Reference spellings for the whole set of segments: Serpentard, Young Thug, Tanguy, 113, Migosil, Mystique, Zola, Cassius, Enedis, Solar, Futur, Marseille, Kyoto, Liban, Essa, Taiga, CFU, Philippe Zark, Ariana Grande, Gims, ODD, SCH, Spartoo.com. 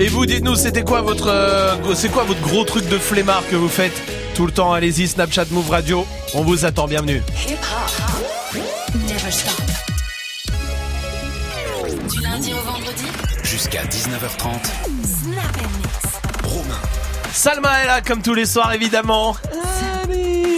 Et vous, dites-nous, c'était quoi votre, c'est quoi votre gros truc de flemmard que vous faites tout le temps? Allez-y, Snapchat Move Radio, on vous attend, bienvenue. Du lundi au vendredi jusqu'à 19h30. Snap and Mix. Romain. Salma est là comme tous les soirs évidemment.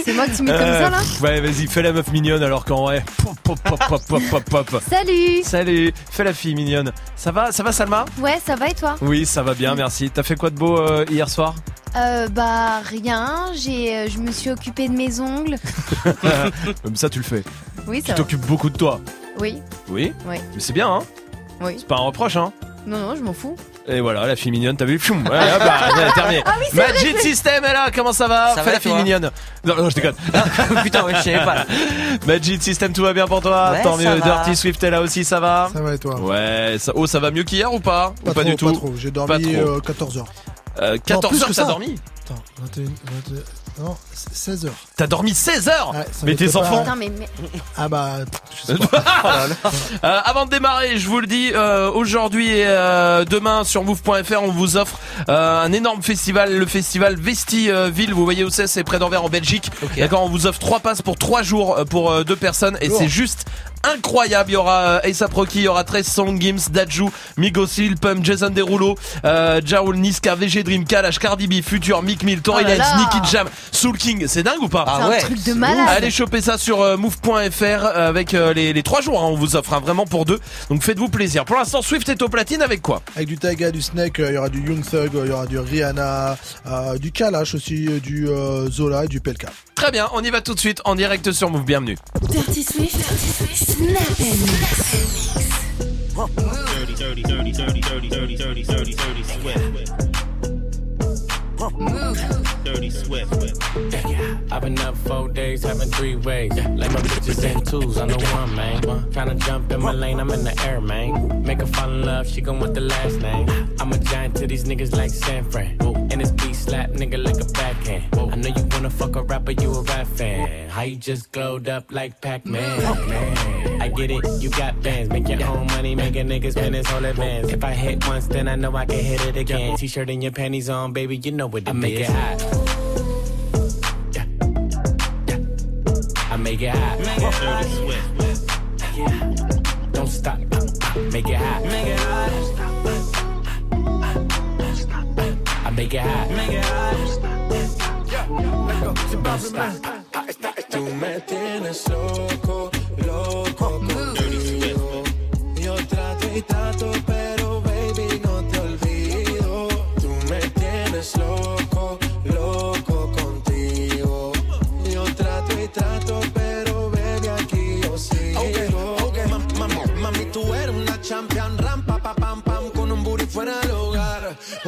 C'est moi que tu mets comme ça là ? Ouais, vas-y, fais la meuf mignonne alors qu'en vrai. Pop, pop, pop, pop, pop, pop, pop. Salut. Salut. Fais la fille mignonne. Ça va Salma ? Ouais, ça va et toi ? Oui, ça va bien, merci. T'as fait quoi de beau hier soir ? Bah rien, je me suis occupée de mes ongles. Comme ça tu le fais. Oui, ça. Tu t'occupes beaucoup de toi. Oui. Oui. Oui. Mais c'est bien hein. Oui. C'est pas un reproche hein. Non non, je m'en fous. Et voilà, la fille mignonne, t'as vu? Pfioum, ouais, bah, terminé. Ah oui, Magic vrai, System est là, comment ça va? Ça fais va, la fille mignonne. Non, je déconne. Putain, ouais, je savais pas. Magic System, tout va bien pour toi? Ouais, tant mieux. Va. Dirty Swift est là aussi, ça va? Ça va et toi? Ouais, ça... oh, ça va mieux qu'hier ou pas? Pas, ou pas trop, du tout. Pas trop, j'ai dormi 14h. 14h, t'as dormi? Attends, 21h. Non, 16h. T'as dormi 16h? Ouais, mais tes enfants. Pas... Non, mais... Ah bah, je sais pas. Avant de démarrer, je vous le dis, aujourd'hui et demain sur move.fr, on vous offre un énorme festival, le festival Vestiville. Vous voyez où c'est près d'Anvers en Belgique. Okay. D'accord, on vous offre 3 passes pour 3 jours pour 2 personnes et c'est juste incroyable. Il y aura Essa Proki, il y aura 13 Songs, Gims, Dadju, Migosil, Pump, Jason Derulo, Jaoul, Niska, VG Dream, Kalash, Cardi B, Futur, Mick Mill, Tory Lanez, Nicky Jam, Soul King. C'est dingue ou pas? Ah ouais, c'est un truc de malade. Allez choper ça sur move.fr avec les 3 jours, hein, on vous offre hein, vraiment pour 2. Donc faites-vous plaisir. Pour l'instant, Swift est au platine avec quoi? Avec du Taiga, du Snake, il y aura du Young Thug, il y aura du Rihanna, du Kalash aussi, du Zola et du Pelka. Très bien, on y va tout de suite en direct sur Move, bienvenue. Dirty Swift, Snap and Mix. Dirty Swift. Move. Dirty Swift. I've been up 4 days, having 3 ways. Like my bitches in twos, I know one, man. Kinda jump in my lane, I'm in the air, man. Make her fall in love, she gon' with the last name. I'm a giant to these niggas like San Fran. And this beat slap nigga like a backhand. I know you wanna fuck a rapper, you a rap fan. How you just glowed up like Pac-Man, man. I get it, you got bands. Make your own money, make a nigga spend his whole advance. If I hit once, then I know I can hit it again. T-shirt and your panties on, baby, you know what it is. I make it hot. I make it hot. Make it hot. Don't stop. Make it hot. Make it hot. I make it hot. Make it hot. Don't stop. Tú me tienes loco, loco con tu. Yo trato y trato, pero baby no te olvido. Tú me tienes loco, loco contigo. Yo trato y trato, pero baby aquí yo sigo. Okay. Mami, tú eres una champion. Rampa, pa, pam, pam, con un booty fuera del hogar.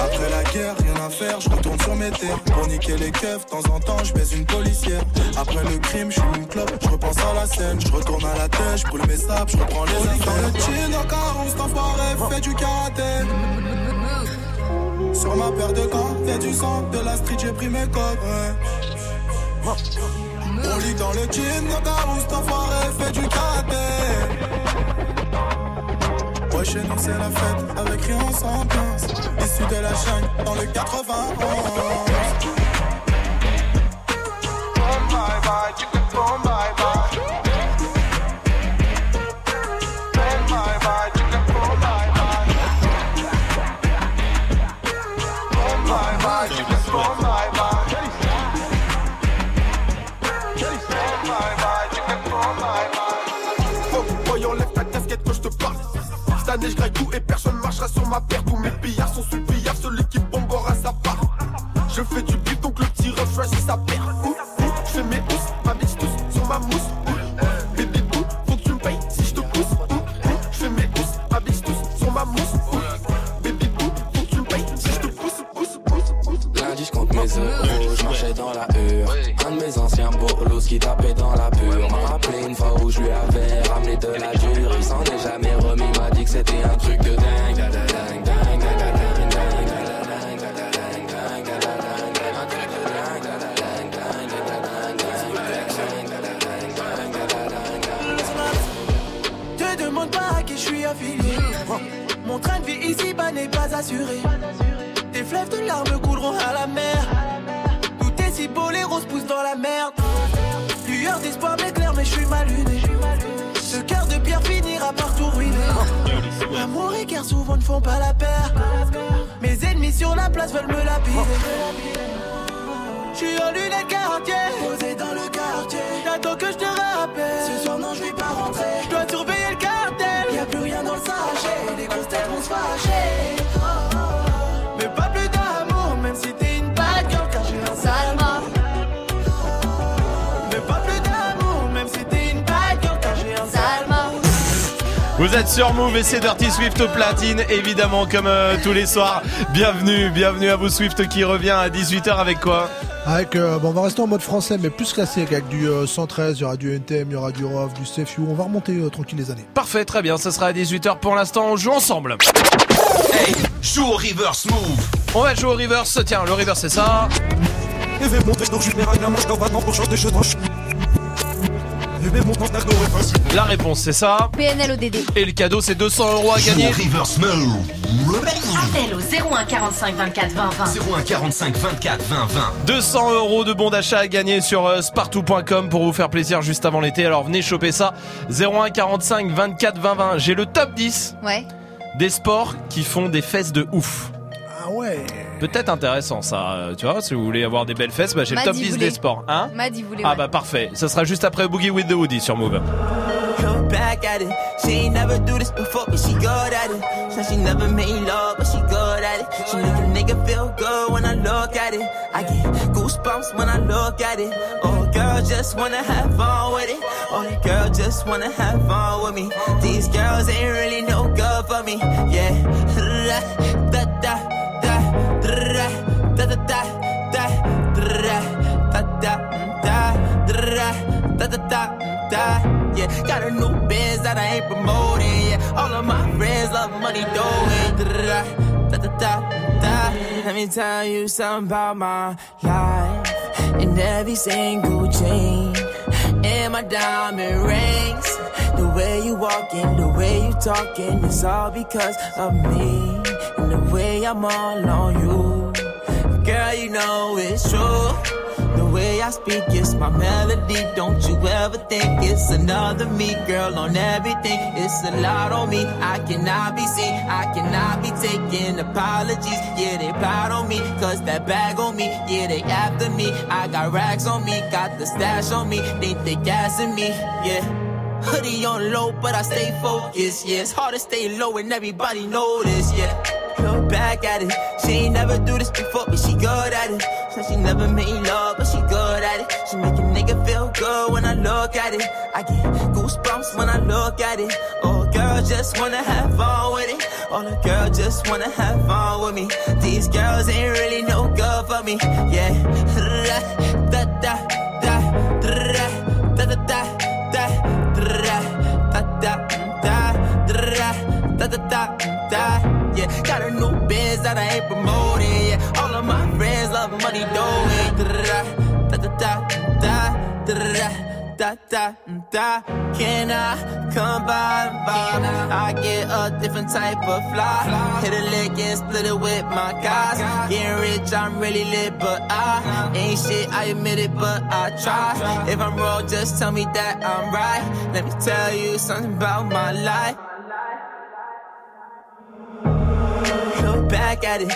Après la guerre, rien à faire, je retourne sur mes terres. Pour niquer les keufs, de temps en temps, je baise une policière. Après le crime, je fume une clope, je repense à la scène. Je retourne à la tête, je brûle mes sables, je reprends les affaires. Dans le chin, en carence, t'enfoiré, fais du karaté. Sur ma paire de gants, y'a du sang, de la street, j'ai pris mes codes. On lit dans le jean, nos garousse, t'enfoiré, fais du karaté. Ouais, chez nous c'est la fête, avec rien on s'ambiance. issu de la chaîne dans le 91. Bon bye bye, tu te bon bye bye. Bon bye bye, tu te bon bye bye. Bon bye bye, tu te bon bye bye. Je graille tout et personne marchera sur ma perte. Tous mes pillards sont sous le pillard, celui qui bombe aura sa part. Je fais du bif donc le petit ref choisit sa paire. Je fais mes housses, ma bitch tous sur ma mousse. Baby boo, faut que tu me payes si je te pousse. Je fais mes housses, ma bitch tous sur ma mousse. Baby boo, faut que tu me payes si je te pousse. Lundi je compte mes euros, je marchais dans la hure. Un de mes anciens bolos qui tapait dans la pure m'a rappelé une fois où je lui avais ramené de la dure. Il s'en est jamais remis. C'était un truc de dingue, dingue, dingue, dingue, dingue, dingue, dingue, dingue. Te demande pas à qui je suis affilié. Mon train de vie ici bas n'est pas assuré. Tes fleuves de larmes couleront à la mer. Tout est si beau, les roses poussent dans la merde. Lueur d'espoir m'éclaire mais je suis mal luné. Ce cœur de pierre finira par tout ruiner. L'amour et guerre souvent ne font pas la paire. Mes ennemis sur la place veulent me lapider. J'suis en lunettes quartier, posé dans le quartier. J'attends que je te rappelle. Ce soir non je vais pas rentrer. Je dois surveiller le cartel. Y'a plus rien dans le sachet. Les grosses têtes vont se fâcher. Mais pas plus d'amour, même si t'es une bad girl, car j'ai un sale mort. Mais pas plus d'amour, même si t'es une bad girl, car j'ai un sale mort. Vous êtes sur Move et c'est Dirty Swift au platine, évidemment, comme tous les soirs. Bienvenue à vous, Swift qui revient à 18h avec quoi? Avec, bon, on va rester en mode français, mais plus classé, avec du 113, il y aura du NTM, il y aura du ROV, du CFU, on va remonter tranquille les années. Parfait, très bien, ça sera à 18h pour l'instant, on joue ensemble. Hey, joue au reverse move. On va jouer au reverse, tiens, le reverse c'est ça. Et vais monter donc je vais à la manche dans 20 ans pour changer de choses. La réponse c'est ça. PNL ODD. Et le cadeau c'est 200€ à gagner. Reverse move. Appel au 01 45 24 20 20. 01 45 24 20 20. 200€ de bons d'achat à gagner sur Spartoo.com pour vous faire plaisir juste avant l'été. Alors venez choper ça. 01 45 24 20 20. J'ai le top 10. Ouais. Des sports qui font des fesses de ouf. Ah ouais. Peut-être intéressant ça, tu vois, si vous voulez avoir des belles fesses, bah j'ai le top 10 des sports, hein. Ah bah parfait, ça sera juste après Boogie with the Woody sur Move. Come back at it, she ain't never do this before, but she good at it. Said she never made love, but she good at it. She make a nigga feel good when I look at it. I get goosebumps when I look at it. Oh girl just wanna have fun with it. Oh girl just wanna have fun with me. These girls ain't really no good for me, yeah. Da da da. Yeah, got a new biz that I ain't promoting. Yeah, all of my friends love money doing. Let me tell you something about my life. And every single chain and my diamond rings. The way you walking, the way you talking, it's all because of me. And the way I'm all on you. Girl, you know it's true. The way I speak is my melody. Don't you ever think it's another me, girl, on everything. It's a lot on me. I cannot be seen. I cannot be taking apologies. Yeah, they proud on me. Cause that bag on me. Yeah, they after me. I got racks on me. Got the stash on me. They gassing me. Yeah. Hoodie on low, but I stay focused, yeah. It's hard to stay low and everybody notice, yeah. Look back at it. She ain't never do this before, but she good at it. Said she never made love, but she good at it. She make a nigga feel good when I look at it. I get goosebumps when I look at it. Oh, girl just wanna have fun with it. Oh, the girl just wanna have fun with me. These girls ain't really no good for me, yeah. Da da da da da da da da. Yeah, got a new biz that I ain't promoting. Yeah, all of my friends love money doing. da-da-da. Can I come by? I get a different type of fly. Hit a lick and split it with my guys. Getting rich, I'm really lit, but I ain't shit, I admit it, but I try. If I'm wrong, just tell me that I'm right. Let me tell you something about my life. Look back at it.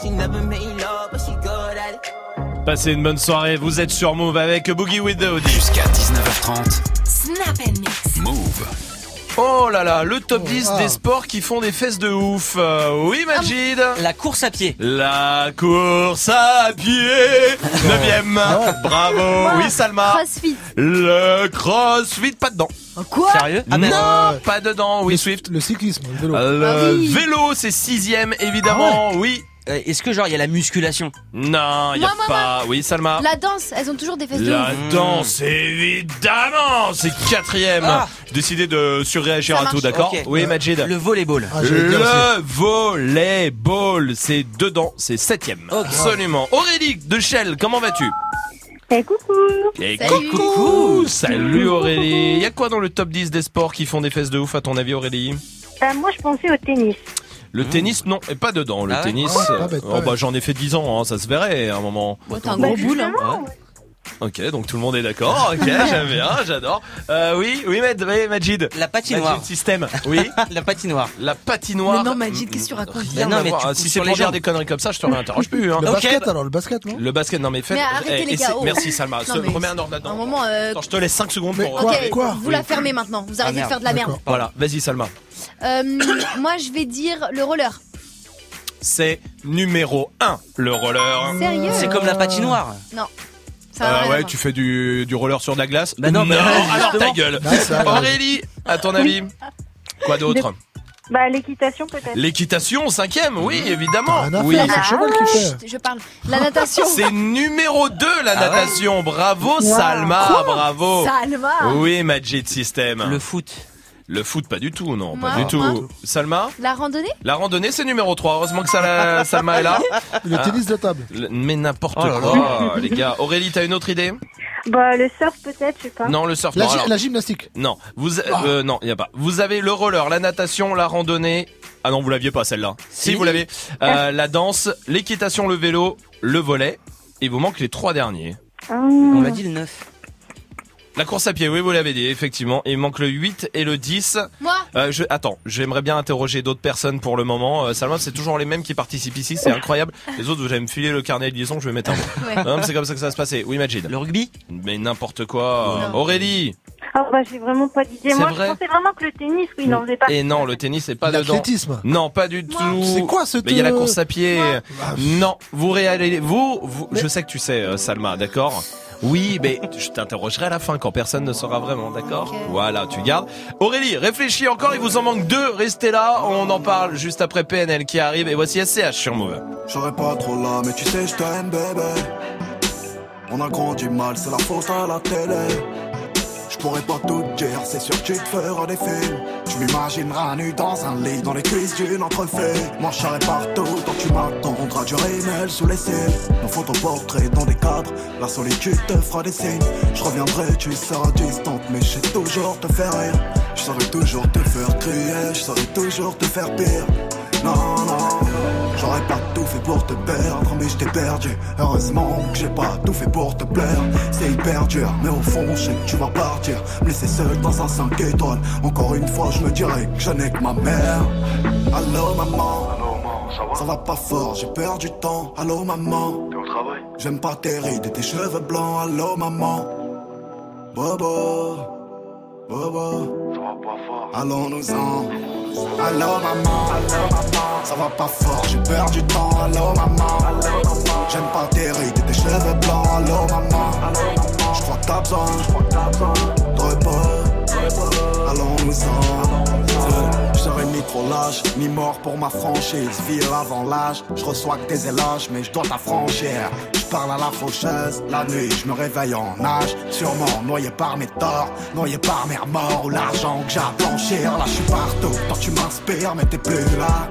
She never made love, but she good at it. Passez une bonne soirée, vous êtes sur Move avec Boogie with the ODD. Jusqu'à 19h30. Snap and Mix. Move. Oh là là, le top 10 des sports qui font des fesses de ouf. Oui, Majid. La course à pied. La course à pied. 9ème. Bravo. Oui, Salma. Crossfit. Le crossfit, pas dedans. Quoi? Sérieux? Ah ben non, pas dedans. Oui, Swift. Le cyclisme, le vélo. Le vélo, c'est 6ème, évidemment. Ah ouais. Oui. Est-ce que genre il y a la musculation? Non, il y a pas. Oui, Salma. La danse, elles ont toujours des fesses de ouf. La danse, évidemment, c'est 4ème. J'ai décidé de surréagir à tout, d'accord? Okay. Oui, Majid. Le volleyball. Le volleyball, c'est dedans, c'est 7ème. Okay. Absolument. Aurélie de Shell, comment vas-tu? Et coucou. Et salut. Coucou. Salut Aurélie. Il y a quoi dans le top 10 des sports qui font des fesses de ouf à ton avis, Aurélie? Moi, je pensais au tennis. Le tennis, non, et pas dedans. Le tennis, bah, j'en ai fait 10 ans, hein, ça se verrait à un moment. Bah, t'es un gros boule, hein. Ok, donc tout le monde est d'accord. Ok, j'aime bien, j'adore. Oui, Majid. La patinoire. Majid système. Oui. La patinoire. La patinoire. Mais non, Majid, qu'est-ce que tu racontes? Non, mais si c'est pour dire des conneries comme ça, je te réinterroge plus. Hein. Le basket, alors, le basket, non? Le basket, non, mais faites. Mais arrêtez les gars. Merci, Salma. Remets un ordre là-dedans. Un moment. Attends, je te laisse 5 secondes pour. Ok, vous la fermez maintenant. Vous arrêtez de faire de la merde. Voilà, vas-y, Salma. Moi, je vais dire le roller. C'est numéro 1, le roller. Sérieux? C'est comme la patinoire. Non. Ouais, tu fais du roller sur de la glace. Bah non, alors ta gueule. Aurélie, à ton avis, quoi d'autre? Bah l'équitation peut-être. L'équitation, 5ème, oui, évidemment. Oui, c'est le cheval qui fait. Je parle. La natation. C'est numéro 2, la natation. Bravo, wow. Salma, cool. Bravo. Salma. Oui, Magic System. Le foot. Le foot, pas du tout, non, pas du tout. Salma? La randonnée? La randonnée, c'est numéro 3. Heureusement que Salma est là. Le tennis de table. Mais n'importe quoi, les gars. Aurélie, t'as une autre idée? Bah, le surf, peut-être, je sais pas. Non, le surf, non. La gymnastique? Non. Non, y a pas. Vous avez le roller, la natation, la randonnée. Ah non, vous l'aviez pas, celle-là. Si, vous l'avez. La danse, l'équitation, le vélo, le volley. Il vous manque les 3 derniers. On m'a dit le 9. La course à pied, oui, vous l'avez dit, effectivement. Il manque le 8 et le 10. Moi attends, j'aimerais bien interroger d'autres personnes pour le moment. Salma, c'est toujours les mêmes qui participent ici, c'est incroyable. Les autres, vous allez me filer le carnet de liaison, je vais mettre un mot. Ouais. C'est comme ça que ça va se passer. Oui, Majid. Le rugby? Mais n'importe quoi. Non. Aurélie? Ah bah j'ai vraiment pas d'idée. Moi je pensais vraiment que le tennis, oui, n'en faisait pas. Et non, le tennis c'est pas dedans. L'athlétisme? Non, pas du tout. C'est quoi ce truc? Il y a la course à pied. Non, vous réalisez. Vous mais... je sais que tu sais, Salma, d'accord? Oui, mais je t'interrogerai à la fin quand personne ne saura vraiment, d'accord? Okay. Voilà, tu gardes. Aurélie, réfléchis encore, il vous en manque 2. Restez là, on en parle juste après PNL qui arrive. Et voici SCH sur Move. J'aurais pas trop là, mais tu sais, je t'aime, bébé. On a grandi mal, c'est la fausse à la télé. Je pourrais pas tout dire, c'est sûr que tu te feras des films. Tu m'imagineras nu dans un lit, dans les cuisses d'une entrefait. Moi je serai partout, tant tu m'attendras du rémel sous les cils. Mon photoportrait dans des cadres, la solitude te fera des signes. Je reviendrai, tu seras distante, mais je sais toujours te faire rire. Je saurais toujours te faire crier, je saurais toujours te faire pire. Non, non, j'aurais pas tout fait pour te perdre, mais je t'ai perdu. Heureusement que j'ai pas tout fait pour te plaire. C'est hyper dur, mais au fond, je sais que tu vas partir. Me laisser seul dans un 5 étoiles. Encore une fois, je me dirais que je n'ai que ma mère. Allo maman, ça va pas fort, j'ai peur du temps. Allo maman, j'aime pas tes rides et tes cheveux blancs. Allo maman, bobo, bobo, ça va pas fort, allons-nous-en. Allo maman, ça va pas fort, j'ai peur du temps. Allo maman, j'aime pas tes rides et tes cheveux blancs. Allo maman, j'crois que t'as besoin de repos, allons-nous-en. J'aurais ni trop lâche, ni mort pour ma franchise. Vire avant l'âge, je reçois que des éloges, mais je dois t'affranchir. Je parle à la faucheuse, la nuit je me réveille en nage. Sûrement noyé par mes torts, noyé par mes remords ou l'argent que j'ai à blanchir. Là je suis partout, toi tu m'inspires mais t'es plus là.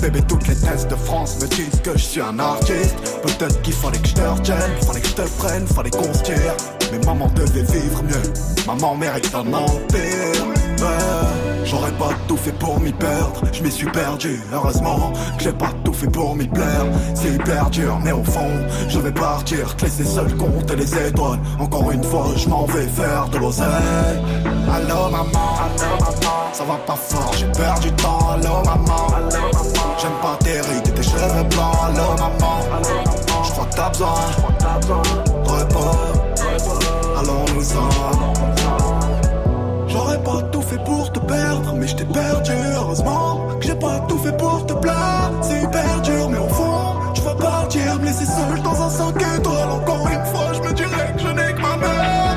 Bébé, toutes les tasses de France me disent que je suis un artiste. Peut-être qu'il fallait que je te retienne, fallait que je te prenne, fallait qu'on se tire. Mais maman devait vivre mieux, maman mérite un empire. Mais j'aurais pas tout fait pour m'y perdre, je m'y suis perdu. Heureusement que j'ai pas tout fait pour m'y plaire. C'est hyper dur, mais au fond, je vais partir, te laisser seul compter les étoiles. Encore une fois, je m'en vais faire de l'oseille. Allo maman, ça va pas fort, j'ai perdu du temps. Allo maman, j'aime pas tes rides et tes cheveux blancs. Allo maman, je crois que t'as besoin repos, allons-nous-en. J'aurais pas tout fait pour te perdre, mais je t'ai perdu. Heureusement que j'ai pas tout fait pour te plaire. C'est hyper dur, mais au fond, je veux partir, me laisser seul dans un 5 étoiles. Encore une fois, je me dirais que je n'ai que ma mère.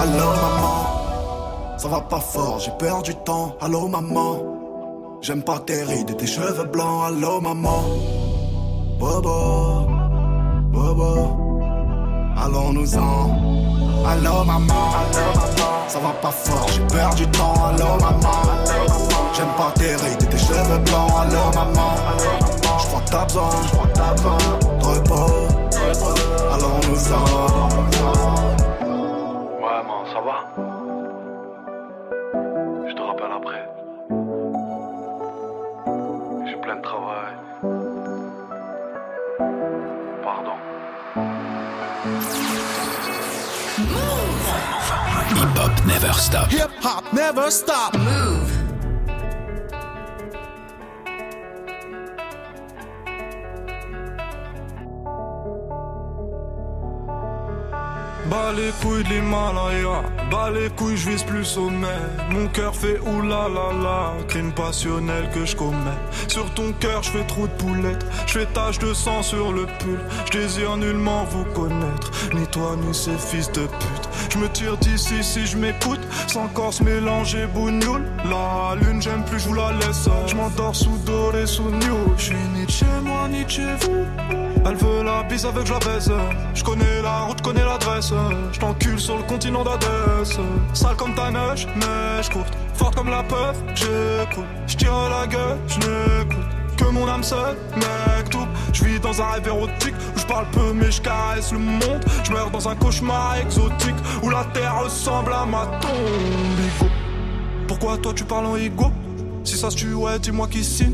Allo maman, ça va pas fort, j'ai perdu du temps. Allo maman, j'aime pas tes rides et tes cheveux blancs. Allo maman, bobo, bobo, allons-nous-en. Allo maman, ça va pas fort, j'ai perdu du temps. Allo maman, j'aime pas tes rides et tes cheveux blancs. Allo maman, j'crois que t'as besoin de repos, allons-nous-en. Ouais man, ça va? Je te rappelle après. J'ai plein de travail. Pardon. Hip hop never stop. Hip hop never stop. Move. Bas les couilles de l'Himalaya, bas les couilles, je vise plus sommet. Mon cœur fait oulalala, crime passionnel que je commets. Sur ton cœur, je fais trop de poulettes, je fais tache de sang sur le pull. Je désire nullement vous connaître, ni toi ni ces fils de pute. Je me tire d'ici si je m'écoute, sans corse mélanger bougnoule. La lune, j'aime plus, je vous la laisse. Je m'endors sous doré, sous new. Je suis ni de chez moi, ni de chez vous. Elle veut la bise avec je la baise. Je connais la route, connais l'adresse. Je t'encule sur le continent d'Hadès. Sale comme ta neige, neige courte. Forte comme la peur, j'écoute. Je tire la gueule, je n'écoute que mon âme seule, mec tout. Je vis dans un rêve érotique où je parle peu mais je caresse le monde. Je meurs dans un cauchemar exotique où la terre ressemble à ma tombe. Igo, pourquoi toi tu parles en ego? Si ça se tue, ouais, dis-moi qui signe.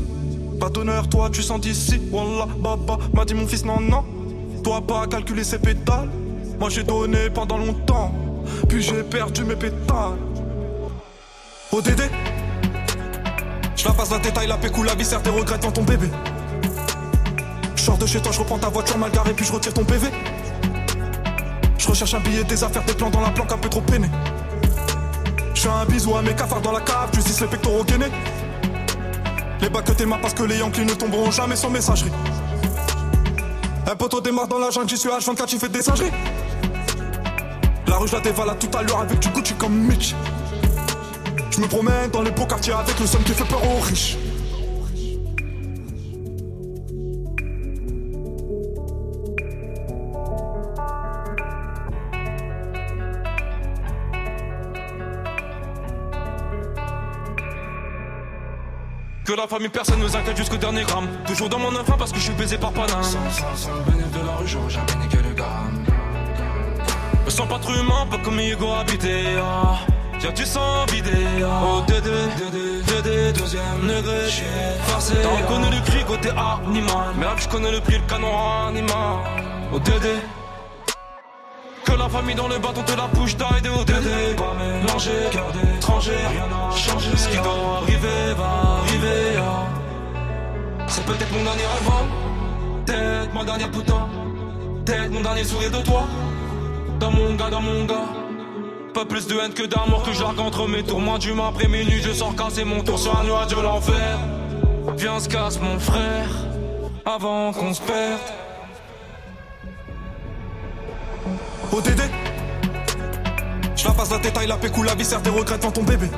Pas d'honneur, toi tu sens d'ici. Wallah, baba, m'a dit mon fils, non, non. Toi pas calculer ses pétales. Moi j'ai donné pendant longtemps, puis j'ai perdu mes pétales. ODD, je la passe, la détaille, la pécou, la viscère, tes regrets devant ton bébé. Je sors de chez toi, je reprends ta voiture mal garée, puis je retire ton PV. Je recherche un billet, des affaires, des plans dans la planque, un peu trop peiné. Je fais un bisou à mes cafards dans la cave, tu zisses les pectoraux gainés. Les bacs que t'es marre parce que les Yankees ne tomberont jamais sans messagerie. Un poteau démarre dans la jungle, j'y suis H24, j'y fais des singeries. La rue, je la dévale à toute allure avec du Gucci comme Mitch. Je me promène dans les beaux quartiers avec le somme qui fait peur aux riches. Que la famille, personne nous inquiète jusqu'au dernier gramme. Toujours dans mon enfant parce que je suis baisé par Panam. Sans le bénéf de la rue, j'aurais jamais niqué le gramme. Me sens pas trop humain, pas comme Hugo habité. Y'a du sang vidé. Oh DD, deuxième degré, j'suis farcé. T'en connais le cri côté animal, mais là je connais le prix, le canon animal. Oh DD, que la famille dans le bâton te la bouche d'aide. Au DD, pas mélangé, cœur d'étranger, rien n'a changé. Ce qui doit arriver va arriver. C'est peut-être mon dernier avant, peut-être ma dernière putain, peut-être mon dernier sourire de toi. Dans mon gars, pas plus de haine que d'amour que j'argue entre mes tours. Moins du matin après minuit, je sors casser mon tour sur un nuage de l'enfer. Viens se casse mon frère, avant qu'on se perde. ODD, je la passe, la détaille, la pécou, la viscère, tes regrets devant ton bébé.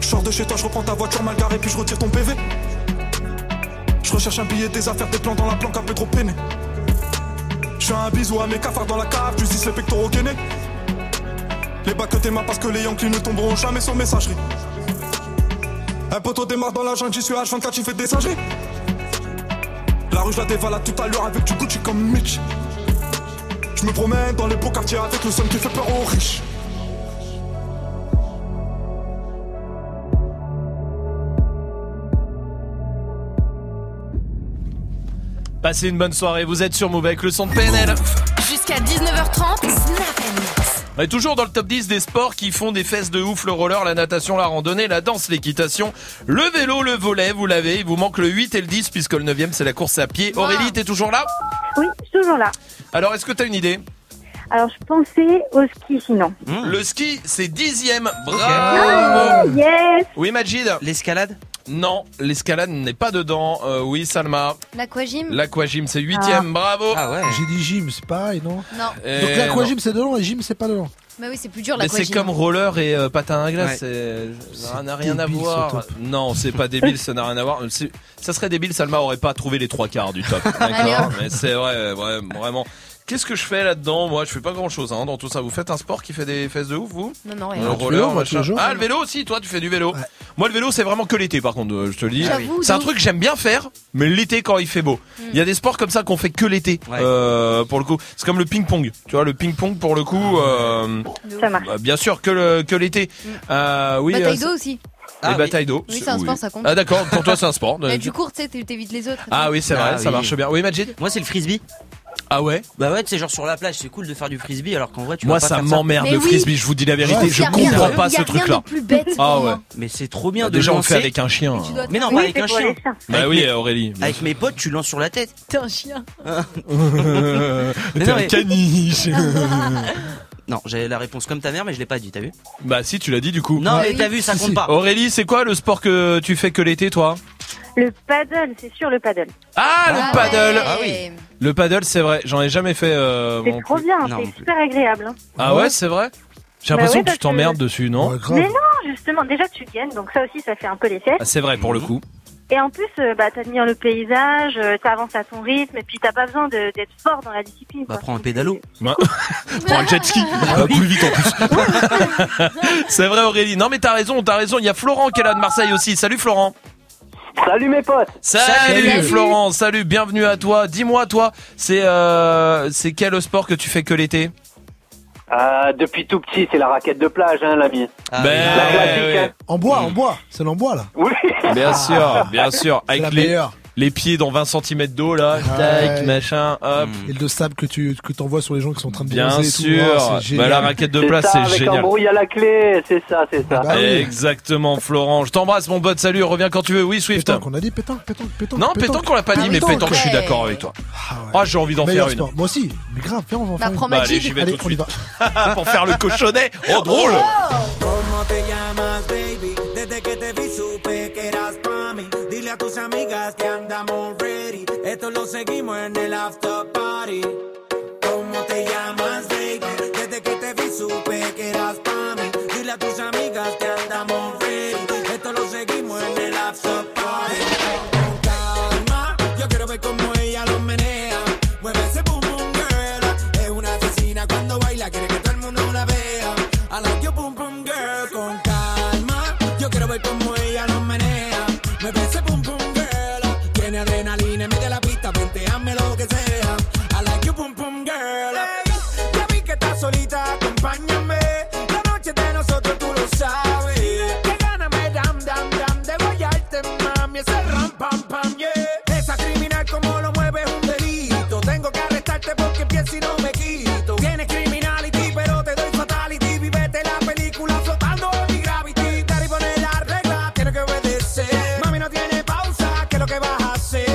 Je sors de chez toi, je reprends ta voiture mal garée, puis je retire ton PV. Je recherche un billet, des affaires, des plans dans la planque, un peu trop peiné. Je fais un bisou à mes cafards dans la cave, tu zisses les pectoraux gainés. Les bacs que t'es marre parce que les Yankees ne tomberont jamais sans messagerie. Un poteau démarre dans la jungle, j'y suis H24, tu fais des singeries. La rue, je la dévalade tout à l'heure avec du Gucci comme Mitch. Je me promène dans les beaux quartiers avec le son qui fait peur aux riches. Passez une bonne soirée, vous êtes sur Move avec le son de PNL. Jusqu'à 19h30, on est toujours dans le top 10 des sports qui font des fesses de ouf. Le roller, la natation, la randonnée, la danse, l'équitation, le vélo, le volley, vous l'avez. Il vous manque le 8 et le 10 puisque le 9e c'est la course à pied. Aurélie, t'es toujours là ? Oui, toujours là. Alors, est-ce que t'as une idée ? Alors, je pensais au ski, sinon. Le ski, c'est 10e. Bravo ! Oh, yes ! Oui, Majid ? L'escalade ? Non, l'escalade n'est pas dedans. Oui, Salma. L'aquagym. L'aquagym, c'est 8e, bravo. Ah ouais. J'ai dit gym, c'est pareil, non ? Non. Donc l'aquagym, c'est dedans et gym, c'est pas dedans. Bah oui, c'est plus dur l'aquagym. Mais c'est comme roller et patin à glace. Ouais. Ça n'a rien à voir. Non, c'est pas débile, ça n'a rien à voir. C'est... Ça serait débile, Salma aurait pas trouvé les trois quarts du top. D'accord, mais c'est vrai, vraiment. Qu'est-ce que je fais là-dedans ? Moi, je fais pas grand-chose dans tout ça. Vous faites un sport qui fait des fesses de ouf, vous ? Non, rien. Le roller, machin. Ah, le vélo aussi, toi, tu fais du vélo. Ouais. Moi, le vélo, c'est vraiment que l'été, par contre, je te le dis. C'est un truc que j'aime bien faire, mais l'été, quand il fait beau. Il y a des sports comme ça qu'on fait que l'été, pour le coup. C'est comme le ping-pong, tu vois, le ping-pong, pour le coup. Ça marche. Bien sûr, que l'été. Oui, bataille d'eau aussi. Les batailles d'eau. Oui, c'est un sport, ça compte. Ah, d'accord, pour toi, c'est un sport. Mais du coup, tu sais, t'évites les autres. Ah, oui, c'est vrai, ça marche bien. Oui, Majid ? Moi, c'est le frisbee. Ah ouais ? Bah ouais, tu sais, genre sur la plage, c'est cool de faire du frisbee alors qu'en vrai tu vas pas faire ça. Moi ça m'emmerde le frisbee, je vous dis la vérité, je comprends pas ce truc là. Ah ouais. Mais c'est trop bien de lancer. Déjà on fait avec un chien. Mais non, pas avec un chien. Bah oui, Aurélie. Avec mes potes, tu lances sur la tête. T'es un chien. T'es un caniche. Non, j'avais la réponse comme ta mère, mais je l'ai pas dit, t'as vu ? Bah si, tu l'as dit du coup. Non, mais t'as vu, ça compte pas. Aurélie, c'est quoi le sport que tu fais que l'été, toi ? Le paddle, c'est sûr, le paddle. Ah, le paddle. Ouais. Ah oui. Le paddle, c'est vrai, j'en ai jamais fait. C'est trop bien, c'est super agréable. Ah ouais, c'est vrai ? J'ai l'impression que tu t'emmerdes dessus, non ? Mais non, justement, déjà tu gagnes, donc ça aussi, ça fait un peu les fesses. Ah, c'est vrai, pour le coup. Et en plus, t'admires le paysage, t'avances à ton rythme, et puis t'as pas besoin d'être fort dans la discipline. Bah, prends un pédalo. Prends un jet ski. Plus vite en plus. C'est vrai, Aurélie. Non, mais t'as raison. Il y a Florent qui est là de Marseille aussi. Salut, Florent. Salut mes potes. Salut Florent, salut, bienvenue à toi. Dis-moi toi, c'est quel sport que tu fais que l'été ? Depuis tout petit, c'est la raquette de plage, l'ami. La classique, En bois, c'est l'embois là. Oui. Bien sûr, avec les pieds dans 20 cm d'eau là, tac, machin, hop. Et le sable que tu t'envoies sur les gens qui sont en train de bronzer. Bien sûr. La raquette de plage, c'est génial. Avec un brouille à la clé, c'est ça. Bah, exactement, Florent. Je t'embrasse, mon pote. Salut, reviens quand tu veux. Oui, Swift. Pétanque, on a dit pétanque. Non, pétanque, on l'a pas dit, mais pétanque, je suis d'accord avec toi. Ah, j'ai envie d'en faire une. Moi aussi. Mais grave, viens, on va en faire une. Bah, allez, j'y vais tout de suite. Pour faire le cochonnet. Oh, drôle. A tus amigas que andamos ready, esto lo seguimos en el after party. ¿Cómo te llamas, baby? Desde que te vi supe que eras pa' mí. Dile a tus amigas que andamos ready, esto lo seguimos en el after party. Con calma, yo quiero ver cómo ella lo menea. Mueve ese boom boom girl, es una asesina cuando baila, quiere que todo el mundo la vea. I like your boom boom girl. Con calma, yo quiero ver cómo ella lo menea. Mueve ese boom. Solita, acompáñame. La noche de nosotros tú lo sabes. Que gáname, dam, dam, dam. De guayarte, mami, ese ram, pam, pam, yeah. Esa criminal como lo mueve es un delito. Tengo que arrestarte porque pienso y no me quito. Tienes criminality, pero te doy fatality. Vivete la película flotando en mi gravity. Dar y poner la regla, tienes que obedecer. Mami, no tiene pausa, ¿qué es lo que vas a hacer?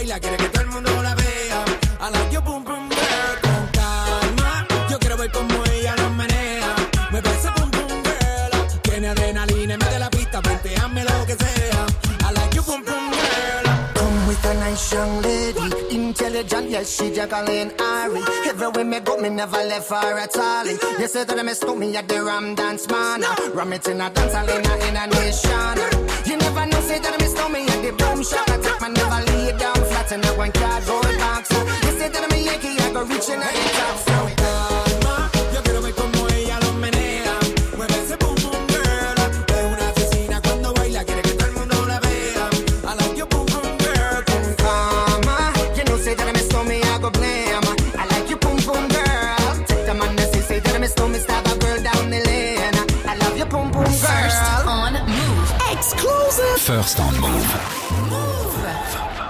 baila, quiere que todo el mundo la vea. A la yo pum pum girl, con calma. Yo quiero ver como ella lo menea. Me parece pum pum girl. Tiene adrenalina, me de la pista, venteame lo que sea. A la yo pum pum girl. Come with a nice young lady, intelligent, yes she juggling Ari. Everywhere me go, me never left her at all. You say that I miss me at the Ram Dance man. Ram it in a dance, I in a nation. You never know, say that I miss me at the boom shop. I take my never lay down flat and I want cardboard box. You say that I'm a Yankee, I go reaching out the top. So calma, yo quiero ver como ella lo menea. Mueve ese boom boom girl. Es una asesina cuando baila, quiere que todo el mundo la vea. I like your boom boom girl. Con calma, you know, say that I miss me, I go blame. I like your boom boom girl. Take the man and say that I miss me, stab a girl down the lane. I love your boom boom girl. First on Move. Exclusive. First on Move.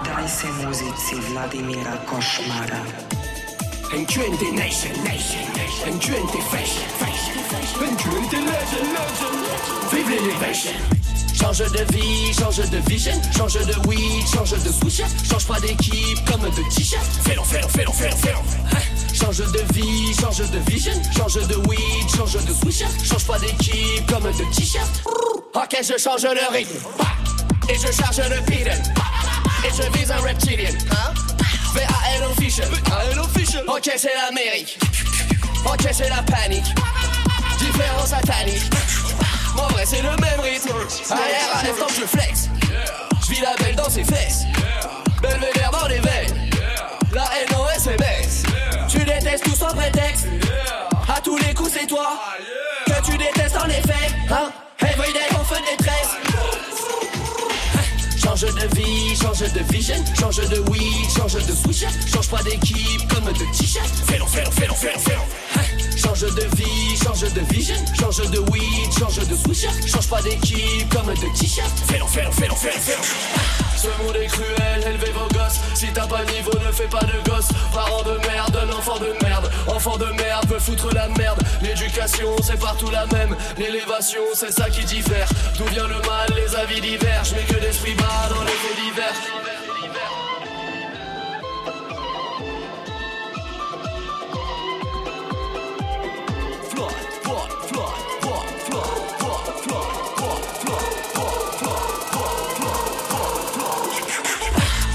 Dai se muzici Vladimira Cauchemara. And you in the nation. And you in the fashion. And you in the legend. Vive l'innovation. Change de vision, change de weed, change de switch, change pas d'équipe comme de t-shirt. Fais-le. Change de vision, change de weed, change de switch, change pas d'équipe comme de t-shirt. Ok, je change le rythme, et je charge le beaten, et je vise un reptilien. V-A-L official. Ok, c'est l'Amérique, ok, c'est la panique, différent satanique. Mon vrai c'est le même rythme. Arrière, lève, je flex. J'vis la belle dans ses fesses. Belvédère dans les veines. La NOSMS. Tu détestes tout sans prétexte. À tous les coups c'est toi que tu détestes en effet. Everyday on fait des tresses. Change de vie, change de vision, change de weed, change de switch. Change pas d'équipe comme de t-shirt. Fais-le. Change de vie, change de vision, change de weed, change de switcher. Change pas d'équipe comme de t-shirt. Fais-le. Ce monde est cruel, élevez vos gosses. Si t'as pas niveau, ne fais pas de gosse. Parents de merde, un enfant de merde veut foutre la merde. L'éducation, c'est partout la même. L'élévation, c'est ça qui diffère. D'où vient le mal, les avis divergent. Mais que l'esprit bas dans les faits divers.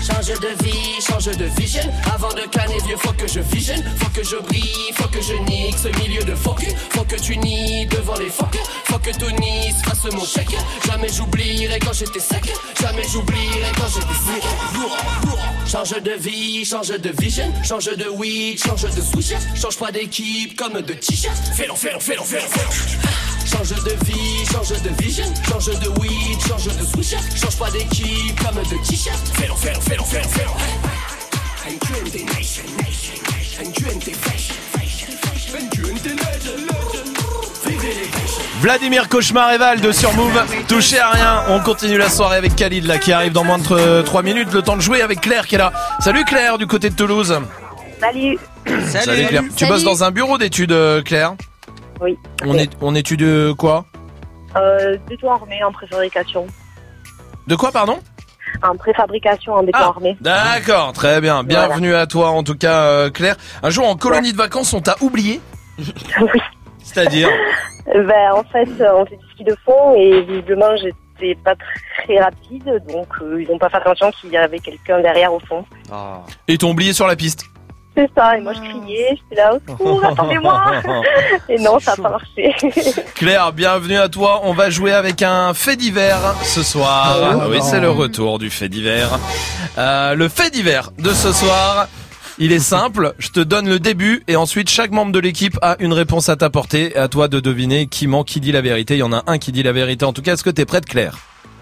Change de vie, change de vision. Avant de canner vieux, faut que je vision. Faut que je brille, faut que je nique ce milieu de focus. Faut que tu nies devant les focus. Faut que Tony fasse mon chèque. Jamais j'oublierai quand j'étais sec. Change de vie, change de vision. Change de weed, change de switcher. Change pas d'équipe comme de t-shirt. Fais-le. Change de vie, change de vision, change de weed, change de switcher. Change pas d'équipe comme de t-shirt. Fais-le. And you in the nation, and you in the fashion, and you in the legend. Vladimir Cauchemar et Valde sur Move. Touchez à rien, on continue la soirée avec Khalid là qui arrive dans moins de 3 minutes. Le temps de jouer avec Claire qui est là. Salut Claire du côté de Toulouse. Salut Claire. Tu bosses dans un bureau d'études Claire ? Oui. On étudie quoi ? Béton armé en préfabrication. De quoi, pardon ? En préfabrication, en béton armé. D'accord, très bien. Bienvenue à toi, en tout cas, Claire. Un jour, en colonie de vacances, on t'a oublié ? Oui. C'est-à-dire ? En fait, on fait du ski de fond et visiblement, j'étais pas très rapide. Donc, ils n'ont pas fait attention qu'il y avait quelqu'un derrière au fond. Ah. Et t'ont oublié sur la piste ? C'est ça, et moi je criais, j'étais là, au secours, attendez-moi. Et non, ça n'a pas marché. Claire, bienvenue à toi, on va jouer avec un fait divers ce soir. Oui, c'est le retour du fait divers. Le fait divers de ce soir, il est simple, je te donne le début et ensuite chaque membre de l'équipe a une réponse à t'apporter. À toi de deviner qui ment, qui dit la vérité, il y en a un qui dit la vérité. En tout cas, est-ce que t'es prête Claire ?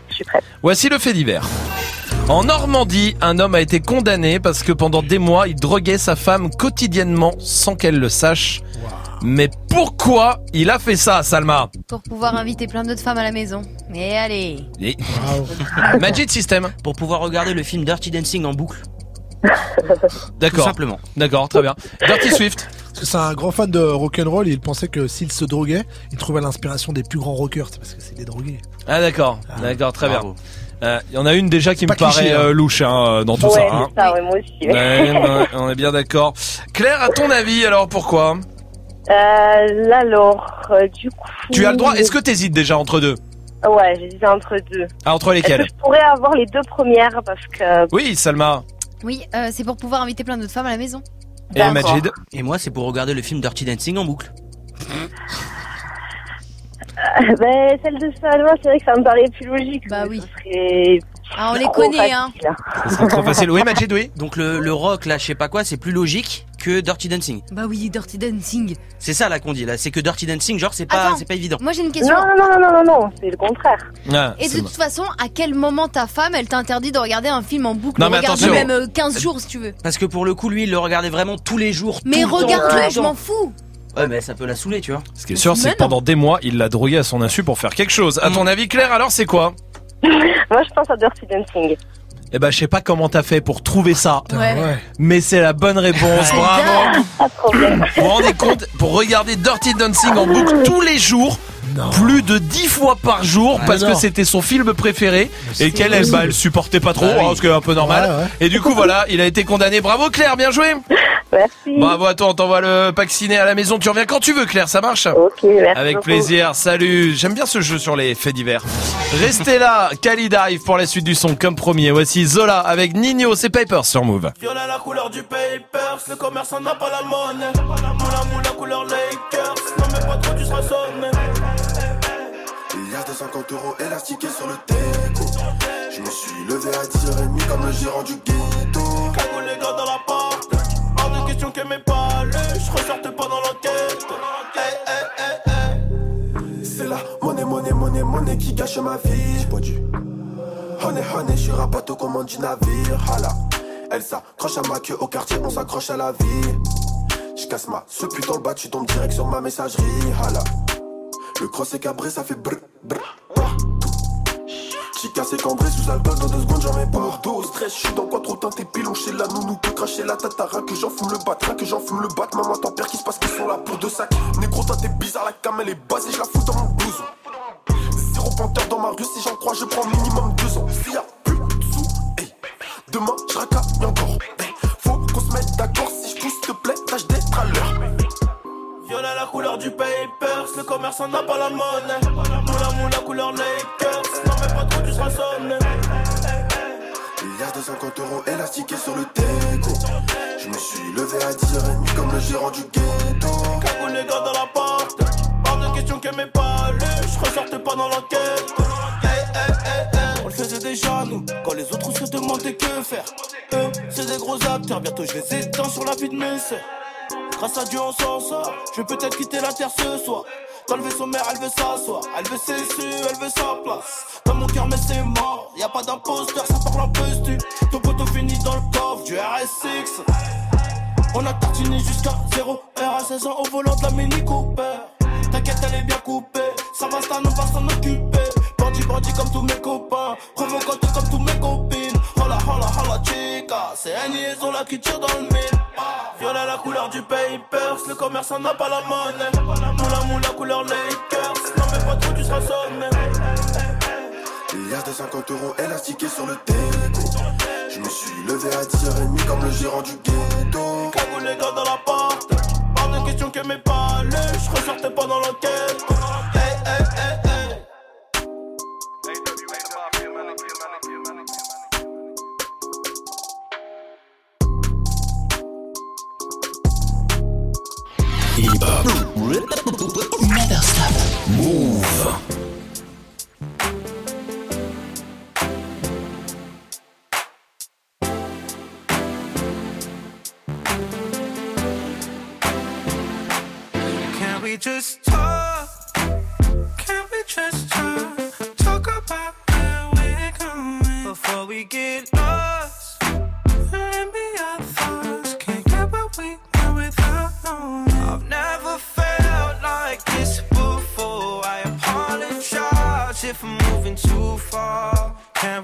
Je suis prête. Voici le fait divers. En Normandie, un homme a été condamné parce que pendant des mois, il droguait sa femme quotidiennement sans qu'elle le sache. Wow. Mais pourquoi il a fait ça, Salma ? Pour pouvoir inviter plein d'autres femmes à la maison. Et allez. Et... Wow. Magic System. Pour pouvoir regarder le film Dirty Dancing en boucle. D'accord. Tout simplement. D'accord, très bien. Dirty Swift. C'est un grand fan de rock'n'roll et il pensait que s'il se droguait, il trouvait l'inspiration des plus grands rockers. C'est parce que c'est des drogués. Ah d'accord, très bien. Il y en a une déjà qui me paraît louche hein, dans tout ça. Hein. Ça ouais, moi aussi. Ouais, on est bien d'accord. Claire, à ton avis, alors pourquoi ? Du coup. Tu as le droit. Est-ce que t'hésites déjà entre deux ? Ouais, j'hésite entre deux. Ah, entre lesquelles ? Est-ce que je pourrais avoir les deux premières parce que. Oui, Salma. Oui, c'est pour pouvoir inviter plein d'autres femmes à la maison. Et Majid. Et moi, c'est pour regarder le film Dirty Dancing en boucle. Ben, celle de Salma, c'est vrai que ça me paraît plus logique. Bah oui. Serait... Ah, on les connaît, hein. Ça serait trop facile. Oui, Majid, oui. Donc, le rock, là, je sais pas quoi, c'est plus logique que Dirty Dancing. Bah oui, Dirty Dancing. C'est ça, là, qu'on dit, là. C'est que Dirty Dancing, genre, c'est pas évident. Moi, j'ai une question. Non, c'est le contraire. Ah, et de toute façon, à quel moment ta femme, elle t'interdit de regarder un film en boucle? Non, mais regarde même 15 jours, si tu veux. Parce que pour le coup, lui, il le regardait vraiment tous les jours. Mais regarde-le, je m'en fous. Ouais, mais ça peut la saouler, tu vois. Ce qui est sûr, c'est que pendant des mois, il l'a drogué à son insu pour faire quelque chose. À ton avis, Claire, alors c'est quoi? Moi, je pense à Dirty Dancing. Eh ben, je sais pas comment t'as fait pour trouver ça. Ouais. Mais c'est la bonne réponse, bravo. Pas de problème. Vous vous rendez compte, pour regarder Dirty Dancing en boucle tous les jours. Non. Plus de 10 fois par jour que c'était son film préféré et qu'elle elle supportait pas trop parce que un peu normal et du coup voilà, il a été condamné. Bravo Claire, bien joué. Merci. Bravo à toi, on t'envoie le pack ciné à la maison, tu reviens quand tu veux Claire, ça marche? OK, merci. Avec plaisir. Salut. J'aime bien ce jeu sur les faits divers. Restez là, Khalid arrive pour la suite du son comme premier. Voici Zola avec Nino, c'est Papers sur Move. Viola la couleur du Papers, le commerçant n'a pas la monnaie. Mon amour la couleur Lakers, non mais pas trop du Sassonne. Il y a 250 € élastiqués sur le déco. Je me suis levé à 10h30 comme le gérant du ghetto. Cago les gars dans la porte, hors de question que mes palais. Je ressorte pas dans l'enquête. C'est la monnaie qui gâche ma vie. J'bois du honey, j'suis rabat au commande du navire. Hala, elle s'accroche à ma queue au quartier, on s'accroche à la vie. J'casse ma ce putain le bas, tu tombes direct sur ma messagerie. Hala. Le cross est cabré, ça fait brr, brr, brr. Chica c'est cambré, sous alcool, dans 2 secondes j'en mets pas. Dos, stress, j'suis dans quoi trop teinté, pilon chez la nounou, peut cracher la tatara, que j'en fume le bat, maman t'en perds, qui se passe qu'ils sont là pour 2 sacs. Négro, toi t'es bizarre, la cam elle est basée, j'la fous dans mon blouson. 0 panthère dans ma rue, si j'en crois, je prends minimum 2 ans. S'il y a plus de sous, hey, demain j'racaille encore. Hey, faut qu'on se mette d'accord, si j'pousse, te plaît, tâche d'être à l'heure. Viola la couleur du Papers, le commerçant n'a pas la monnaie. Mon amour la couleur Lakers, non mais pas trop du Sassonne. Il y a 250 € élastiqués sur le déco. Je me suis levé à 10h30 comme le gérant du ghetto. Cago les gars dans la porte, hors de question que mes palais. Je ressorte pas dans l'enquête. On le faisait déjà nous, quand les autres se demandaient que faire. Eux, c'est des gros acteurs, bientôt je les éteins sur la vie de mes sœurs. Grâce à Dieu on s'en sort, je vais peut-être quitter la terre ce soir. Dans le vaisseau mère elle veut s'asseoir, elle veut ses su, elle veut sa place. Dans mon cœur mais c'est mort, y'a pas d'imposteur, ça parle un peu stu. Ton poteau finit dans le coffre du RSX. On a tartiné jusqu'à 0 heure à 16 ans au volant de la Mini Cooper. T'inquiète elle est bien coupée, ça va ça ne va s'en occuper. Bandit comme tous mes copains, provocante comme tous mes copines. Hola hola hola chica, c'est un liaison là qui tire dans le mille. Viola la couleur du Papers, le commerçant n'a pas la monnaie. Mon amour la couleur Lakers, non mais pas trop du Sassonne. Il y a 250 € élastiqués sur le déco. Je me suis levé à 10h30 comme le gérant du ghetto. Cago les gars dans la porte, pas de question que mes palais. Je ressortais pas dans l'enquête. Hip-hop. Never stop. Move. Can we just talk? Can we just talk? Talk about where we're going before we get lost. Let me our thoughts. Can't get what we know without knowing. I've never felt like this before. I apologize if I'm moving too far. Can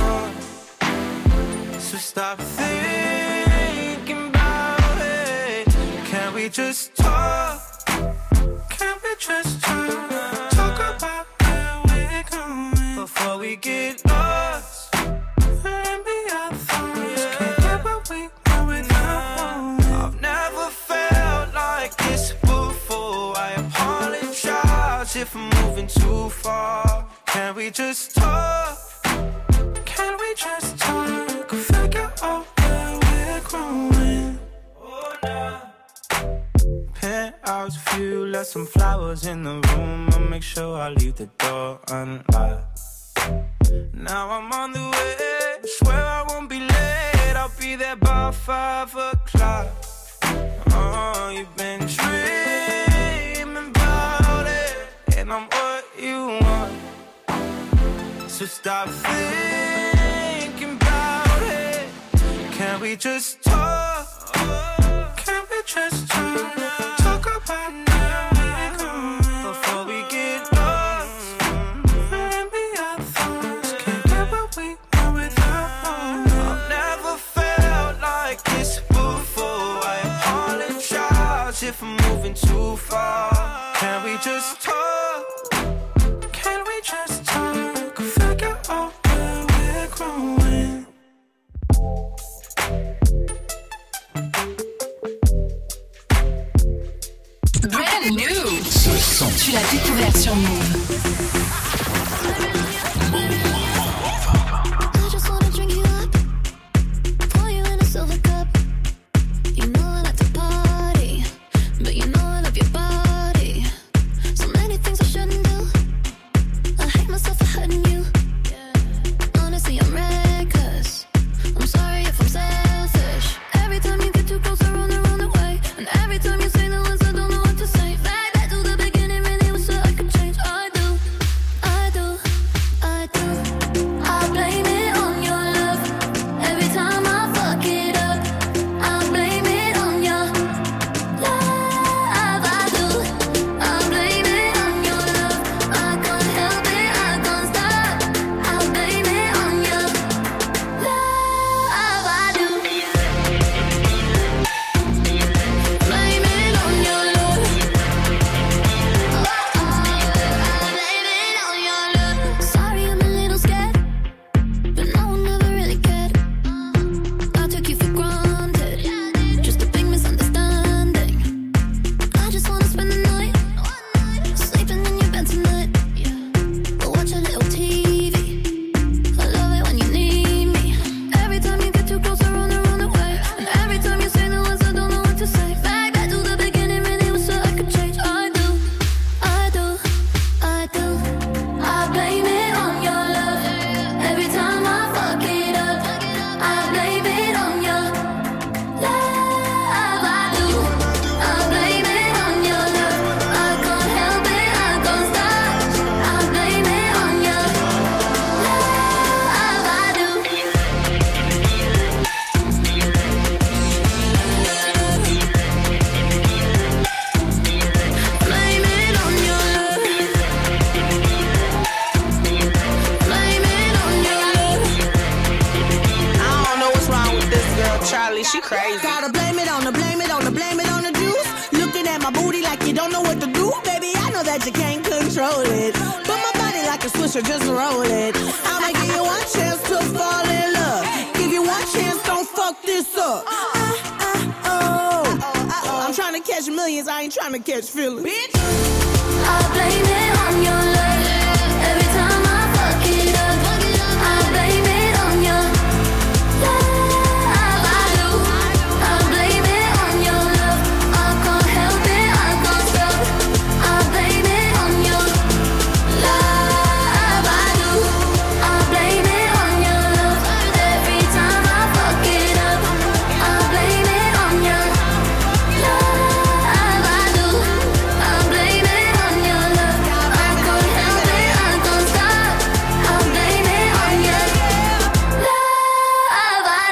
on. So stop thinking about it. Can we just talk? Can we just talk about where we're going before we get lost? And be our thoughts. Can't get what we know without one. I've never felt like this before. I apologize if I'm moving too far. Can we just talk? Can we just talk? Figure out where we're growing. Oh, no. Penthouse view, left some flowers in the room. I'll make sure I leave the door unlocked. Now I'm on the way, swear I won't be late. I'll be there by 5:00. Oh, you've been dreaming about it, and I'm what you want. So stop thinking about it. Can we just talk? Can we just talk? If I'm moving too far, can we just talk? Can we just talk? Figure out where we're growing. Brand new. Ce son, tu l'as découvert sur Move.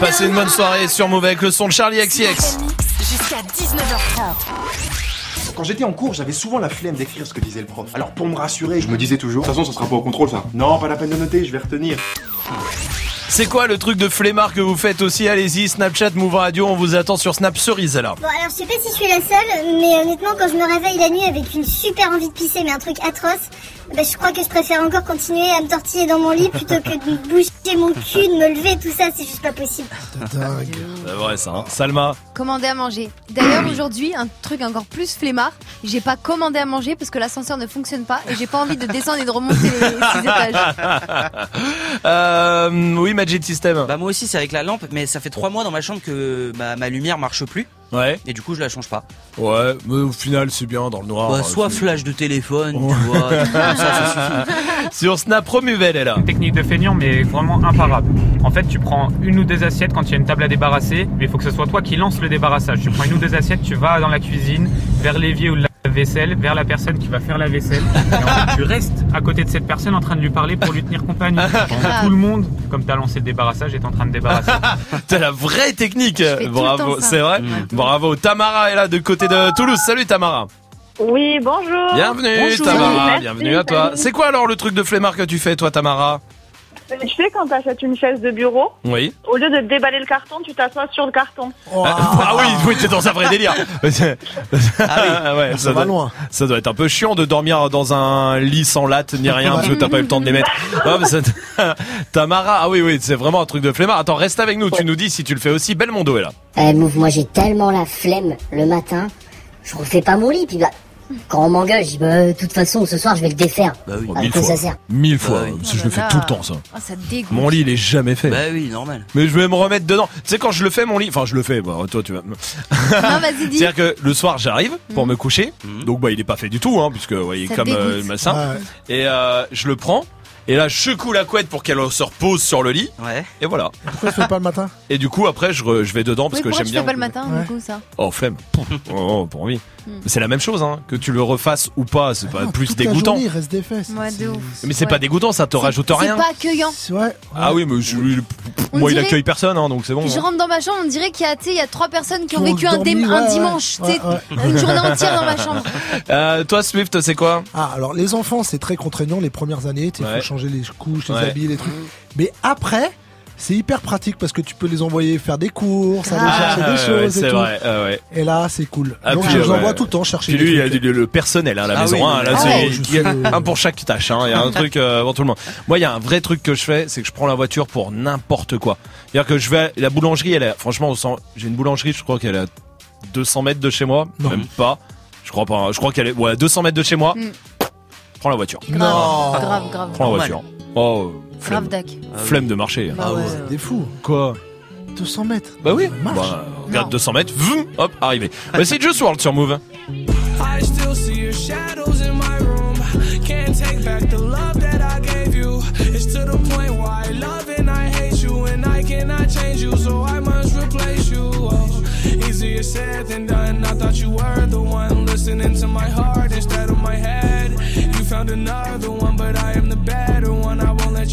Passez une bonne soirée sur Move avec le son de Charlie XCX. Jusqu'à 19h30. Quand j'étais en cours, j'avais souvent la flemme d'écrire ce que disait le prof. Alors pour me rassurer, je me disais toujours, de toute façon ça sera pas au contrôle ça. Non, pas la peine de noter, je vais retenir. C'est quoi le truc de flemmard que vous faites aussi? Allez-y, Snapchat, Move Radio, on vous attend sur Snap Cerise alors. Bon alors je sais pas si je suis la seule, mais honnêtement quand je me réveille la nuit avec une super envie de pisser, mais un truc atroce, bah je crois que je préfère encore continuer à me tortiller dans mon lit plutôt que de bouger mon cul, de me lever, tout ça, c'est juste pas possible. C'est dingue. C'est vrai ça, hein. Salma. Commander à manger. D'ailleurs aujourd'hui, un truc encore plus flemmard, j'ai pas commandé à manger parce que l'ascenseur ne fonctionne pas et j'ai pas envie de descendre et de remonter les 6 étages. Oui, Magic System. Bah moi aussi c'est avec la lampe, mais ça fait 3 mois dans ma chambre que ma lumière marche plus. Ouais. Et du coup je la change pas. Ouais, mais au final c'est bien dans le noir. Bah, soit flash de téléphone, tu vois. Ça suffit. Sur Snap, Romuvel est là. Technique de feignant mais vraiment imparable. En fait tu prends une ou deux assiettes quand il y a une table à débarrasser, mais il faut que ce soit toi qui lance le débarrassage. Tu prends une ou deux assiettes, tu vas dans la cuisine, vers l'évier ou la vaisselle, vers la personne qui va faire la vaisselle. Et en fait, tu restes à côté de cette personne en train de lui parler pour lui tenir compagnie. Tout le monde, comme t'as lancé le débarrassage, est en train de débarrasser. T'as la vraie technique. Bravo, c'est vrai. Bravo. Tamara est là de côté de Toulouse. Salut Tamara. Oui, bonjour. Bienvenue Tamara. Merci, bienvenue à toi. Salut. C'est quoi alors le truc de flemmard que tu fais toi Tamara? Tu sais quand t'achètes une chaise de bureau, oui. Au lieu de déballer le carton, tu t'assois sur le carton. Wow. Ah oui, t'es dans un vrai délire. Ouais, ça va loin. Ça doit être un peu chiant de dormir dans un lit sans latte ni rien parce que t'as pas eu le temps de les mettre. Ouais, mais Tamara, ah oui, c'est vraiment un truc de flemmard. Attends, reste avec nous, tu nous dis si tu le fais aussi. Belmondo est là. Moi j'ai tellement la flemme le matin, je refais pas mon lit puis bah. Quand on m'engueule, je dis de toute façon ce soir je vais le défaire. Bah oui, mille fois. Ça sert. Mille fois, oui. Parce que je le fais tout le temps ça. Oh, ça dégoûte. Mon lit il est jamais fait. Bah oui, normal. Mais je vais me remettre dedans. Tu sais quand je le fais mon lit, enfin je le fais. Bah toi tu vas. Non, vas-y dis. C'est-à-dire que le soir j'arrive pour me coucher. Donc bah il est pas fait du tout, hein, puisque ouais, il est comme le massin. Ouais. Et je le prends. Et là, je secoue la couette pour qu'elle se repose sur le lit. Ouais. Et voilà. Pourquoi tu fais pas le matin? Et du coup, après, je vais dedans parce que j'aime bien. Pourquoi tu fais pas le matin, du coup, ça? Oh, flemme. Pour envie. C'est la même chose, hein. Que tu le refasses ou pas, c'est pas plus dégoûtant. Journée, il reste des fesses. Ouais, de ouf. Mais c'est pas dégoûtant, ça te rajoute rien. C'est pas accueillant. Ouais. Ah oui, mais moi, il accueille personne, hein, donc c'est bon. Hein. Je rentre dans ma chambre, on dirait qu'il y a 3 personnes qui ont vécu un dimanche. Une journée entière dans ma chambre. Toi, Swift, c'est quoi? Ah, alors, les enfants, c'est très contraignant les premières années. Les couches, les habits, les trucs. Mais après, c'est hyper pratique parce que tu peux les envoyer faire des courses, aller chercher des choses et tout. Vrai, Et là, c'est cool. Donc je les envoie tout le temps chercher des trucs. Puis lui, il y a le personnel à la maison. Hein, là, c'est un pour chaque tâche. Hein. Il y a un truc avant tout le monde. Moi, il y a un vrai truc que je fais, c'est que je prends la voiture pour n'importe quoi. C'est-à-dire que je vais... La boulangerie, elle est... Franchement, j'ai une boulangerie, je crois qu'elle est à 200 mètres de chez moi. Non. Même pas. Je crois pas. Je crois qu'elle est... Ouais, à 200 mètres de chez moi. Prends la voiture. Non. Grave. Prends la voiture. Oh, flemme. Flemme de marcher. Ah ouais, t'es fou. Quoi? 200 mètres. Bah oui. Marche. Bah, regarde, 200 mètres. Vroom, hop, arrivé. Bah, c'est Just World sur Move. I still see your shadows in my room. Can't take back the love that I gave you. It's to the point why I love and I hate you and I cannot change you, so I must replace you. Oh, easier said than done. I thought you were the one listening to my heart instead of my head. Found another one, but I am the better one. I won't let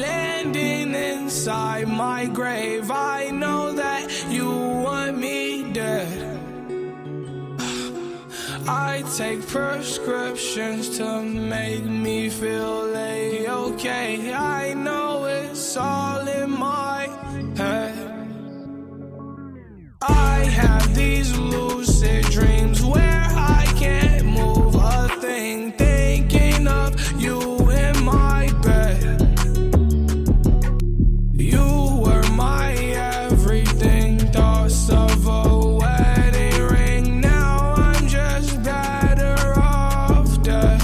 landing inside my grave. I know that you want me dead. I take prescriptions to make me feel A-okay. I know it's all in my head. I have these lucid dreams where I can't move a thing. Thinking of you in my bed. You were my everything. Thoughts of a wedding ring. Now I'm just better off dead.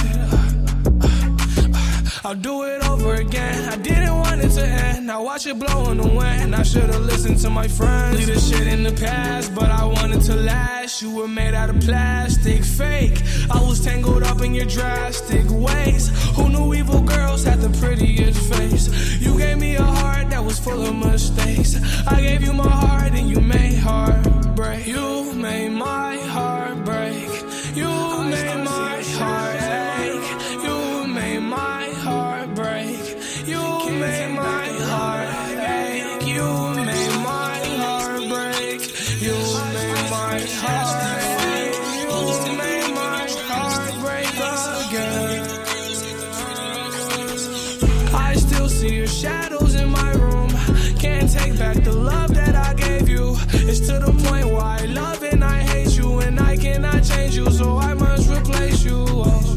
I'll do it over again. I didn't want to sitting. Now watch it blow in the wind. I should've listened to my friends. Leave this shit in the past, but I wanted to last. You were made out of plastic, fake. I was tangled up in your drastic ways. Who knew evil girls had the prettiest face? You gave me a heart that was full of mistakes. I gave you my heart and you made heartbreak. You made my heart break. You made my heart ache. You made my heart break. You made my heart ache. You made my heart break. You made my heart ache. You made my heart break again. I still see your shadows in my room. Can't take back the love that I gave you. It's to the point where I love and I hate you, and I cannot change you, so I must replace you. Oh,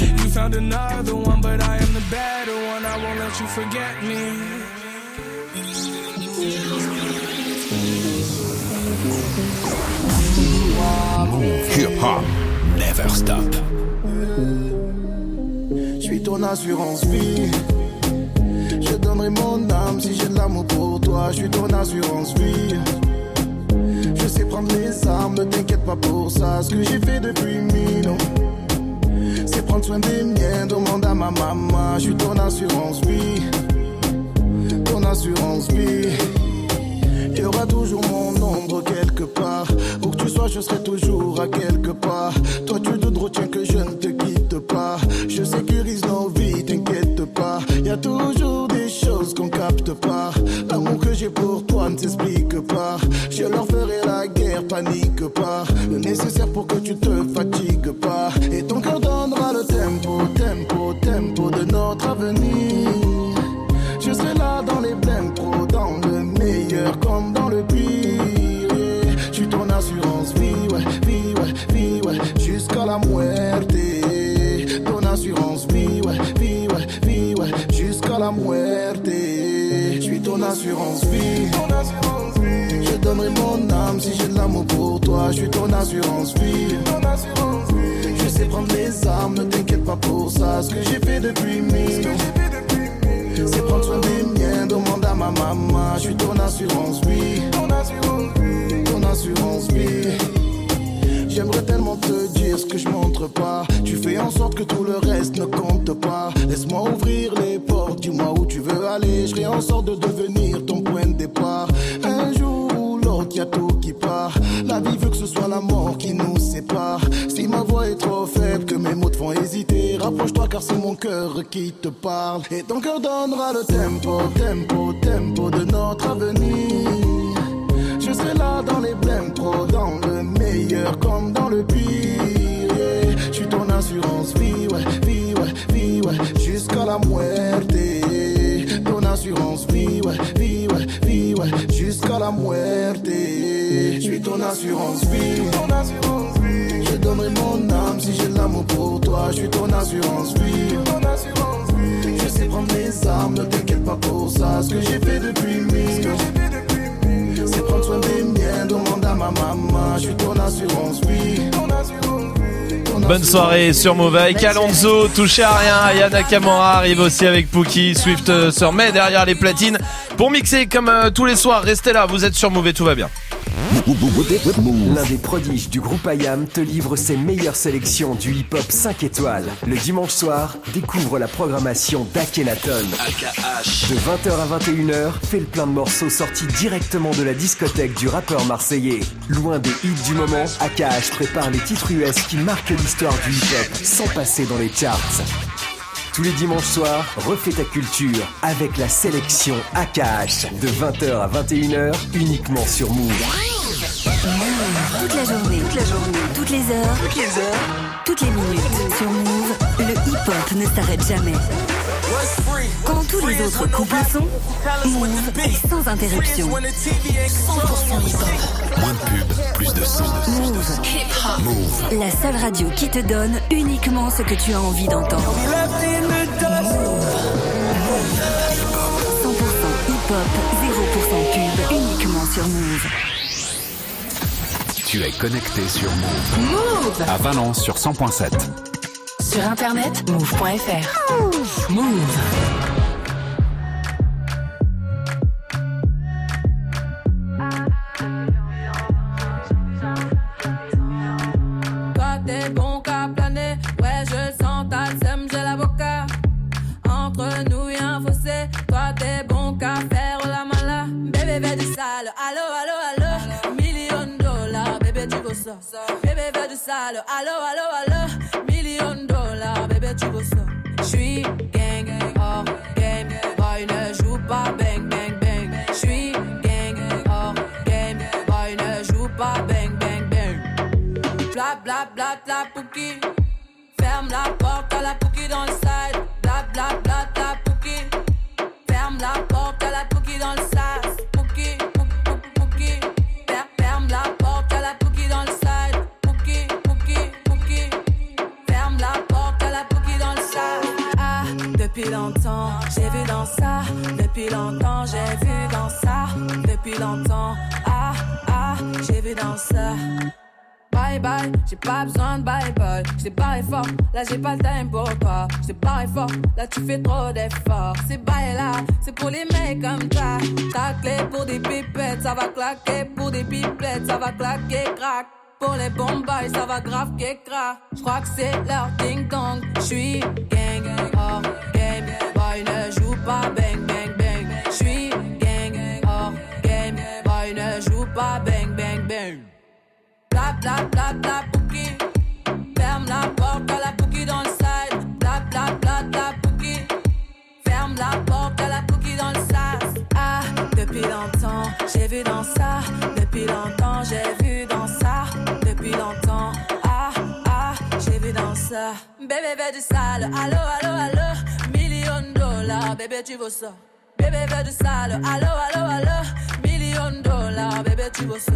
You found another one, but I am the better one. I won't let you forget me. Hip hop never stop. Je suis ton assurance vie. Je donnerai mon âme si j'ai de l'amour pour toi. Je suis ton assurance vie. Je sais prendre les armes, ne t'inquiète pas pour ça. Ce que j'ai fait depuis 1000 ans, c'est prendre soin des miens. Demande à ma maman. Je suis ton assurance vie. Ton assurance vie. Il y aura toujours mon ombre quelque part. Où que tu sois, je serai toujours à quelque part. Toi, tu te retiens que je ne te quitte pas. Je sécurise nos vies, t'inquiète pas. Il y a toujours des choses qu'on capte pas. L'amour que j'ai pour toi ne s'explique pas. Je leur ferai la guerre, panique pas. Le nécessaire pour que tu te fatigues pas. Et ton cœur donnera le tempo, tempo, tempo de notre avenir. Je serai là dans les blèmes, trop dans le meilleur comme dans le pire. Je suis ton assurance, vie, ouais, vie, ouais, vie, ouais, jusqu'à la muerte. Ton assurance, vie, ouais, vie, ouais, vie, ouais, jusqu'à la muerte. Je suis ton assurance, vie. Je donnerai mon âme si j'ai de l'amour pour toi. Je suis ton assurance, vie. Je sais prendre les armes, ne t'inquiète pas pour ça. Ce que j'ai fait depuis 1000 ans. C'est prendre soin des miens, demande à ma maman. Je suis ton assurance, oui. Ton assurance, oui. Ton assurance, oui. J'aimerais tellement te dire ce que je montre pas. Tu fais en sorte que tout le reste ne compte pas. Laisse-moi ouvrir les portes, dis-moi où tu veux aller. Je serai en sorte de devenir ton point de départ. Un jour ou l'autre, y'a tout qui part. La vie veut que ce soit la mort qui nous sépare. Si ma voix est trop faible, que mes mots te font hésiter, rapproche-toi car c'est mon cœur qui te parle. Et ton cœur donnera le tempo, tempo, tempo de notre avenir. Je serai là dans les blèmes, trop dans le meilleur comme dans le pire. Je suis ton assurance, vie, ouais, vie, ouais, vie, ouais, jusqu'à la muerte. Ton assurance, vie, ouais, vie, ouais, vie, ouais, jusqu'à la muerte. Je suis ton assurance, vie, ton assurance, vie. Je donnerai mon âme si j'ai de l'amour pour toi. Je suis ton assurance, oui. Ton assurance, oui. Je sais prendre les armes, ne t'inquiète pas pour ça. Ce que j'ai fait depuis 1000 ans, c'est prendre soin des miens. Demande à ma maman. Je suis ton assurance, oui. Ton assurance, oui. Bonne soirée sur Move avec Alonso. Touché à rien. Ayana Kamora arrive aussi avec Pookie. Swift se remet derrière les platines pour mixer comme tous les soirs. Restez là, vous êtes sur Move et tout va bien. L'un des prodiges du groupe I Am te livre ses meilleures sélections du hip-hop 5 étoiles. Le dimanche soir, découvre la programmation d'Akenaton. De 20h à 21h, fais le plein de morceaux sortis directement de la discothèque du rappeur marseillais. Loin des hits du moment, AKH prépare les titres US qui marquent l'histoire du hip-hop sans passer dans les charts. Tous les dimanches soirs, refais ta culture avec la sélection AKH. De 20h à 21h, uniquement sur Move. Toute la journée, toutes les heures, toutes les minutes. Sur Move, le hip-hop ne s'arrête jamais. Quand Tous les autres couples sont Move et sans interruption. 100% hip-hop. Moins de pub, plus de son. Move. Hip-hop. Move. La seule radio qui te donne uniquement ce que tu as envie d'entendre. Move. 100% hip-hop, 0% pub, uniquement sur Move. Tu es connecté sur Move. Move. À Valence sur 100.7. Sur internet, move.fr. Move. Move. Bébé veut du sale, allo, allo, allo. $1,000,000, bébé tu veux ça. J'suis gang, hors game, boy ne joue pas bang, bang, bang. J'suis gang, hors game, boy ne joue pas bang, bang, bang. Bla, bla, bla, bla, pouki. Ferme la porte à la pouki dans le side. Bla, bla, bla, bla, pouki. Ferme la porte à la pouki dans le side. Pouki, pouki, pouki. Ferme la porte à la pouki dans le side. Depuis longtemps, j'ai vu dans ça. Depuis longtemps, j'ai vu dans ça. Depuis longtemps, ah, ah, j'ai vu dans ça. Bye bye, j'ai pas besoin de bye bye. J't'ai barré fort, là j'ai pas le time pour toi. J't'ai barré fort, là tu fais trop d'efforts. C'est bail là, c'est pour les mecs comme ça. Ta clé pour des pipettes, ça va claquer. Pour des pipettes, ça va claquer, crack. Pour les bombes, ça va grave qu'écra. J'crois que c'est leur ding-dong. J'suis gang, hors game. Boy, ne joue pas bang, bang, bang. J'suis gang, hors game. Boy, ne joue pas bang, bang, bang. Bla, bla, bla, bla, pouki. Ferme la porte à la pouki dans le side. Bla, bla, bla, bla, pouki. Ferme la porte à la pouki dans le sas. Ah, depuis longtemps, j'ai vu dans ça. Depuis longtemps, j'ai vu dans ça. Depuis longtemps, ah, ah, j'ai vu dans ça. Bébé veut du sale, allo, allo, allo. $1,000,000, bébé tu veux ça. Bébé veut du sale, allo, allo, allo. $1,000,000, bébé tu veux ça.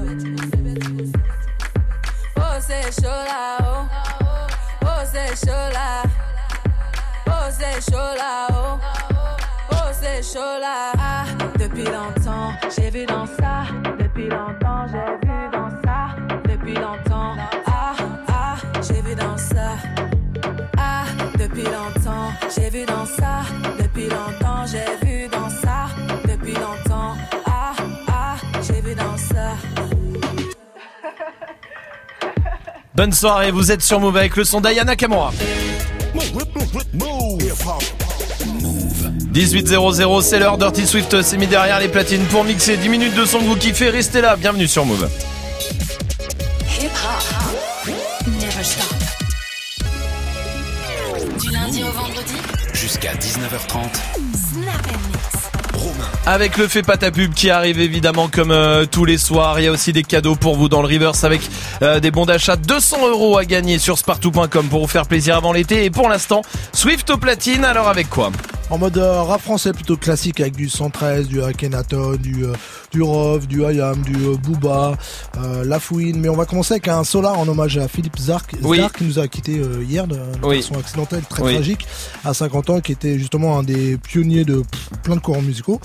Oh c'est chaud là, oh. Oh c'est chaud là. Oh c'est chaud là, oh. Oh c'est chaud là. Ah, depuis longtemps, j'ai vu dans ça. Depuis longtemps, j'ai vu dans ça. Depuis longtemps, ah, ah, j'ai vu dans ça. Ah, depuis longtemps, j'ai vu dans ça. Depuis longtemps, j'ai vu dans ça. Depuis longtemps, ah, ah, j'ai vu dans ça. Bonne soirée, vous êtes sur Move avec le son d'Ayana Kamura. 18h00, c'est l'heure. Dirty Swift s'est mis derrière les platines pour mixer 10 minutes de son que vous kiffez. Restez là, bienvenue sur Move. Hip-hop, never stop. Du lundi au vendredi, jusqu'à 19h30. Snap and Mix. Avec le fait pas ta pub qui arrive évidemment comme tous les soirs. Il y a aussi des cadeaux pour vous dans le reverse avec des bons d'achat. 200€ à gagner sur Spartoo.com pour vous faire plaisir avant l'été. Et pour l'instant, Swift au platine, alors avec quoi? En mode rap français plutôt classique avec du 113, du Akhenaton, du ROV, du I Am, du Booba, La Fouine. Mais on va commencer avec un Solar en hommage à Philippe Zark, oui. Zark qui nous a quitté hier de façon accidentelle, très tragique, à 50 ans, qui était justement un des pionniers de plein de courants musicaux.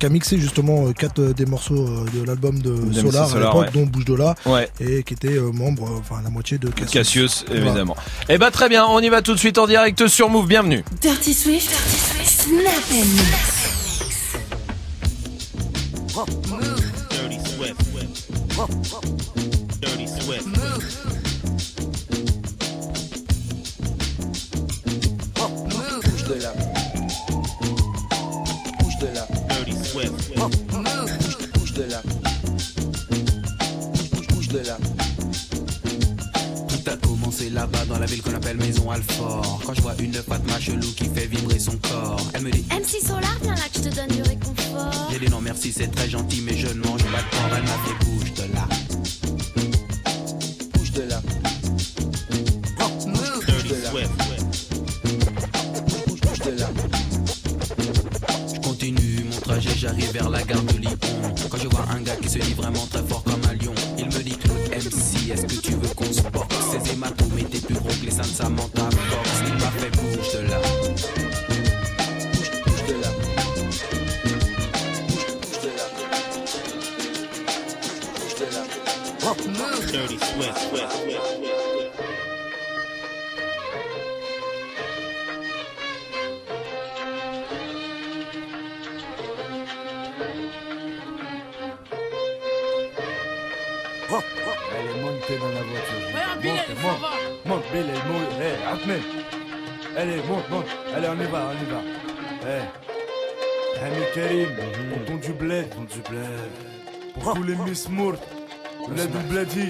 Qui a mixé justement 4 des morceaux de l'album de Solar à l'époque, dont Bouche de là, et qui était membre, enfin la moitié de Cassius. Cassius, évidemment. Voilà. Et bah très bien, on y va tout de suite en direct sur Move, bienvenue. Dirty Swift, Snap and Mix. Dirty Swift. Dirty Swift. Bouche de là. Bouche de là. Dirty Swift. Bouche de là. Bouche de là. Tout a commencé là-bas dans la ville qu'on appelle Maison Alfort. Quand je vois une patte ma chelou qui fait vibrer son corps, elle me dit MC Solar, viens là que je te donne du réconfort. J'ai dit non merci, c'est très gentil, mais je ne mange pas de porc. Elle m'a fait bouge de là. Bouge de là. Bouge de là. Bouge de là. j'arrive vers la gare de Lyon. Quand je vois un gars qui se dit vraiment très fort comme un lion, il me dit Claude MC, est-ce que tu veux qu'on se porte? Ces hématomes et tes perruques, les seins de Samantha Fox. Il m'a fait bouge de là, bouge de là, bouge de là, bouge de là, bouge de là. Dirty Swift. Monte, Bill, elle mouille, hé, hey, Ahmed. Allez, monte, allez, on y va. Hé, Ami Karim, on tombe du bled. Pour tous les Miss Mourt, la doubladi.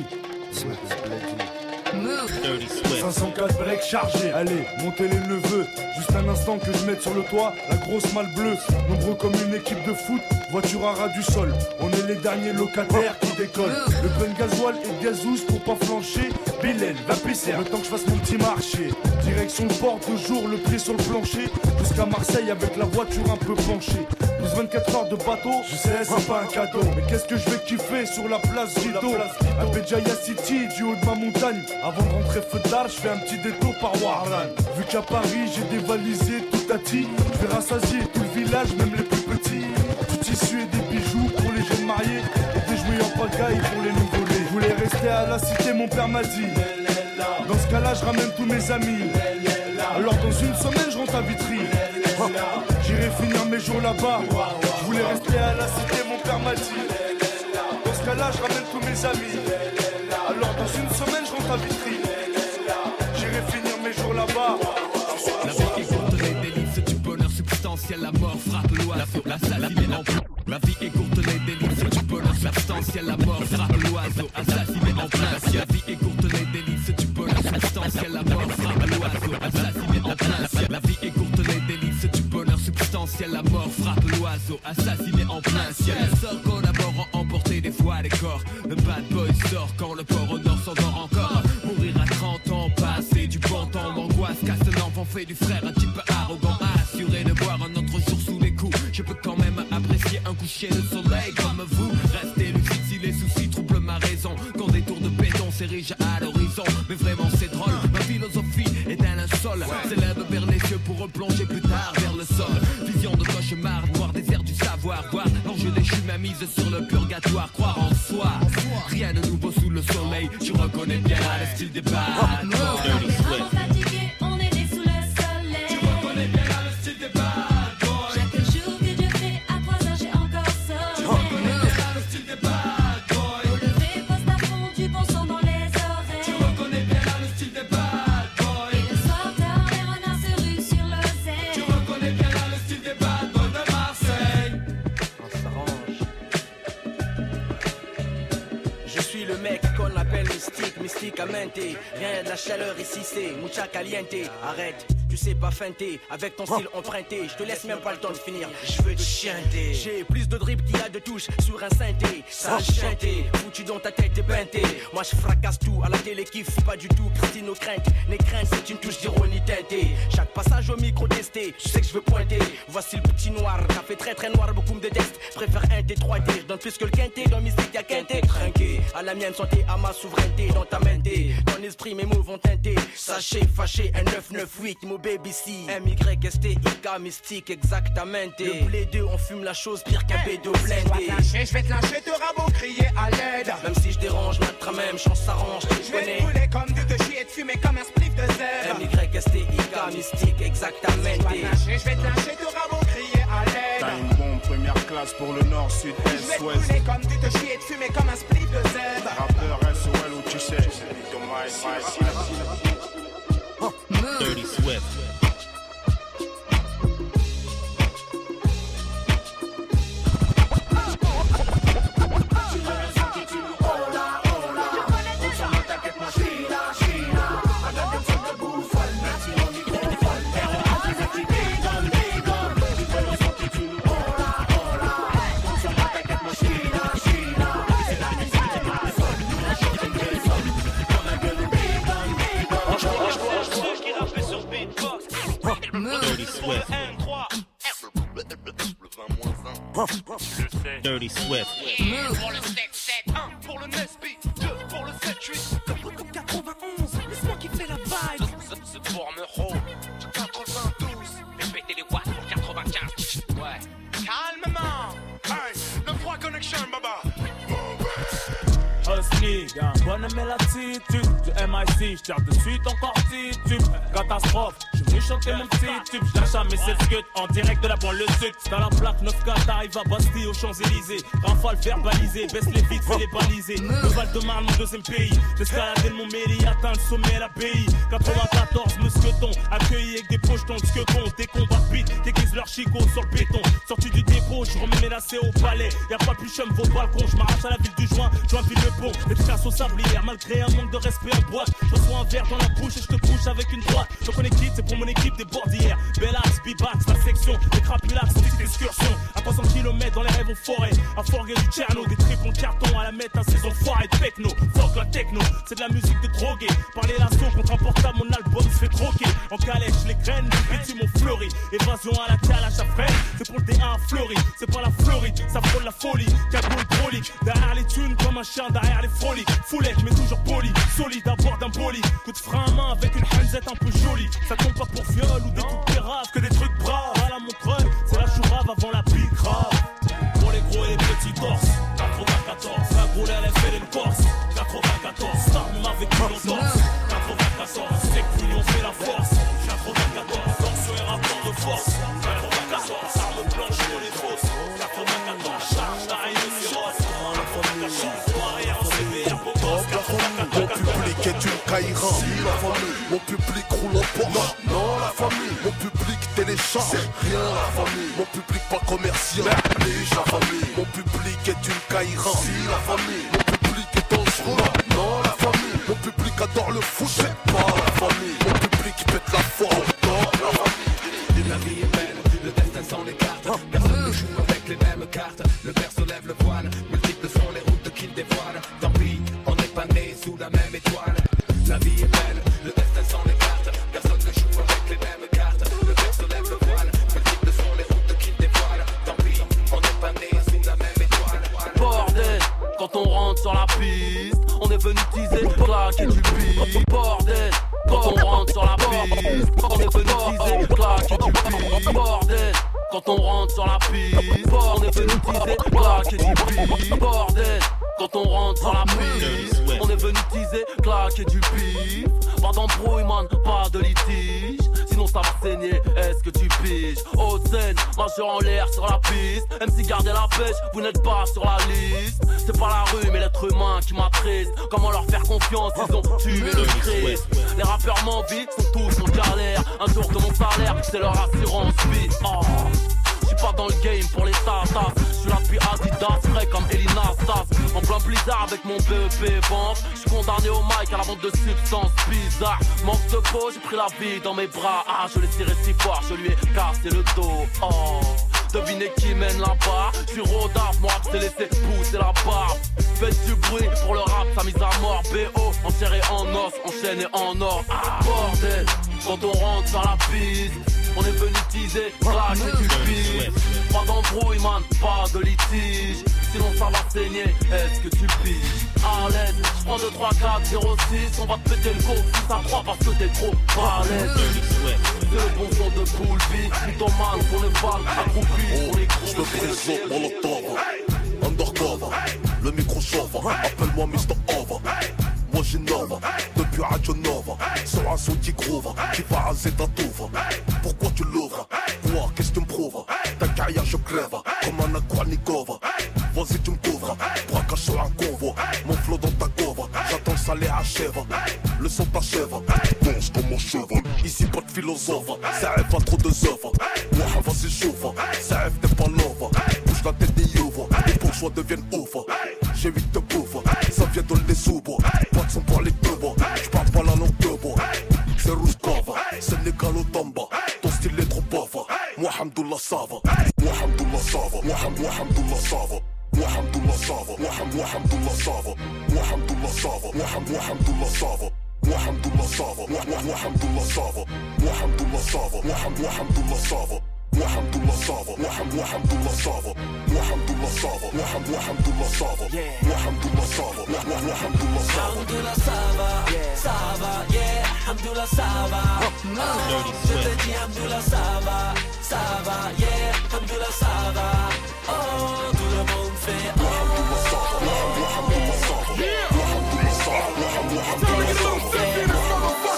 504 break chargé, allez, montez les neveux. Juste un instant que je mette sur le toit la grosse malle bleue. Nombreux comme une équipe de foot, voiture à ras du sol. On est les derniers locataires qui décollent. Le plein gasoil et gazouze pour pas flancher. Bilal, va pisser, le temps que je fasse mon petit marché. Direction port, toujours le pied sur le plancher. Jusqu'à Marseille avec la voiture un peu penchée. 24 heures de bateau, je sais c'est pas un cadeau. Mais qu'est-ce que je vais kiffer sur la place Gido, à Béjaïa City, du haut de ma montagne. Avant de rentrer feu d'art, je fais un petit détour par Warlan. Vu qu'à Paris j'ai dévalisé tout à ti, je vais rassasier tout le village, même les plus petits. Du tissu et des bijoux pour les jeunes mariés, et des jouets en pagaille pour les nouveaux nés. Je voulais rester à la cité, mon père m'a dit, dans ce cas-là je ramène tous mes amis. Alors dans une semaine je rentre à Vitry. J'irai finir mes jours là-bas. Je voulais rester à la cité, mon père m'a dit, dans ce cas-là je ramène tous mes amis. Alors dans une semaine je rentre à Vitry. J'irai finir mes jours là-bas. La vie est courte, les délices du bonheur substantiel. La mort frappe l'oiseau, la saline est en plein. La vie est courte, les délices du bonheur substantiel. La mort frappe l'oiseau, la saline est en plein. La vie est courte, les délices du bonheur substantiel. La mort frappe l'oiseau, la saline est en plein. La vie est courte, les délices du bonheur substantiel. La mort frappe l'oiseau, assassiné en plein ciel. Elle sort qu'on abord a emporté des fois les corps. Le bad boy sort quand le port au nord s'endort encore. Mourir à 30 ans, passer du bon temps, l'angoisse casse l'enfant, fait du frère un type arrogant. Assuré de boire un autre jour sous les coups. Je peux quand même apprécier un coucher de soleil comme vous. Restez lucide si les soucis troublent ma raison. Quand des tours de béton s'érigent à l'horizon. Mais vraiment c'est drôle, ma philosophie est un linceul. S'élève vers les cieux pour replonger plus tard vers le sol. Vision de cauchemar noir, désert du savoir. Voir l'enjeu déchu, ma mise sur le purgatoire. Croire en soi, rien de nouveau sous le soleil. Tu reconnais bien le style des bars. Mystique à mente, rien de la chaleur ici c'est mucha caliente. Arrête, tu sais pas feinter, avec ton style emprunté, je te laisse même pas le temps de finir. Je veux te chanter, j'ai plus de drip qu'il y a de touches sur un synthé. Sans chanter, foutu dans ta tête et peinté. Moi je fracasse tout, à la télé kiffe pas du tout. Christine aux craintes, les craintes c'est une touche d'ironie teintée. Chaque passage au micro testé, tu sais que je veux pointer. Voici le petit noir, café très très noir, beaucoup me détestent. Préfère un T3D, je donne plus que le quinté. Dans Mystique y'a quinté, trinqué, à la mienne santé, à ma souveraineté. Dans ta menté, ton esprit mes mots vont teinter. Sachez, fâché, un 998, mon baby C, MYSTIK, Mystique, exactement. Le blé 2, on fume la chose pire qu'un bédo blindé. Je vais te lâcher, te rabot, crier à l'aide. Même si je dérange, notre même chance s'arrange, tu connais. Je vais te brûler comme du de chier et te fumer comme un spliff de zèbre. MYSTIK, Mystique, exactement. Je vais te lâcher, te rabot, crier à l'aide. T'as une bombe première classe pour le nord, sud, est, ouest. Je vais te brûler comme du de chier et te fumer comme un spliff de zèbre. Rappeur SOL ou tu sais, Dirty Swift. Dirty Swift. 1, 3, Dirty Swift. Move. Pour le 7-7, 1 pour le 9-8, 2 pour le 7-8, comme comme 91, c'est moi qui fais la vibe. Ce forme rose, 92, répétez les watts pour 95. Ouais. Calmement. Hey, le 3 connexion, baba. Husky, y'a un bonhomme et l'attitude du MIC, j'tire de suite encore titube. Catastrophe, j'suis venu chanter mon petit tube. J'lâche jamais cette scut en direct de la banlieue sud. C'est à la plaque 9K, t'arrives à Bastille aux Champs-Élysées. Rafale verbalisée, baisse les fixes et les balisés. Le Val-de-Marne, mon deuxième pays. J'escaladais mon mairie, atteint le sommet, l'abbaye. 94, Mousqueton, accueilli avec des projetons de squetons. Des combats de bites, déguisent leur chicot sur le béton. Sorti du dépôt, j'remets menacé au palais. Y'a pas plus chum, vos balcons, j'm'arrache à la ville du joint. J'en vis le bon, les traces au sablière, malgré un manque de respect en boîte. Je reçois un verre dans la bouche et je te couche avec une droite. Donc on est quitte, c'est pour mon équipe des bordières. Bellax, Bibax, la section, des crapilax, petite excursion. À 300 km dans les rêves aux forêts, à Forguer du Tcherno, des tripons de carton à la mettre, un saison foire et techno. Fuck la techno, c'est de la musique de drogué. Par les lasso contre un portable, mon album se fait croquer. En calèche, les graines, les bitumes ont fleuri. Évasion à la Kalash à Fred, c'est pour le D1 à Fleury. C'est pas la Floride, ça frôle la folie. Cagoule brolique, derrière les thunes comme un chien, derrière les froliques, foulette mais toujours poli, solide à bord d'un bolide, coup de frein à main avec une hanzette un peu jolie, ça compte pas pour viol ou des coups de raves, que des trucs braves, à la Montreuil, c'est la chourave avant la pique grave, pour les gros et les petits torses, 94, la brûlée à l'effet et le corse, 94, ça on m'a vécu en torse, 94, c'est que on fait la force, 94, torsion et rapport de force, 94, arme blanche pour les grosses, 94, charge la rhinocéros, 94, mon public est une caïra. Si la famille, mon public roule en Porsche. Non, non, la famille, mon public télécharge. C'est rien la famille, mon public pas commercial. Léger la famille, mon public est une caïra. Si la famille, mon public est dangereux. Non, non, la famille, mon public adore le fou. C'est pas la famille, mon public pète la forme. Non, la famille. La vie est belle, le destin s'en écarte. Personne ne joue avec les mêmes cartes. Le père se lève le voile, multiples sont les routes qu'il dévoile. Tant pis. Sous la même étoile, la vie est belle, le destin s'en écarte, personne ne joue avec les mêmes cartes, le père se lève le voile, multiples sont les routes qu'il dévoile, tant pis, on n'est pas né sous la même étoile. Bordel, quand on rentre sur la piste, on est venu teaser, claquer du pif. Bordel, quand on rentre sur la piste, on est venu teaser, claquer du pif. Bordel, quand on rentre sur la piste, on est venu teaser, claquer du pif. Bordel, quand on rentre sur la piste, on est venu teaser, claquer du pif. Pas d'embrouille man, pas de litige, sinon ça va saigner, est-ce que tu piges? Haute scène, majeur en l'air sur la piste, même si gardez la pêche, vous n'êtes pas sur la liste. C'est pas la rue mais l'être humain qui m'attriste. Comment leur faire confiance, ils ont tué le Christ. Les rappeurs m'envient, sont tous en galère. Un jour de mon salaire, c'est leur assurance vie. Oh. J'suis pas dans le game pour les tatas. J'suis là depuis Adidas, frais comme Elina Stas. En plein blizzard avec mon BEP vente. J'suis condamné au mic à la vente de substances bizarres. Manque de peau, j'ai pris la vie dans mes bras. Ah, je l'ai tiré si fort, je lui ai cassé le dos. Oh, devinez qui mène là-bas. J'suis rodave, mon rap s'est laissé pousser la barbe. Faites du bruit pour le rap, sa mise à mort. BO, en chair et en os, en chaîne et en or. Ah, bordel, quand on rentre sur la piste, on est venu teaser, claquer du pif. Pas d'embrouille man, pas de litige, sinon ça va saigner, est-ce que tu piges? À l'aise, j'prends 2, 3, 4, 0, 6. On va te péter le go, 6 à 3 parce que t'es trop balèze. C'est le bon son de Poulby, plutôt mal qu'on les balle, accroupi, on les croit. J'me présente mon octobre, undercover, le micro chauve, appelle-moi Mr. Over. Moi j'innove, depuis Radio Nova, sur un son qui groove, qui va à Zetatova. Pourquoi tu l'ouvres? Quoi, qu'est-ce que tu me prouves? Ta carrière je crève, comme un Akwanikova. Vas-y tu me couvres, braquage sur un convoi. Mon flot dans ta cova, j'attends ça les achève. Le son t'achève, danse comme mon cheval. Ici pas de philosophe, ça rêve pas trop de œuvres. Ouah, vas-y chauffe, ça rêve t'es pas l'œuvre. Bouge la tête des ouvres, les bourgeois deviennent ouf. J'ai 8 de bouffe, ça vient de les soubres. Pas de son pour les tubos, j'parle pas la langue de bois. C'est Rouskava, c'est Négalo Tamba. Ton style est trop pauvre, Mohamdullah Sava. Mohamdullah Sava, Mohamdullah Sava. Mohamdullah Sava, Mohamdullah Sava. Mohamdullah Sava, Mohamdullah Sava. Mohamdullah Sava, Mohamdullah Sava. Mohamdullah Sava, Mohamdullah Sava. Mohamdullah Sava, Wahamdullah Sava, Wahamdullah Sava, Wahamdullah Sava, Wahamdullah Sava, Wahamdullah Sava, yeah, Hamdullah Sava, je te dis Hamdullah Sava, Sava, yeah, Hamdullah Sava, oh, tout le monde fait Wahamdullah Sava, Wahamdullah Sava, Wahamdullah Sava, Wahamdullah Sava, ha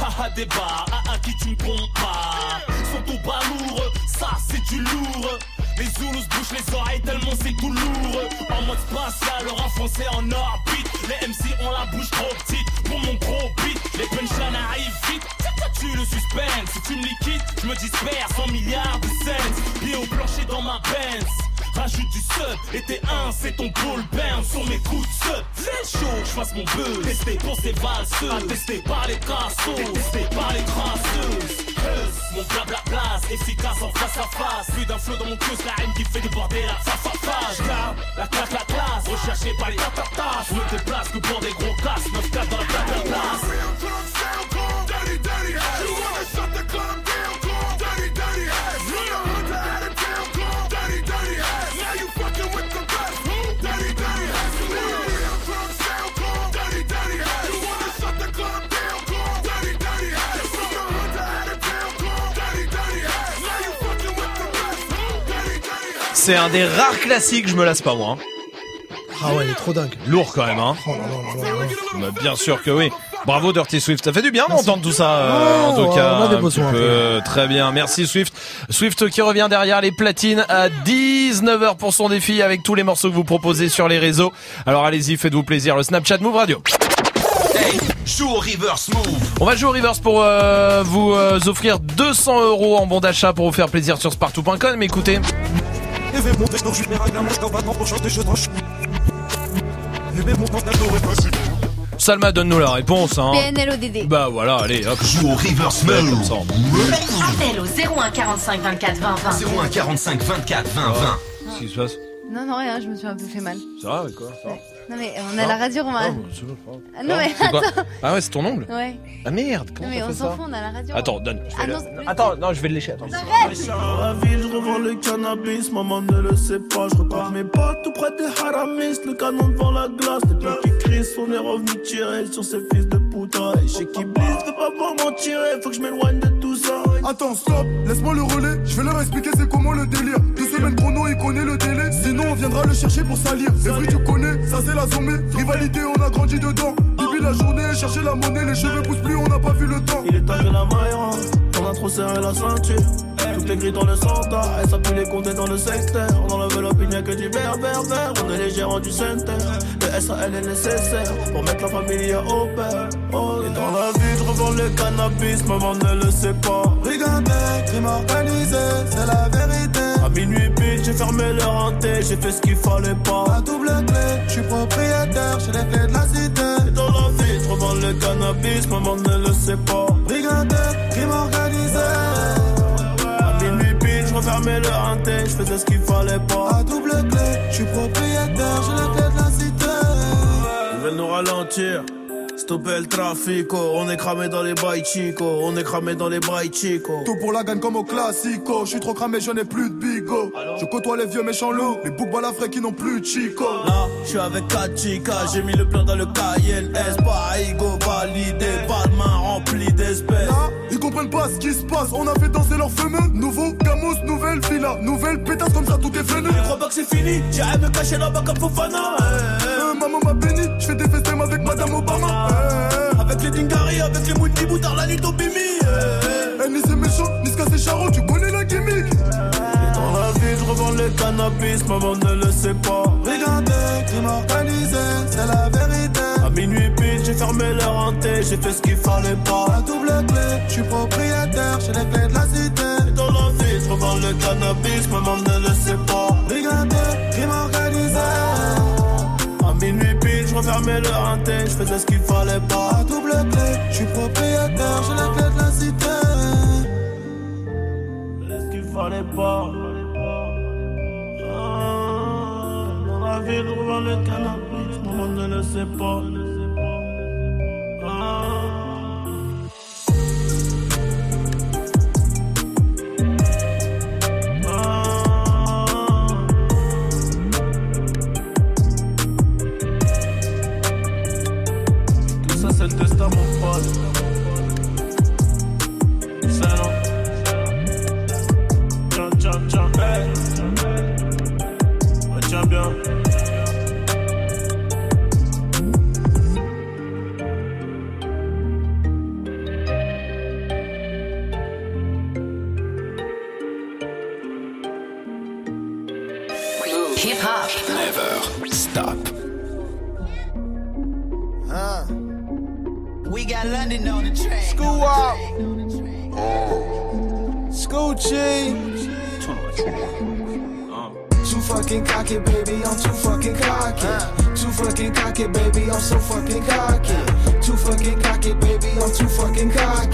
ha ha débat, à qui tu me compares. Sont au bas lourd, ça c'est du lourd. Les Zoulous bouchent les oreilles tellement c'est tout lourd. En mode spatial, leur enfoncé en orbite. Les MC ont la bouche trop petite pour mon gros beat. Les punchlines arrivent vite, tu le suspense. Si tu me liquides, je me disperse en milliards de cents. Pieds au plancher dans ma Benz. Rajoute du seul, et t'es un, c'est ton ball burn sur mes coups de seul. C'est chaud, j'fasse mon buzz, testé pour ces valseux, attesté par les cassos, détesté par les crasseuses. Mon blabla place, efficace en face à face. Plus d'un flot dans mon queue, c'est la haine qui fait déborder la fa-fa-fa. J'garde la claque, la classe, recherché par les tatata. Je me déplace que pour des gros casses, 9-4 dans la tatatasse. Dirty, dirty ass, you wanna shut the club down, go. Dirty, dirty ass, you know the attitude, go. Dirty, dirty ass. C'est un des rares classiques, je me lasse pas moi. Ah ouais, il est trop dingue. Lourd quand même, hein. Oh là là là là. Bien sûr que oui. Bravo Dirty Swift, ça fait du bien d'entendre tout ça en tout cas. On a des besoins, très bien, merci Swift. Swift qui revient derrière les platines à 19h pour son défi avec tous les morceaux que vous proposez sur les réseaux. Alors allez-y, faites-vous plaisir, le Snapchat Move Radio. Hey, joue au reverse move. On va jouer au reverse pour vous offrir 200€ en bon d'achat pour vous faire plaisir sur Spartoo.com. Mais écoutez. Salma, donne-nous la réponse, hein. PNL ODD. Bah voilà, allez, hop. Joue au reverse mode. Appel au 01 45 24 20 20. 01 45 24 20 20. Qu'est-ce qui se passe? Non, non, rien, je me suis un peu fait mal. Ça va, mais quoi? Non, mais on a la radio, on va. Ah non, mais attends. Ah ouais, c'est ton ongle? Ouais. Ah merde, comment ça? Non, mais on s'en fout, on a la radio. Attends, donne. Attends, non, je vais le lécher, attends. Arrête! La ville, je revends le cannabis, maman ne le sait pas. Je repars mes pas tout près des haramis, le canon devant la glace. Les trucs qui crissent, on est revenu tirer sur ces fils de putain. Et chez qui blisse, je veux pas pouvoir m'en tirer, faut que je m'éloigne de tout ça. Attends, stop, laisse-moi le relais, je vais leur expliquer c'est comment le délire. 2 semaines chrono, il connaît le délai. Sinon, on viendra le chercher pour salir. Les bruits, tu connais, ça c'est la zombie. Rivalité, on a grandi dedans. Depuis la journée, chercher la monnaie, les cheveux poussent plus, on n'a pas vu le temps. Il est tard que la maille rentre, on a trop serré la ceinture. Tout est gris dans le centre, elle s'appuie les comptes dans le secteur. On enlève l'opinion que du vert. On est les gérants du center, le SAL est nécessaire pour mettre la famille à au pair. Et dans la vie, je revends le cannabis, maman ne le sait pas. Brigandais, crime organisé, c'est la vérité. À minuit pile, j'ai fermé le renté, j'ai fait ce qu'il fallait pas. La double clé, je suis propriétaire, j'ai les clés de la cité. Et dans la vie, je revends le cannabis, maman ne le sait pas. Brigandais, crime organisé. Fermez le hanté, je faisais ce qu'il fallait pas. À double clé, je suis propriétaire, j'ai la clé de la cité. Ils veulent nous ralentir, stopper le trafic. On est cramé dans les bails chico, on est cramé dans les bails chico. Tout pour la gagne comme au classico, je suis trop cramé, je n'ai plus de bigot. Je côtoie les vieux méchants loups, les boucs balafrés qui n'ont plus de chico. Là, je suis avec 4 chicas, j'ai mis le plein dans le Cayenne S. Paigo validé, pas de main remplie d'espèces. Là, ils comprennent pas ce qui se passe, on a fait danser leur fameux. Nouveau Camus, nouvelle villa, nouvelle pétasse comme ça tout est freiné. Je crois pas que c'est fini, j'irai me cacher là-bas comme Fofana. Maman m'a béni, je fais des FaceTime avec Madame Obama. Avec les Dingari, avec les Mouti Boutard, la nuit au Bimi. Ni c'est méchant, ni c'est charron, tu connais la gimmick. Dans la vie, je revends le cannabis, maman ne le sait pas. Regardez, crime organisé, c'est la vérité. À minuit pile, j'ai fermé le renté, j'ai fait ce qu'il fallait pas. La double clé, je suis propriétaire, j'ai les clés de la cité. Et dans la vie, je revends le cannabis, maman ne le sait pas. Brigandé, crime organisé. À minuit pile, je refermais le renté, je faisais ce qu'il fallait pas. La double clé, je suis propriétaire, j'ai les clés de la cité. mon pote. Salon. Tiens, tiens, tiens, hey. Retiens bien. Never stop. We got London on the train. School up. Scoochie. Too fucking cocky, baby. I'm too fucking cocky. Too fucking cocky, baby. I'm so fucking cocky. Too fucking cocky, baby. I'm too fucking cocky.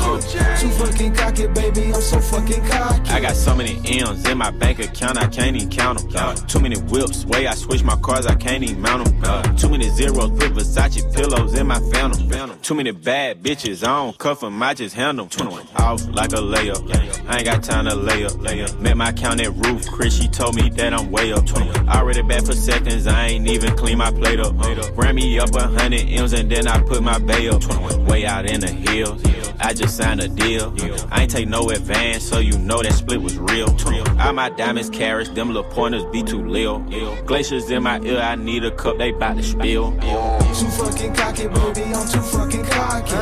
Too fucking cocky, baby. I'm so fucking cocky. I got so many M's in my bank account, I can't even count them. Too many whips, way I switch my cars, I can't even mount them. Too many zeros with Versace pillows in my phantom. Too many bad bitches, I don't cuff them, I just handle them. Off like a layup, I ain't got time to lay up. Met my count at Roof Chris, she told me that I'm way up. Already bad for seconds, I ain't even clean my plate up. Ran me up 100 M's and then I put my bae up. Way out in the hills, I just signed a deal. I ain't take no advance, so you know that split was real. All my diamonds, carrots, them little pointers be too lil. Glaciers in my ear, I need a cup, they bout to spill. Too fucking cocky, baby, I'm too fucking cocky.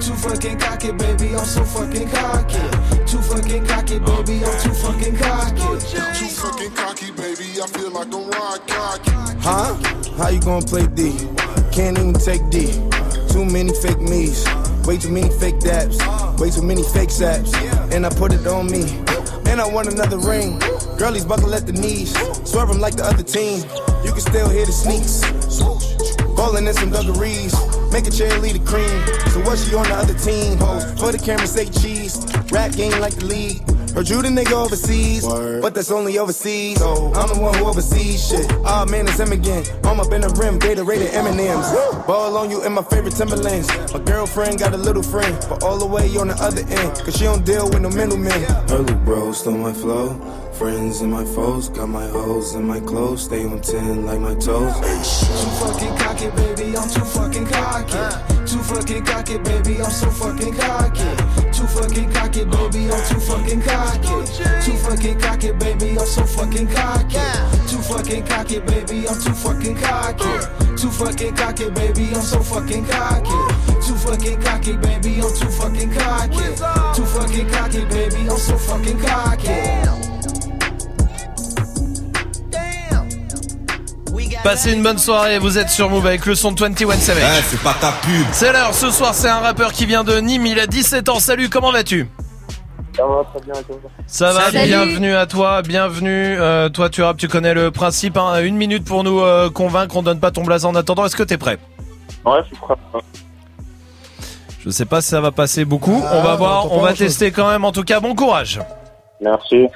Too fucking cocky, baby, I'm so fucking cocky. Too fucking cocky, baby, I'm too fucking cocky. Too fucking cocky, baby, I feel like I'm rock cocky. Huh? How you gonna play D? Can't even take D. Too many fake me's, way too many fake daps, way too many fake saps, and I put it on me, and I want another ring. Girlies buckle at the knees, swerve them like the other team. You can still hear the sneaks, ballin' in some dungarees, make a cheerleader cream. So what she on the other team? For the camera say cheese, rap game like the league. Heard you the nigga overseas, but that's only overseas. So I'm the one who oversees shit. Ah, man, it's him again. I'm up in the rim, Gatorade and M&M's. Ball on you in my favorite Timberlands. My girlfriend got a little friend, but all the way on the other end, cause she don't deal with no middlemen. Her little bro stole my flow. Friends and my foes, got my hoes in my clothes, stay on 10 like my toes. Too fucking cocky, baby, I'm too fucking cocky. Too fucking cocky, baby, I'm so fucking cocky. Too fucking cocky, baby, I'm too fucking cocky. Too fucking cocky, baby, I'm so fucking cocky. Too fucking cocky, baby, I'm too fucking cocky. Too fucking cocky, baby, I'm so fucking cocky. Too fucking cocky, baby, I'm too fucking cocky. Too fucking cocky, baby, I'm so fucking cocky. Passez une bonne soirée, vous êtes sur Move avec le son de 21 Savage. Ah, c'est pas ta pub. C'est l'heure, ce soir c'est un rappeur qui vient de Nîmes, il a 17 ans. Salut, comment vas-tu? Ça va, très bien, toi. Ça va, salut. Bienvenue à toi, bienvenue. Toi tu rappes, tu connais le principe, hein. Une minute pour nous convaincre, on donne pas ton blason en attendant. Est-ce que t'es prêt? Ouais, je suis prêt. Je sais pas si ça va passer beaucoup, on va voir, on va tester quand même. En tout cas, bon courage. Merci.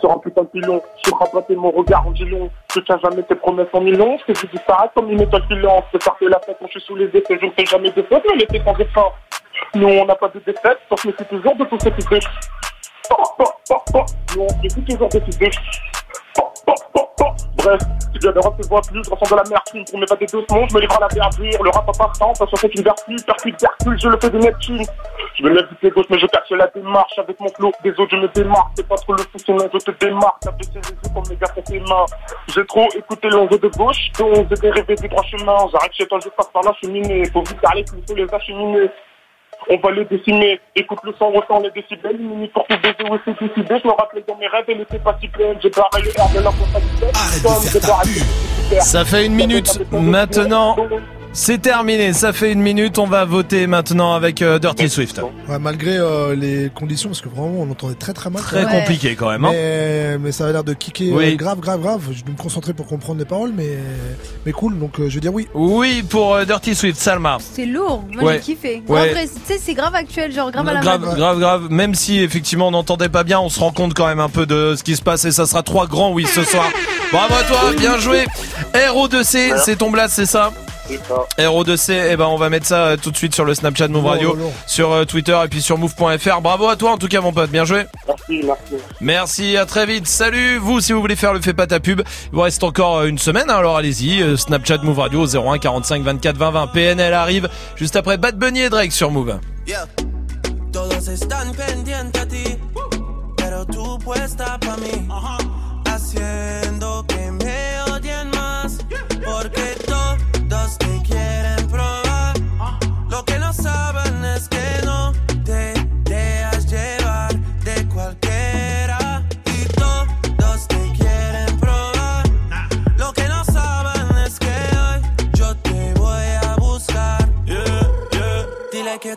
Sur un putain de pilon, je crois pas mon regard en pilon. Je tiens jamais tes promesses en millions. Je fais du disparate comme une étoile filante. C'est parce que la fête quand je suis sous les effets, je ne fais jamais de faute, mais l'été sans effort. Nous on n'a pas de défaite, on se méfie toujours de tous ces petits trucs. Nous on se méfie toujours de ces trucs. Bref, si bien l'Europe se voit plus, je ressens de la mercure. Pour mes pas des deux secondes, je me livre à la verdure. Le rap à part temps, parce que c'est une vertu. Percule, je le fais de Neptune. Je me lève du pied gauche, mais je perce la démarche. Avec mon flow, des autres, je me démarque. C'est pas trop le fou, sinon je te démarque. T'as baissé les yeux comme les gars font tes mains. J'ai trop écouté l'ongle de gauche, donc j'ai rêvé des trois chemins. J'arrête chez toi, je passe par la cheminée. Faut vite parler, plutôt les acheminer. On va les décimer, écoute le son, ressent les décibels. Une minute pour tout baiser, oui c'est décidé. Je me rappelais dans mes rêves, elle était pas si pleine. J'ai barré le R de la comptabilité. Ça fait une minute, maintenant c'est terminé, ça fait une minute. On va voter maintenant avec Dirty Swift. Ouais, malgré les conditions, parce que vraiment on entendait très très mal. Très compliqué quand même, hein. Mais ça a l'air de kicker, oui. Grave. Je dois me concentrer pour comprendre les paroles, mais cool, donc je vais dire oui. Oui pour Dirty Swift, Salma. C'est lourd, moi j'ai kiffé. Ouais. Tu sais, c'est grave actuel, genre grave à la grave, main. Grave, même si effectivement on n'entendait pas bien, on se rend compte quand même un peu de ce qui se passe et ça sera 3 grands oui ce soir. Bravo à toi, bien joué. RO2C, c'est ton blast, c'est ça? RO2C, et eh ben on va mettre ça tout de suite sur le Snapchat Move Radio, sur Twitter et puis sur move.fr. Bravo à toi en tout cas mon pote, bien joué. Merci. Merci, à très vite. Salut. Vous, si vous voulez faire le fait pas ta pub, il vous reste encore une semaine, hein, alors allez-y. Snapchat Move Radio 01 45 24 20 20. PNL arrive juste après Bad Bunny et Drake sur Move. Yeah. Todos están pendientes a ti, pero tú puesta pa' mí, haciendo que me odien más, porque todos te quieren probar, lo que no saben es que no te dejas llevar de cualquiera, y todos te quieren probar, lo que no saben es que hoy yo te voy a buscar, yeah, yeah. Dile que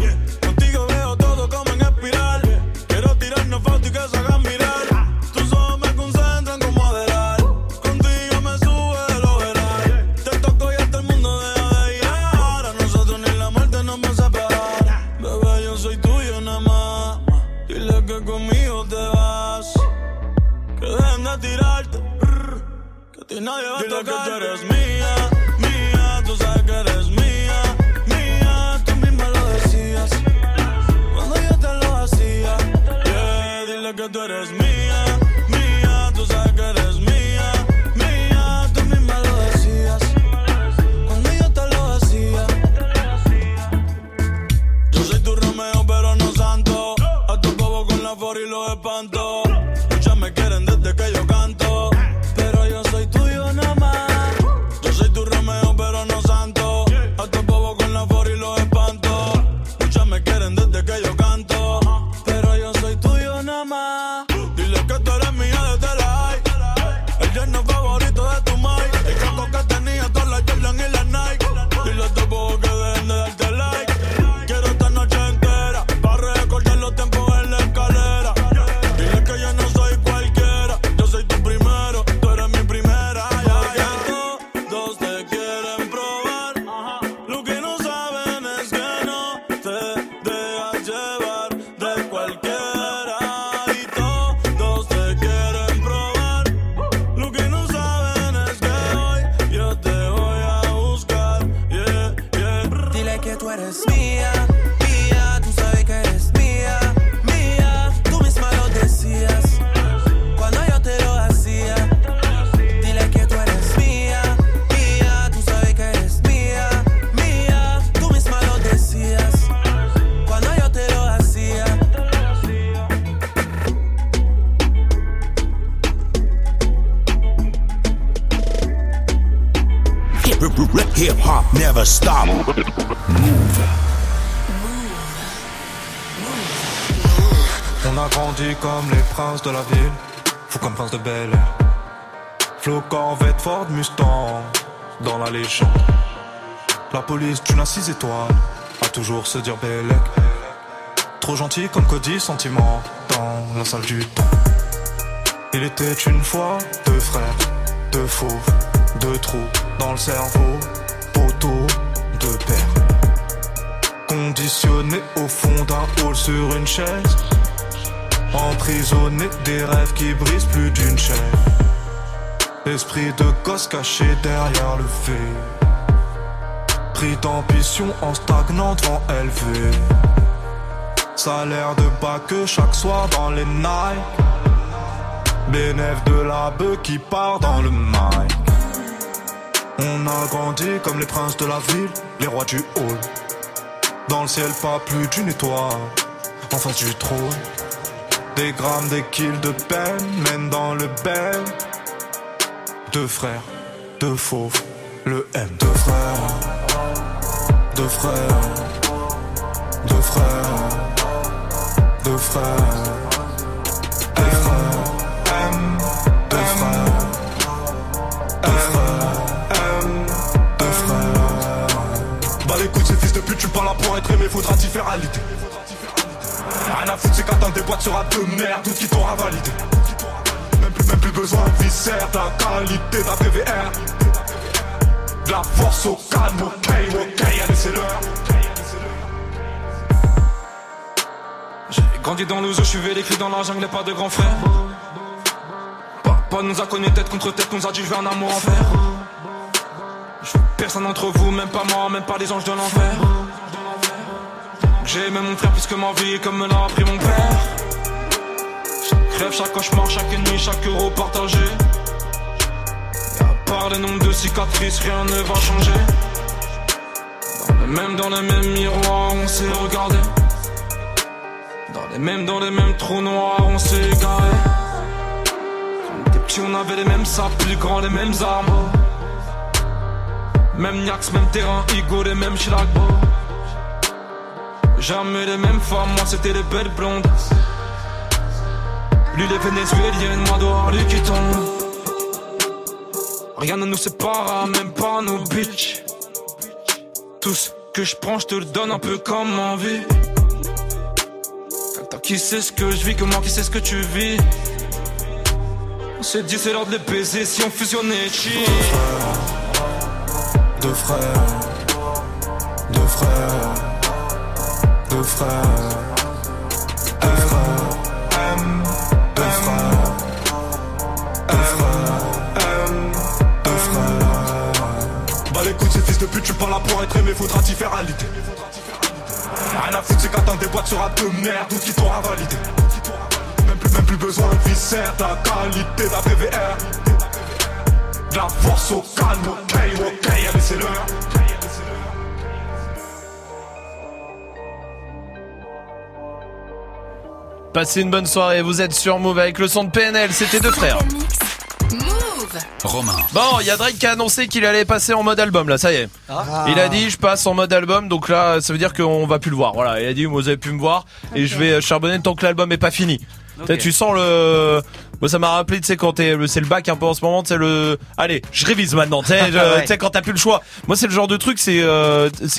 yeah. Contigo veo todo como en espiral, yeah. Quiero tirarnos fotos y que se hagan mirar, tus ojos me concentran como Adelar, contigo me sube el overall, yeah. Te toco y hasta el mundo deja de ir, yeah. Ahora nosotros ni la muerte nos va a separar, yeah. Bebé, yo soy tuyo nada más, dile que conmigo te vas, que dejen de tirarte, brr, que a ti nadie va dile a tocar. Dile que tú eres mía, mía, tú sabes que eres mía. Que tú eres mía, mía, tú sabes que eres mía, mía, tú misma lo decías, cuando yo te lo decía. Yo soy tu Romeo pero no santo, a tu bobo con la for y los espanto. Muchas me quieren desde que yo canto, pero yo soy tuyo nada más. Yo soy tu Romeo pero no santo, a tu bobo con la for y los espanto. Muchas me quieren desde que yo canto. Dile que tú eres mía desde la high. El yerno favorito de tu mai. El caco que tenía todas las Jordan y las Nike. Dile a tu bobo que dejen de darte like. Quiero esta noche entera pa' recordar los tiempos en la escalera. Dile que yo no soy cualquiera. Yo soy tu primero, tú eres mi primera. Porque todos te quieren probar. Lo que no saben es que no te dejas llevar de cualquiera. Hip hop never stop. Move. On a grandi comme les princes de la ville, fou comme Prince de Bel Air. Flow Corvette, Ford Mustang, dans la légende. La police d'une assise étoile, à toujours se dire Bellec. Trop gentil comme Cody, sentiment dans la salle du temps. Il était une fois deux frères, deux faux, deux trous. Dans le cerveau, poteau de père. Conditionné au fond d'un hall sur une chaise. Emprisonné des rêves qui brisent plus d'une chaîne. Esprit de gosse caché derrière le fait. Pris d'ambition en stagnant devant LV. Salaire de bac que chaque soir dans les Nike. Bénéf de la bœuf qui part dans le mail. On a grandi comme les princes de la ville, les rois du hall. Dans le ciel, pas plus d'une étoile, en face du trône. Des grammes, des kills de peine, mènent dans le bel. Deux frères, deux fauves, le M. Deux frères, deux frères, deux frères, deux frères, deux frères, deux frères. M, deux frères, deux frères. Écoute ces fils de pute, tu parles pour être aimé, faudra t'y faire à l'idée. Rien à foutre, c'est qu'attendre des boîtes sur un de merde. Tout ce qui t'aura validé. Même plus besoin de viscère. De la qualité de la PVR. De la force au calme. Ok, allez c'est l'heure. J'ai grandi dans le zoo, je suis vécu dans la jungle, pas de grands frères. Papa nous a connus tête contre tête, nous a dit je veux un amour en fer. Personne d'entre vous, même pas moi, même pas les anges de l'enfer. J'ai aimé mon frère plus que ma vie, comme me l'a appris mon père. Chaque rêve, chaque cauchemar, chaque ennemi, chaque euro partagé. Et à part les nombres de cicatrices, rien ne va changer. Dans les mêmes miroirs, on s'est regardé. Dans les mêmes trous noirs, on s'est égaré. Quand on était petits, on avait les mêmes sables, plus grands, les mêmes armes. Même niax, même terrain, ego, les mêmes shilagbo. Jamais les mêmes femmes, moi c'était les belles blondes. Lui les vénézuéliennes, moi dehors lui qui tombe. Rien ne nous sépare, même pas nos bitches. Tout ce que je prends, je te le donne un peu comme envie. Toi qui sais ce que je vis, que moi qui sais ce que tu vis. On s'est dit c'est l'heure de les baiser si on fusionnait chi. Deux frères. Bah écoute ces fils de pute, tu parles là pour être aimé, faudra t'y faire à l'idée. Rien à foutre, c'est qu'attendre des boîtes sera de merde, tout qui t'aura validé. Même plus besoin de viscère, de la qualité, de la PVR. De la force au calme, ok, allez c'est l'heure. Passez une bonne soirée, vous êtes sur Move avec le son de PNL, c'était deux frères. Romain. Bon, il y a Drake qui a annoncé qu'il allait passer en mode album là, ça y est. Ah. Il a dit je passe en mode album, donc là ça veut dire qu'on va plus le voir. Voilà, il a dit vous avez pu me voir et je vais charbonner tant que l'album est pas fini. Okay. Tu sens le. Moi, ça m'a rappelé, tu sais, quand c'est le bac un peu en ce moment, tu sais, le. Allez, je révise maintenant, tu sais, ouais. Quand t'as plus le choix. Moi, c'est le genre de truc, c'est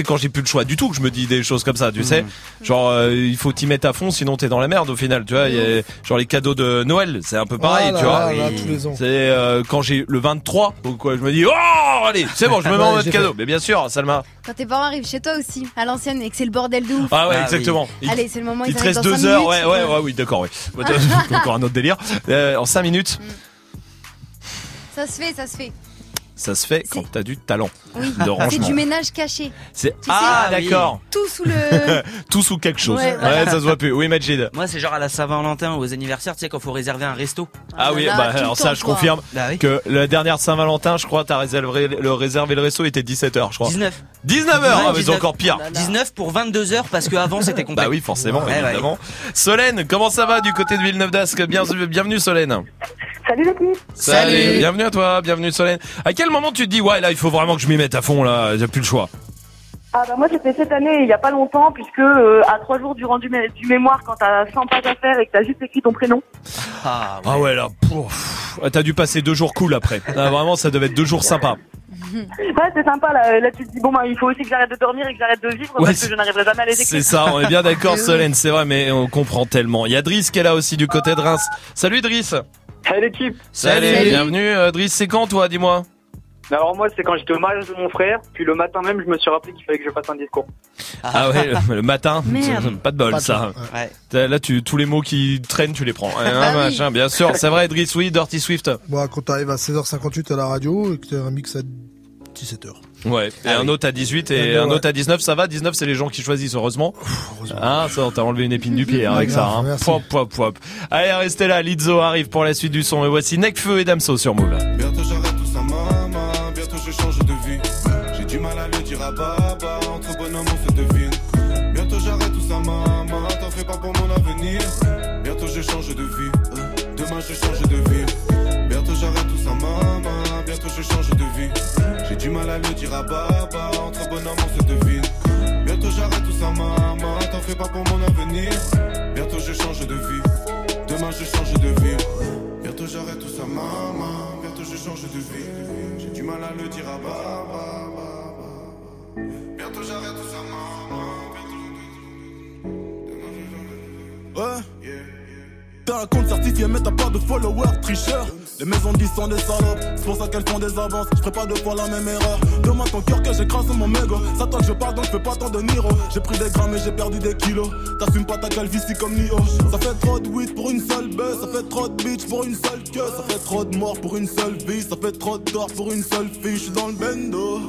quand j'ai plus le choix du tout que je me dis des choses comme ça, tu sais. Genre, il faut t'y mettre à fond, sinon t'es dans la merde au final, tu vois. Genre les cadeaux de Noël, c'est un peu pareil, tu vois. Là, tous les ans. C'est quand j'ai le 23, donc quoi, je me dis, oh, allez, c'est bon, je me mets en mode cadeau. Mais bien sûr, Salma. Quand tes parents arrivent chez toi aussi, à l'ancienne, et que c'est le bordel de ouf. Ah ouais, exactement. Oui. Allez, c'est le moment. Il te reste 2 heures, ouais, oui, d'accord, oui. Encore un autre délire. En 5 minutes. Ça se fait. Ça se fait quand t'as du talent. Oui. C'est du ménage caché. Tu sais, d'accord. Tout sous le. Tout sous quelque chose. Ouais, ça se voit plus. Oui, Majid. Moi, c'est genre à la Saint-Valentin ou aux anniversaires, tu sais, quand faut réserver un resto. Ah oui, alors ça, je confirme que la dernière Saint-Valentin, je crois, t'as réservé le resto, était 17h, je crois. 19h, ah, mais c'est encore pire. 19 pour 22h parce que avant c'était compliqué. Bah oui, forcément, évidemment. Solène, comment ça va du côté de Villeneuve-d'Ascq? Bienvenue, Solène. Salut l'équipe. Salut. Bienvenue à toi, bienvenue Solène. À quel moment tu te dis ouais là il faut vraiment que je m'y mette à fond là, j'ai plus le choix? Ah bah moi c'était cette année il y a pas longtemps puisque à 3 jours du rendu du mémoire quand t'as 100 pages à faire et que t'as juste écrit ton prénom. Ah ouais là pouf, t'as dû passer 2 jours cool après. Là, vraiment ça devait être 2 jours sympas. Ouais, c'est sympa là tu te dis bon bah il faut aussi que j'arrête de dormir et que j'arrête de vivre parce que je n'arriverai jamais à les écrire. C'est ça, on est bien d'accord. Solène, c'est vrai mais on comprend tellement. Il y a Driss qui est là aussi du côté de Reims. Salut Driss. Salut l'équipe. Salut. Bienvenue Driss, c'est quand toi, dis-moi? Alors moi c'est quand j'étais au mariage de mon frère, puis le matin même je me suis rappelé qu'il fallait que je fasse un discours. Ah ouais, le matin, pas de bol ça. Ouais. Là tous les mots qui traînent tu les prends. Machin, bien sûr, c'est vrai Driss, oui, Dirty Swift. Bon, quand t'arrives à 16h58 à la radio et que t'as un mix à 17h. Ouais, et un autre à 18 et un autre à 19, ça va, 19 c'est les gens qui choisissent, heureusement. Ah, ça, t'as enlevé une épine du pied avec ça, hein. Pop. Allez, restez là, Lizzo arrive pour la suite du son, et voici Nekfeu et Damso sur Move. Bientôt j'arrête tout ça, maman, bientôt je change de vie. J'ai du mal à le dire à papa, entre bonhomme on se devine. Bientôt j'arrête tout ça, maman, t'en fais pas pour mon avenir. Bientôt je change de vie, demain je change de vie. Bientôt j'arrête tout ça, maman. Bientôt je change de vie. J'ai du mal à le dire à papa. Entre bonhomme on se devine. Bientôt j'arrête tout ça maman. T'en fais pas pour mon avenir. Bientôt je change de vie. Demain je change de vie. Bientôt j'arrête tout ça maman. Bientôt je change de vie. J'ai du mal à le dire à papa. Bientôt j'arrête tout ça maman. Bientôt je change de vie. Demain je change de vie. Ouais. T'as un compte certifié mais t'as pas de followers, tricheur. Les maisons de 10 sont des salopes, c'est pour ça qu'elles font des avances. J'fais pas deux fois la même erreur. Demain ton cœur que j'écrase mon mégot. Ça toi je pardonne, j'fais pas tant de Niro. J'ai pris des grammes et j'ai perdu des kilos. T'assumes pas ta calvitie comme Nio. Ça fait trop de weed pour une seule buzz. Ça fait trop de bitch pour une seule queue. Ça fait trop de mort pour une seule vie. Ça fait trop d'or pour une seule fille. J'suis dans le bendo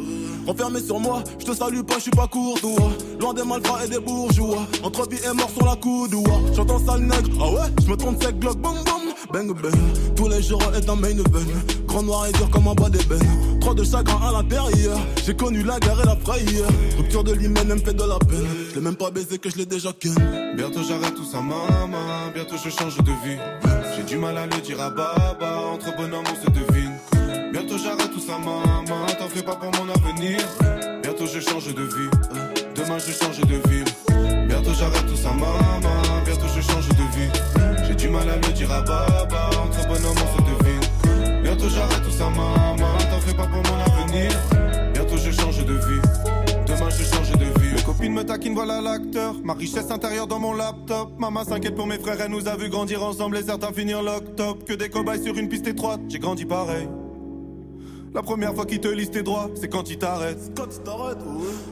enfermé sur moi, je te salue pas, je suis pas courtois. Loin des malfrats et des bourgeois. Entre vie et mort sur la coudoua. J'entends sale nègre, ah ouais, je me trompe sec Glock, bang bang, bang bang. Tous les jours est un main event. Grand noir et dur comme un bas d'ébène. Trop de chagrin à l'intérieur. J'ai connu la guerre et la frayeur. Rupture de l'hymen, elle me fait de la peine. Je l'ai même pas baisé que je l'ai déjà ken. Bientôt j'arrête tout ça maman, bientôt je change de vie. J'ai du mal à le dire à baba, entre bonhomme on se devine. Bientôt j'arrête tout ça maman, t'en fais pas pour mon avenir. Bientôt je change de vie, demain je change de ville. Bientôt j'arrête tout ça maman, bientôt je change de vie. J'ai du mal à le dire à baba, entre bonhomme on se devine. Bientôt j'arrête tout ça maman, t'en fais pas pour mon avenir. Bientôt je change de vie, demain je change de vie. Mes copines me taquinent, voilà l'acteur. Ma richesse intérieure dans mon laptop. Maman s'inquiète pour mes frères, elle nous a vu grandir ensemble. Et certains finir l'octobre, que des cobayes sur une piste étroite. J'ai grandi pareil. La première fois qu'ils te lisent tes droits, c'est quand ils t'arrêtent. Ouais.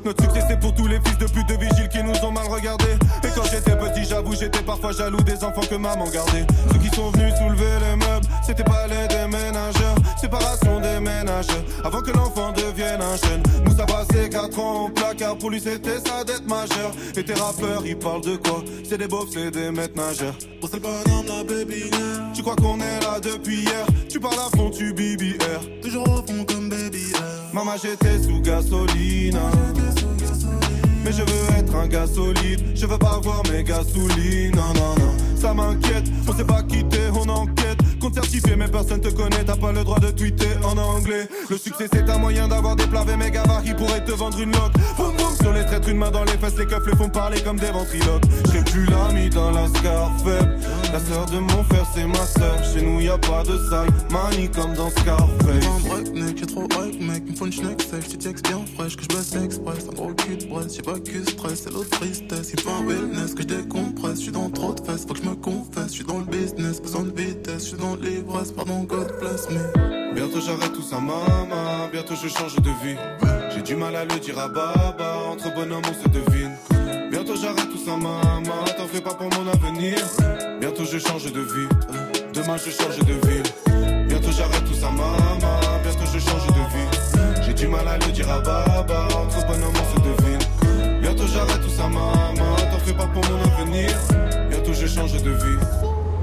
Notre succès c'est pour tous les fils de pute de vigiles qui nous ont mal regardés. Et quand j'étais petit, j'avoue, j'étais parfois jaloux des enfants que maman gardait. Ceux qui sont venus soulever les meubles, c'était pas les déménageurs. Séparation des ménages, avant que l'enfant devienne un jeune. Nous ça passait 4 ans au placard, pour lui c'était sa dette majeure. Et tes rappeurs, ils parlent de quoi? C'est des bobs, c'est des maîtres nageurs. Pour c'est le bonhomme, la baby. Tu crois qu'on est là depuis hier? Tu parles à fond, tu BBR. Toujours au fond comme baby. Maman, j'étais sous gasoline. Mais je veux être un gars solide. Je veux pas voir mes gasolines. Non, non, non. Ça m'inquiète. On s'est pas quitté, on enquête. Compte certifié, mais personne te connaît. T'as pas le droit de tweeter en anglais. Le succès, c'est un moyen d'avoir des plavés méga bars qui pourraient te vendre une loque. Boum boum sur les traîtres, une main dans les fesses. Les keufs les font parler comme des ventriloques. J'ai plus l'ami dans la scar faible. La sœur de mon frère, c'est ma sœur. Chez nous, y'a pas de sale manie comme dans Scarface. Un break, mec, j'ai trop hype, mec. M'font une schneck sec. J'te texte bien fraîche, que j'bosse express. Un gros cul de bresse, j'ai pas que stress. C'est l'autre tristesse. Il faut un wellness que j'décompresse. J'suis dans trop de fesses, faut que j'me confesse. J'suis dans le business, besoin de vitesse. J'suis dans l'ivresse, pardon, God bless me. Bientôt j'arrête tout ça, maman. Bientôt je change de vie. J'ai du mal à le dire à baba. Entre bonhomme, on se devine. Bientôt j'arrête tout ça, maman. T'en fais pas pour mon avenir. Bientôt je change de vie. Demain je change de ville. Bientôt j'arrête tout ça, maman. Bientôt je change de vie. J'ai du mal à le dire à baba. Entre bonhomme, on se devine. Bientôt j'arrête tout ça, maman. T'en fais pas pour mon avenir. Bientôt je change de vie.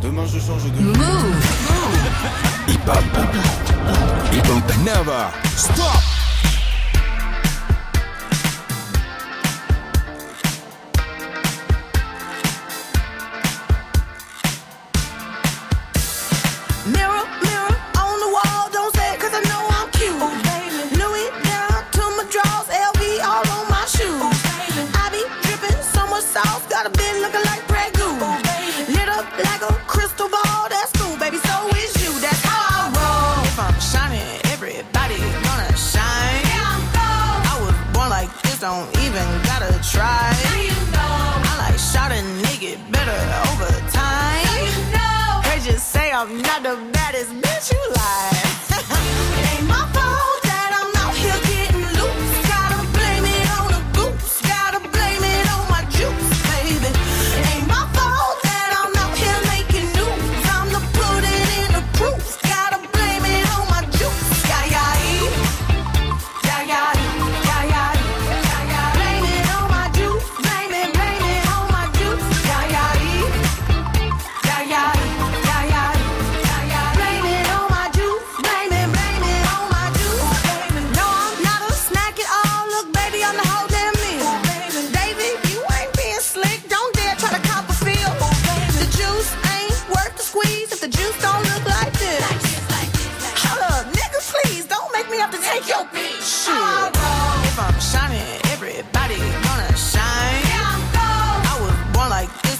Demain je change de move. Hip-hop never stop. Mirror, mirror on the wall, don't say it cause I know I'm cute. Ooh, baby. Louis down to my drawers, LV all on my shoes. Ooh, baby. I be dripping so much sauce, gotta be looking like ragu. Like a crystal ball, that's cool, baby, so is you, that's how I roll. If I'm shining, everybody gonna shine. Here I go. I was born like this, don't even gotta try. Now you know. I like shouting, nigga, better over time. Now you know. They just say I'm not the baddest bitch you like. It ain't my fault that I'm out here getting loose. Gotta blame it on the boots, gotta blame it on my juice, baby. It ain't my fault.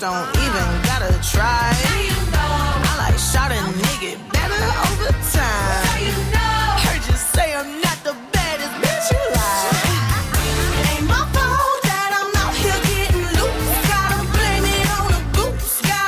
Don't even gotta try. Now you know. I like shouting, nigga, better over time. Now you know. Heard you say I'm not the baddest bitch you like. It ain't my fault that I'm out here getting loose. Gotta blame it on the boots. Gotta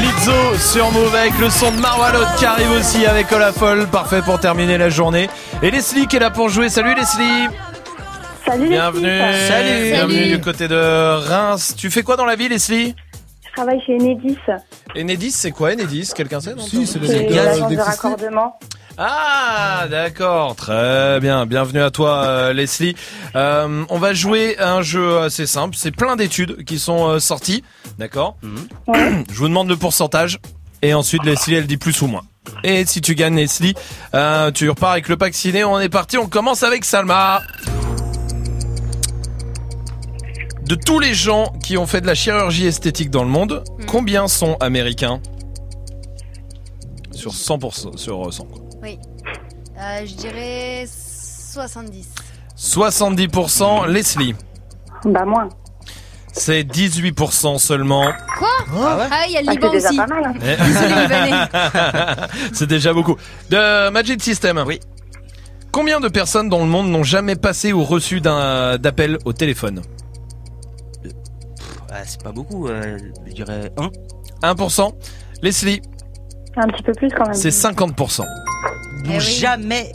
Lizzo sur Move avec le son de Marwalot qui arrive aussi avec Olafol, parfait pour terminer la journée. Et Leslie qui est là pour jouer. Salut Leslie. Salut. Bienvenue. Salut. Bienvenue du côté de Reims. Tu fais quoi dans la vie, Leslie? Je travaille chez Enedis. Enedis, c'est quoi Enedis? Quelqu'un sait? Si, c'est le gaz de raccordement. Ah, d'accord, très bien. Bienvenue à toi, Leslie. On va jouer à un jeu assez simple. C'est plein d'études qui sont sorties, d'accord? Ouais. Je vous demande le pourcentage et ensuite Leslie, elle dit plus ou moins. Et si tu gagnes, Leslie, tu repars avec le pack ciné. On est parti. On commence avec Salma. De tous les gens qui ont fait de la chirurgie esthétique dans le monde, combien sont américains? Sur 100%, sur 100 quoi. Oui, je dirais 70. 70%, Leslie? Bah moins. C'est 18% seulement. Quoi? Ah, ouais. Ah, il y a le Liban aussi. C'est déjà beaucoup. De Magic System. Oui. Combien de personnes dans le monde n'ont jamais passé ou reçu d'appel au téléphone? Ah, c'est pas beaucoup, je dirais 1. 1%. Leslie? Un petit peu plus quand même. C'est 50%. Eh oui. Jamais.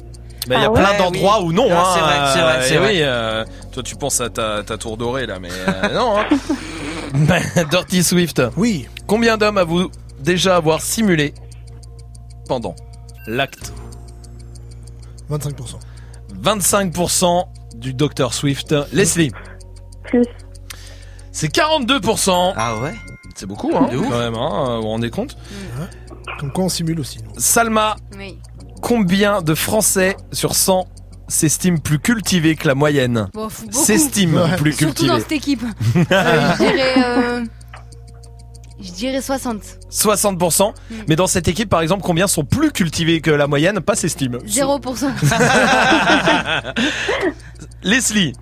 Bah, y a plein d'endroits où non. Ah, hein, c'est vrai. Oui, toi tu penses à ta tour dorée là, mais non. Hein. Dirty Swift. Oui. Combien d'hommes avez-vous déjà simulé pendant l'acte? 25%. 25% du Dr Swift. Leslie? Plus. C'est 42%. Ah ouais. C'est beaucoup, hein, quand même, hein, vous vous rendez compte? Comme quoi on simule aussi. Nous. Salma, oui. Combien de Français sur 100 s'estiment plus cultivés que la moyenne? Bon, s'estiment plus cultivés. Surtout dans cette équipe. Je dirais 60. 60%. Mais dans cette équipe, par exemple, combien sont plus cultivés que la moyenne? Pas s'estiment. 0%. Leslie?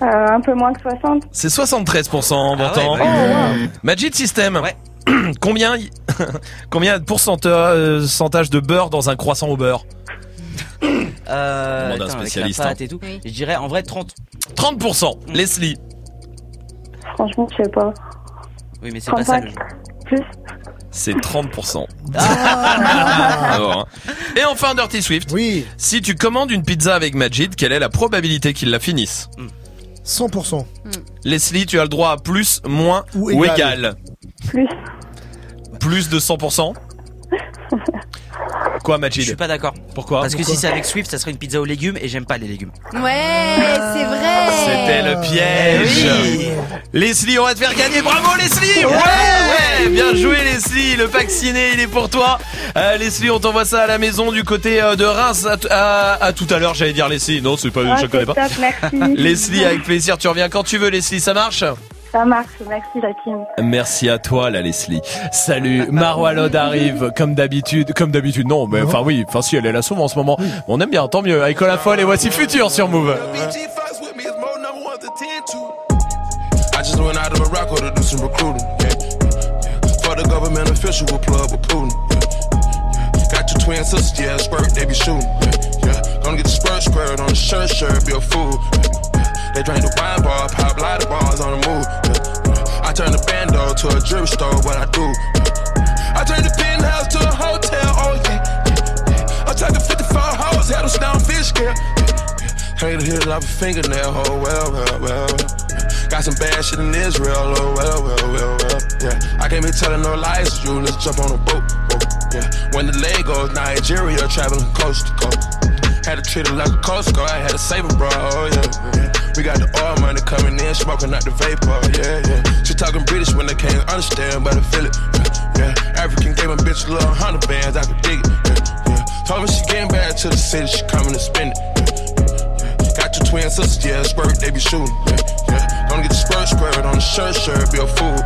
Un peu moins que 60. C'est 73% en montant. Ah ouais, Magic System. Ouais. Combien de pourcentage de beurre dans un croissant au beurre? On demande un spécialiste. Hein. Et tout. Oui. Je dirais en vrai 30. 30%. Leslie? Franchement, je sais pas. Oui, mais c'est pas ça. Plus. C'est 30%. Ah. Alors, hein. Et enfin Dirty Swift. Oui. Si tu commandes une pizza avec Majid, quelle est la probabilité qu'il la finisse? 100%. Leslie, tu as le droit à plus, moins ou égal. Plus. Plus de 100%. Quoi, Majid? Je suis pas d'accord. Pourquoi? Parce que si c'est avec Swift, ça serait une pizza aux légumes et j'aime pas les légumes. C'est vrai. C'était le piège. Oui. Leslie, on va te faire gagner. Bravo, Leslie. Ouais. Bien joué, Leslie. Le pack ciné, il est pour toi. Leslie, on t'envoie ça à la maison du côté de Reims. À tout à l'heure, j'allais dire Leslie. Non, c'est pas, je connais pas. Top, merci. Leslie, avec plaisir. Tu reviens quand tu veux, Leslie. Ça marche? Ça marche, merci la team. Merci à toi la Leslie. Salut, Marwalod arrive comme d'habitude. Non, mais enfin oui, enfin si, elle est là souvent en ce moment. Oui. On aime bien, tant mieux. Avec la folle et voici Futur sur Move. I just went out of Morocco to do some recruiting. For the government official will plug with Putin. Got your twin sisters, yeah, squirt, they be shooting. Gonna get the spurt squared on the shirt, be a fool. They drank the wine bar, pop lighter bars on the move. I turned the bando to a jewelry store, what I do. I turned the penthouse to a hotel, oh yeah. I'm talking 54 hoes, had them snow fish, girl. Hate to hit it off a fingernail, oh well. Got some bad shit in Israel, oh well. Yeah. I can't be telling no lies to you, let's jump on a boat. Yeah. When the leg goes Nigeria, traveling coast to coast. Had to treat her like a Coast Guard, had to save her, bro, oh yeah. We got the oil money coming in, smoking out the vapor, yeah. She talking British when they can't understand, but I feel it, yeah. African gave my bitch a little 100 bands, I could dig it, yeah. Told me she getting back to the city, she coming to spend it, yeah. Got your twin sisters, yeah, squirt, they be shooting, yeah. Gonna get the squirt squirt on the shirt, be a fool,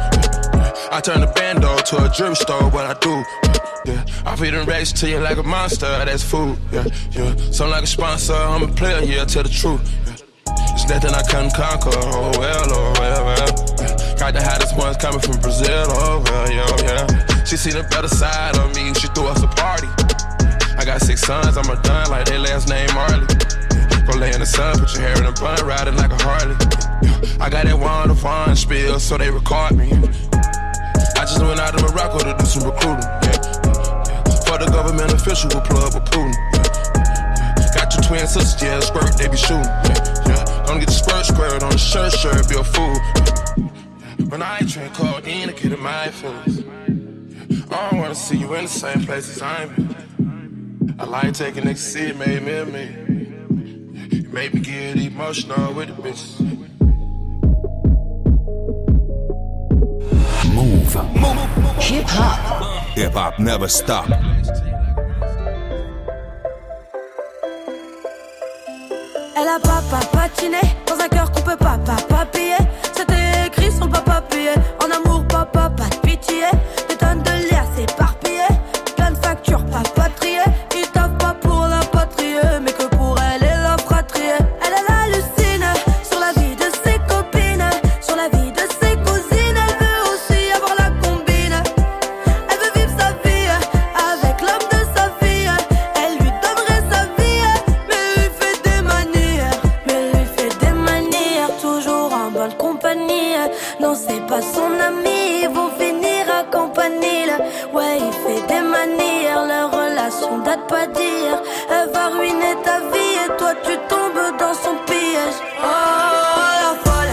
yeah. I turn the bando to a jewelry store, what I do, yeah. I feed them racks to you like a monster, that's food, yeah. Sound like a sponsor, I'm a player, yeah, tell the truth, yeah. It's nothing I couldn't conquer, oh well. Yeah. Got the hottest ones coming from Brazil, oh well, yeah. She seen the better side of me, she threw us a party. I got 6 sons, I'm a dun like their last name Marley. Yeah. Go lay in the sun, put your hair in a bun, riding like a Harley. Yeah. I got that Juan Devon spill, so they record me. I just went out of Morocco cause you a plug with Putin. Got your twin sisters, yeah, squirt, they be shooting. Don't get the squirt squirt on the shirt, sure, be a fool. When I ain't drink codeine, I get in my feelings. I don't wanna see you in the same places I ain't been. I like taking ecstasy, it made me a me. It made me get emotional with the bitches. Move. Hip hop. Hip hop never stop. Elle a papa patiné dans un cœur qu'on peut pas papiller. C'était écrit son papa payé. En amour papa pas de pitié. Des tonnes de l'air s'éparpillées. Plein de factures pas patriées. Ils taffent pas pour la patrie, mais que pour elle et la fratrie. Elle a halluciné sur la vie de ses copines, sur la vie de ses cousines. Non, c'est pas son ami, ils vont finir à Campanile. Ouais, il fait des manières, leur relation date pas d'hier. Elle va ruiner ta vie et toi tu tombes dans son piège. Oh, la folle.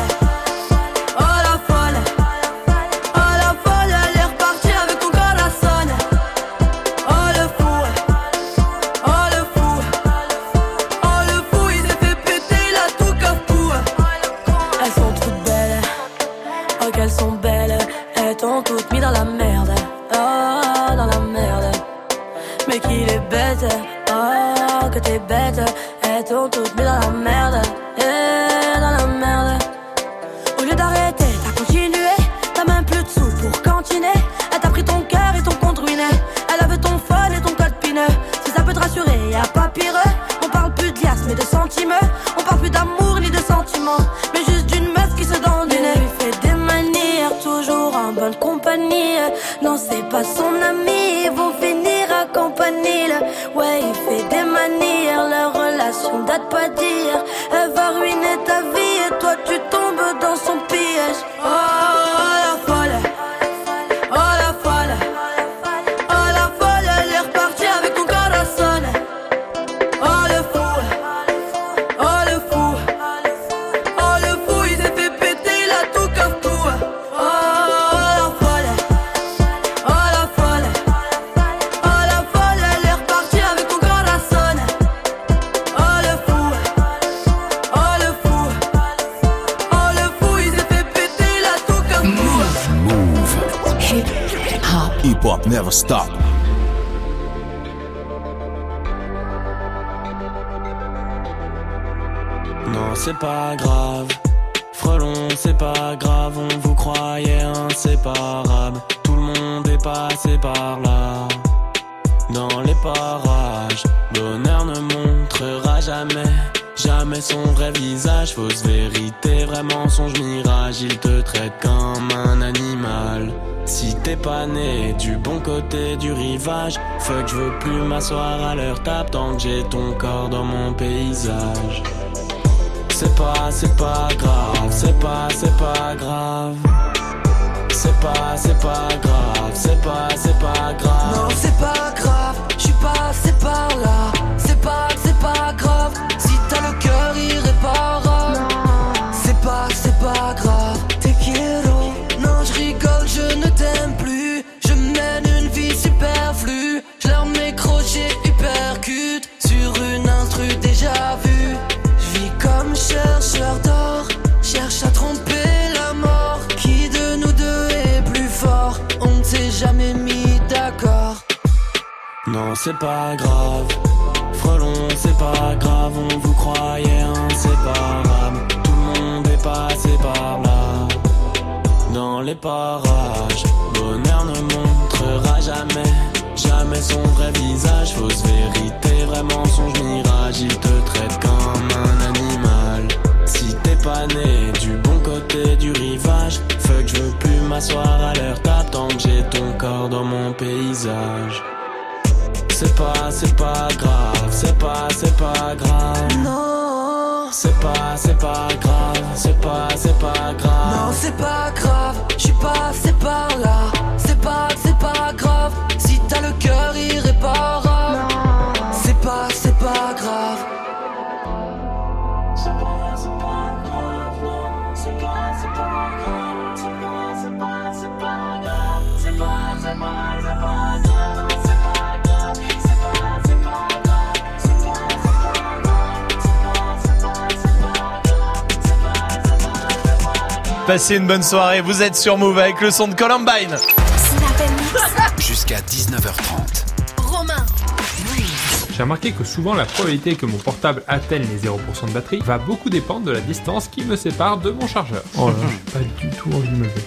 Stop. Non, c'est pas grave, frelon, c'est pas grave. On vous croyait inséparables. Tout le monde est passé par là, dans les parages. Bonheur ne montrera jamais, jamais son vrai visage. Fausse vérité, vrai mensonge, mirage. Il te traite comme un animal. Si t'es pas né du bon côté du rivage, fuck, je veux plus m'asseoir à leur table tant que j'ai ton corps dans mon paysage. C'est pas grave, c'est pas grave. C'est pas grave, c'est pas grave. Non, c'est pas grave, j'suis passé par là. C'est pas grave, si t'as le cœur irréparable. C'est pas grave, t'es quiero. Non, je rigole, je ne t'aime plus. Je mène une vie superflue. Je leur mets crochet, hypercute sur une instru déjà vue. Je vis comme chercheur d'or, cherche à tromper la mort. Qui de nous deux est plus fort? On ne s'est jamais mis d'accord. Non, c'est pas grave, frelon, c'est pas grave. On vous croyait inséparables. Tout le monde est passé par là, dans les parages. Bonheur ne montrera jamais, jamais son vrai visage. Fausse vérité, vrai mensonge, mirage. Il te traite comme un animal. Si t'es pas né du bon côté du rivage, fuck, je veux plus m'asseoir à leur table tant que j'ai ton corps dans mon paysage. C'est pas grave, c'est pas grave. Non. C'est pas grave, c'est pas grave. Non, c'est pas grave, j'suis passé par là. C'est pas grave, si t'as le cœur irréparable. Non. Passez une bonne soirée, vous êtes sur Move avec le son de Columbine. Jusqu'à 19h30. Romain. J'ai remarqué que souvent la probabilité que mon portable atteigne les 0% de batterie va beaucoup dépendre de la distance qui me sépare de mon chargeur. Oh là, j'ai pas du tout envie de me lever.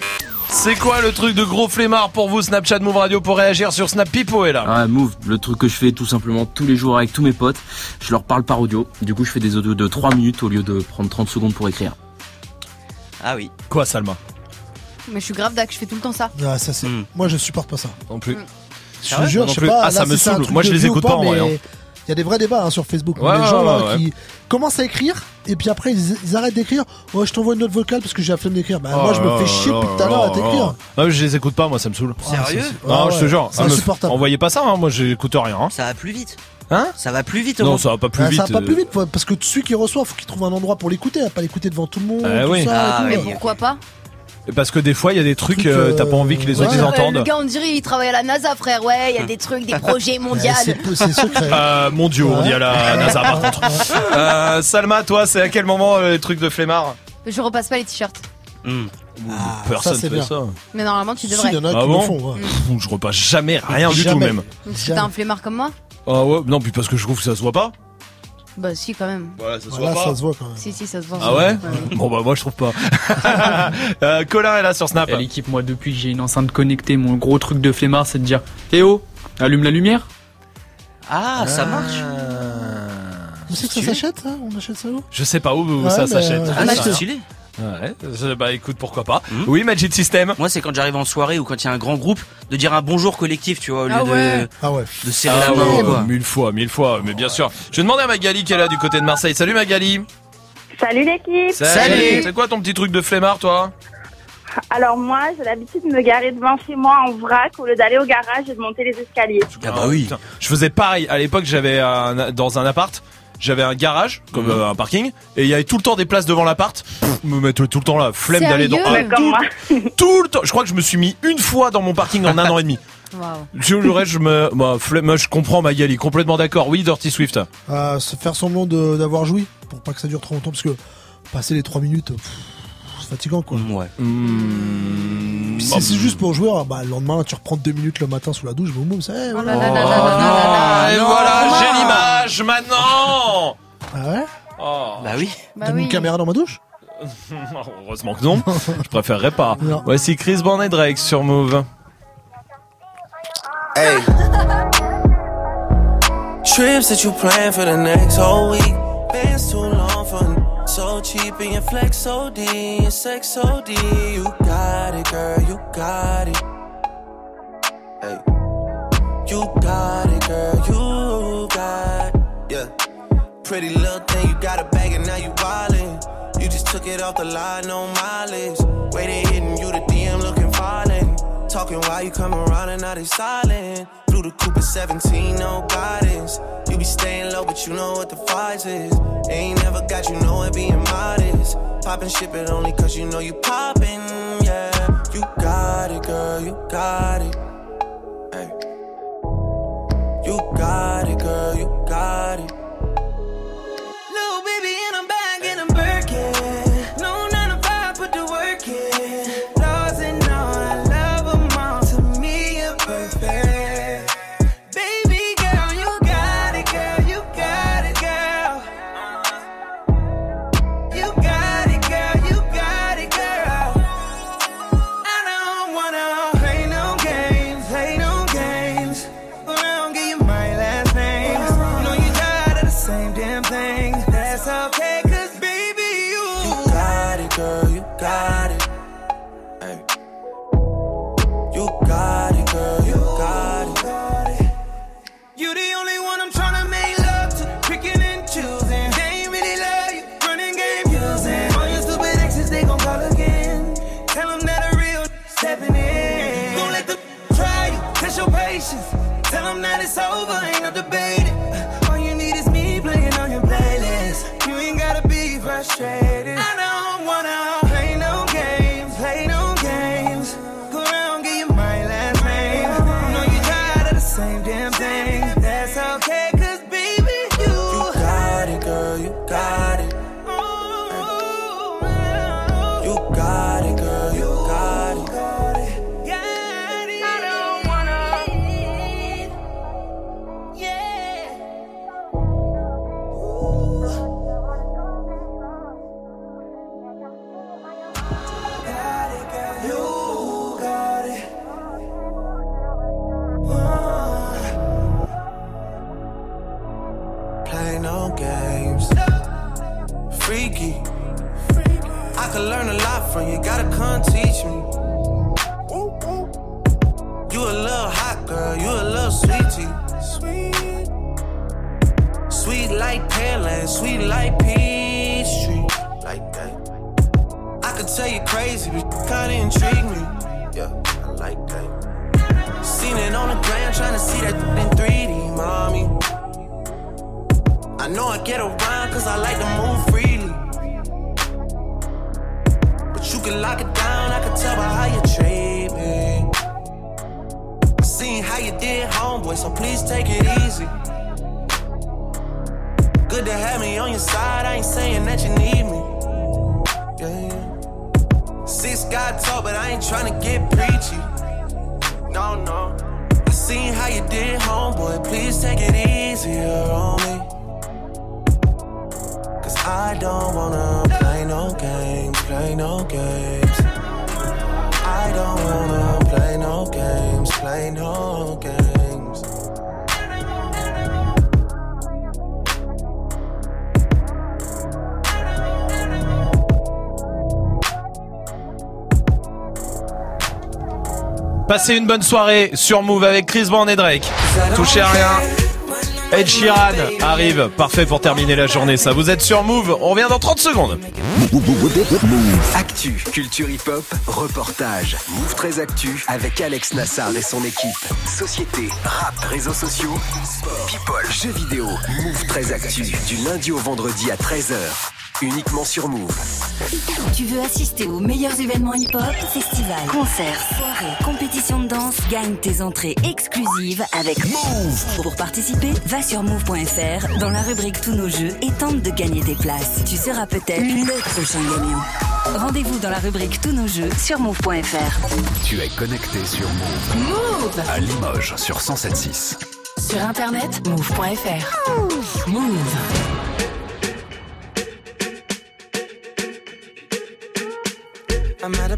C'est quoi le truc de gros flemmard pour vous, Snapchat Move Radio, pour réagir sur Snap Pipo est là? Ah, Move, le truc que je fais tout simplement tous les jours avec tous mes potes, je leur parle par audio. Du coup, je fais des audios de 3 minutes au lieu de prendre 30 secondes pour écrire. Ah oui. Quoi, Salma? Mais je suis grave dac, je fais tout le temps ça. Ah, ça c'est. Moi, je supporte pas ça. Non plus. Je te jure, je sais pas. Ah, là, ça me saoule. Moi, je les écoute pas en vrai. Il y a des vrais débats sur Facebook. Ouais, les gens là, qui commencent à écrire et puis après ils arrêtent d'écrire. Oh, je t'envoie une note vocale parce que j'ai la flemme d'écrire. Bah, moi, je me fais chier depuis tout à l'heure à t'écrire. Non, je les écoute pas, moi, ça me saoule. Sérieux? Non, je te jure. Envoyez pas ça, moi, j'écoute rien. Ça va plus vite. Hein? Ça va plus vite. Non, ça va pas plus vite. Ça va pas plus vite parce que celui qui reçoit, faut qu'il trouve un endroit pour l'écouter, pas l'écouter devant tout le monde. Mais pourquoi pas? Parce que des fois il y a des trucs, t'as pas envie que les autres les entendent. Le gars on dirait il travaille à la NASA, frère. Ouais, il y a des trucs, des projets mondiaux. C'est secret. Mon dieu, on dit à la NASA par contre. Salma, toi, c'est à quel moment le truc de flemmard? Je repasse pas les t-shirts. Personne fait ça. Mais normalement tu devrais. Si, y en a qui le font, je repasse rien du tout même. T'es un flemmard comme moi? Ah ouais, non, puis parce que je trouve que ça se voit pas. Bah si quand même. Voilà, ça se voit pas. Ça se voit quand même. Si ça se voit. Ah ouais. Bon bah moi je trouve pas. Colin est là sur Snap. L'équipe, moi depuis que j'ai une enceinte connectée, mon gros truc de flemmard c'est de dire oh, allume la lumière. Ah, ça marche. Tu sais que ça s'achète ça? On achète ça où? Je sais pas où ça s'achète. Ah c'est stylé. Ouais, bah écoute, pourquoi pas. Oui, Magic System. Moi c'est quand j'arrive en soirée ou quand il y a un grand groupe, de dire un bonjour collectif, tu vois, au lieu de serrer la main quoi. Mille fois, mais bien sûr. Je vais demander à Magali qui est là du côté de Marseille. Salut Magali. Salut l'équipe. Salut. C'est quoi ton petit truc de flemmard toi? Alors moi j'ai l'habitude de me garer devant chez moi en vrac au lieu d'aller au garage et de monter les escaliers. Ah bah oui. Putain. Je faisais pareil, à l'époque j'avais dans un appart. J'avais un garage, comme un parking, et il y avait tout le temps des places devant l'appart. Me mettre tout le temps là, flemme d'aller dans tout le temps. Je crois que je me suis mis une fois dans mon parking en un an et demi. Wow. Le reste, je comprends Magali, complètement d'accord. Oui, Dirty Swift. Se faire semblant d'avoir joui pour pas que ça dure trop longtemps, parce que passer les 3 minutes, c'est fatigant quoi. Ouais. Si c'est juste pour jouer, le lendemain tu reprends 2 minutes le matin sous la douche, boum boum, ça. Et voilà, j'ai l'image maintenant. Ah ouais. Bah oui. T'as mis une caméra dans ma douche? Heureusement que non. Je préférerais pas. Non. Voici Chris Brown et Drake sur Move. Hey. Trips that you plan for the next whole week. Bands too long for. So cheap and your flex OD, your sex OD. You got it, girl, you got it. Hey, you got it, girl, you got it. Yeah, pretty little thing, you got a bag and now you wildin'. You just took it off the line, no mileage. Waiting, hitting you the DM, looking fallin'. Talking while you come around and now they silent. Through the coupe at 17, no guidance. You be staying low, but you know what the price is. Ain't never got you know it being modest. Poppin' ship it only cause you know you poppin', yeah. You got it, girl, you got it. Hey. You got it, girl, you got it. Lil' baby and I'm back and I'm Birkin. No 9 to 5, put the work in. Laws and all, I love them all. To me, you're perfect. It's over, ain't no debating. All you need is me playing on your playlist. You ain't gotta be frustrated. I don't wanna play no games, go around, get you my last name. freaky. I could learn a lot from you, gotta come teach me. You a little hot girl, you a little sweetie. Sweet like Kalash, sweet like Peachtree. Like that. I could tell you crazy, but you kinda intrigue me. Yeah, I like that. Seen it on the ground, tryna see that in 3D, mommy. I know I get around cause I like to move freely. But you can lock it down, I can tell by how you treat me. I seen how you did, homeboy, so please take it easy. Good to have me on your side, I ain't saying that you need me. Yeah, yeah. Six got talk, but I ain't tryna get preachy. No, no. I seen how you did, homeboy, please take it easier on me. I don't wanna play no games, play no games. I don't wanna play no games, play no games. Passez une bonne soirée sur Move avec Chris Brown et Drake. Touchez à rien. Ed Sheeran arrive, parfait pour terminer la journée. Ça, vous êtes sur Move, on revient dans 30 secondes. Actu, culture hip-hop, reportage. Move 13 Actu avec Alex Nassar et son équipe. Société, rap, réseaux sociaux, sport, people, jeux vidéo. Move 13 Actu du lundi au vendredi à 13h. Uniquement sur Move. Tu veux assister aux meilleurs événements hip-hop, festivals, concerts, soirées, compétitions de danse? Gagne tes entrées exclusives avec Move. Pour participer, va sur move.fr dans la rubrique Tous nos jeux et tente de gagner tes places. Tu seras peut-être le prochain gagnant. Rendez-vous dans la rubrique Tous nos jeux sur move.fr. Tu es connecté sur Move. Move à Limoges sur 107.6. Sur internet, move.fr. Move, Move. I'm at a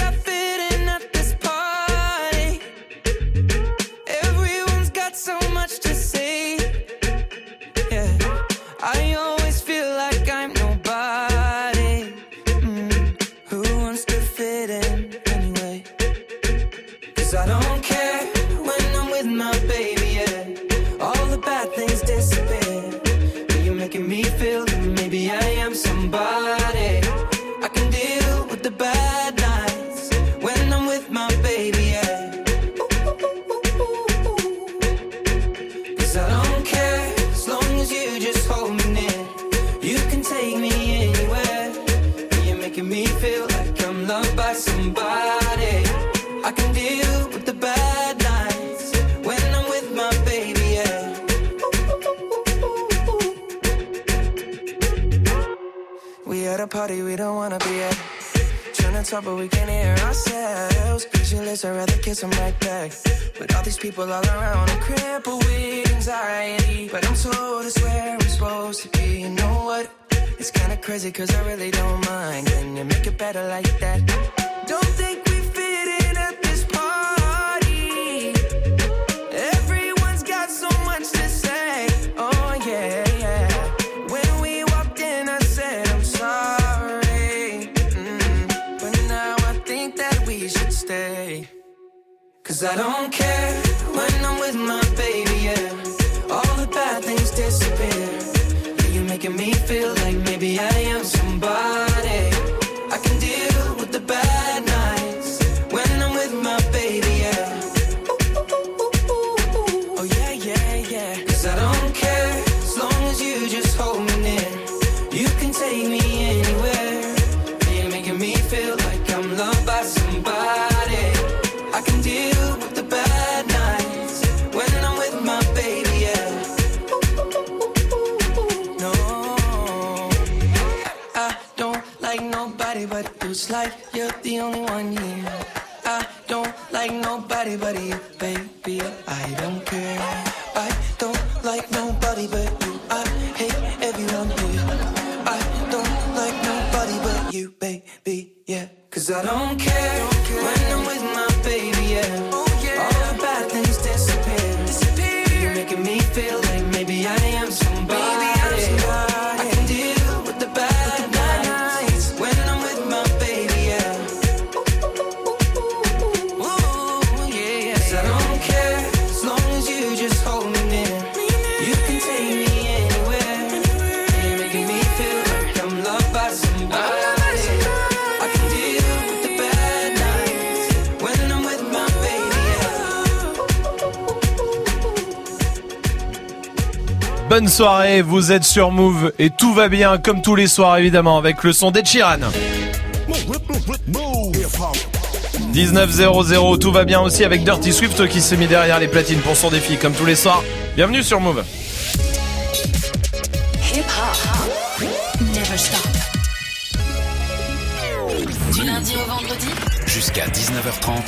I fit in at this party. Everyone's got so much to say. Yeah, I always feel like I'm party we don't wanna be at. Trying to talk but we can't hear ourselves. Pictureless, I'd rather kiss them right back. But all these people all around, I'm crippled with anxiety. But I'm told it's where I'm supposed to be. You know what? It's kinda crazy cause I really don't mind. Can you make it better like that? Don't think we fit in at this party. Everyone's got so much to say. Oh yeah, yeah. When we walked in I said I'm sorry. Stay. Cause I don't care when I'm with my baby, yeah. All the bad things disappear. Yeah, you're making me feel like maybe I am somebody. I can deal with the bad nights when I'm with my baby, yeah. Oh yeah, yeah, yeah. Cause I don't care as long as you just hold me near. You can take me anywhere. Yeah, you're making me feel like I'm loved by somebody. It's like you're the only one here. I don't like nobody but you, baby. I don't care. I don't like nobody but you. I don't care when I'm with my baby, yeah. Oh, yeah. All the bad things disappear. You're making me feel like maybe I am somebody. I can deal with the bad nights when I'm with my baby, yeah. Ooh, ooh, ooh, ooh, yeah, yeah. 'Cause I don't care as long as you just hold me near. You can take me anywhere. You're making me feel like I'm loved by somebody. Bonne soirée, vous êtes sur Move et tout va bien comme tous les soirs évidemment avec le son d'Ed Sheeran. 19.00, tout va bien aussi avec Dirty Swift qui s'est mis derrière les platines pour son défi comme tous les soirs. Bienvenue sur Move. Du lundi au vendredi jusqu'à 19h30.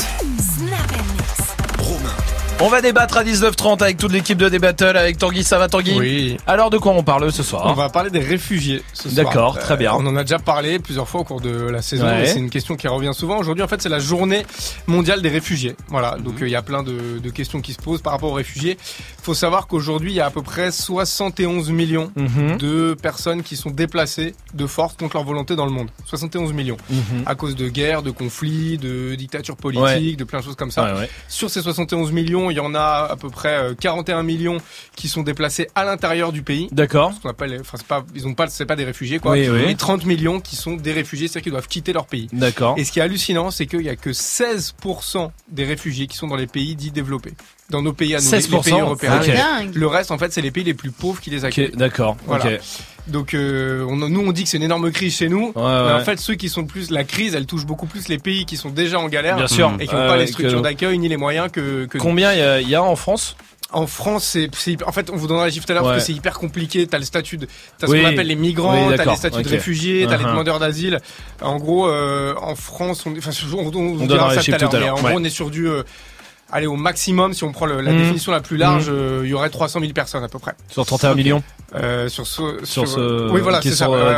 On va débattre à 19h30 avec toute l'équipe de Débattle, avec Tanguy. Ça va Tanguy ? Oui. Alors de quoi on parle ce soir ? On va parler des réfugiés ce soir. D'accord, très bien. On en a déjà parlé plusieurs fois au cours de la saison, ouais. Et c'est une question qui revient souvent. Aujourd'hui en fait c'est la journée mondiale des réfugiés. Voilà, donc il y a plein de questions qui se posent par rapport aux réfugiés. Il faut savoir qu'aujourd'hui il y a à peu près 71 millions de personnes qui sont déplacées de force contre leur volonté dans le monde. 71 millions. À cause de guerres, de conflits, de dictatures politiques, de plein de choses comme ça. Sur ces 71 millions, il y en a à peu près 41 millions qui sont déplacés à l'intérieur du pays. D'accord. Ce qu'on appelle, enfin c'est pas des réfugiés quoi. Oui, oui. 30 millions qui sont des réfugiés, c'est-à-dire qu'ils doivent quitter leur pays. D'accord. Et ce qui est hallucinant, c'est qu'il y a que 16% des réfugiés qui sont dans les pays dits développés. Dans nos pays à nous, les pays européens. Okay. Le reste en fait, c'est les pays les plus pauvres qui les accueillent. Okay. D'accord. Voilà. Okay. Donc nous on dit que c'est une énorme crise chez nous, mais en fait ceux qui sont plus la crise, elle touche beaucoup plus les pays qui sont déjà en galère et qui n'ont pas les structures d'accueil ni les moyens que combien il y a en France? En France, c'est en fait on vous donnera le chiffre tout à l'heure parce que c'est hyper compliqué. T'as le statut de, t'as ce qu'on appelle les migrants, t'as les statuts de réfugiés, t'as les demandeurs d'asile. En gros en France on donnera ça tout à l'heure. Mais en gros on est sur du allez, au maximum, si on prend la définition la plus large, il y aurait 300 000 personnes à peu près. Sur 31 millions qui sont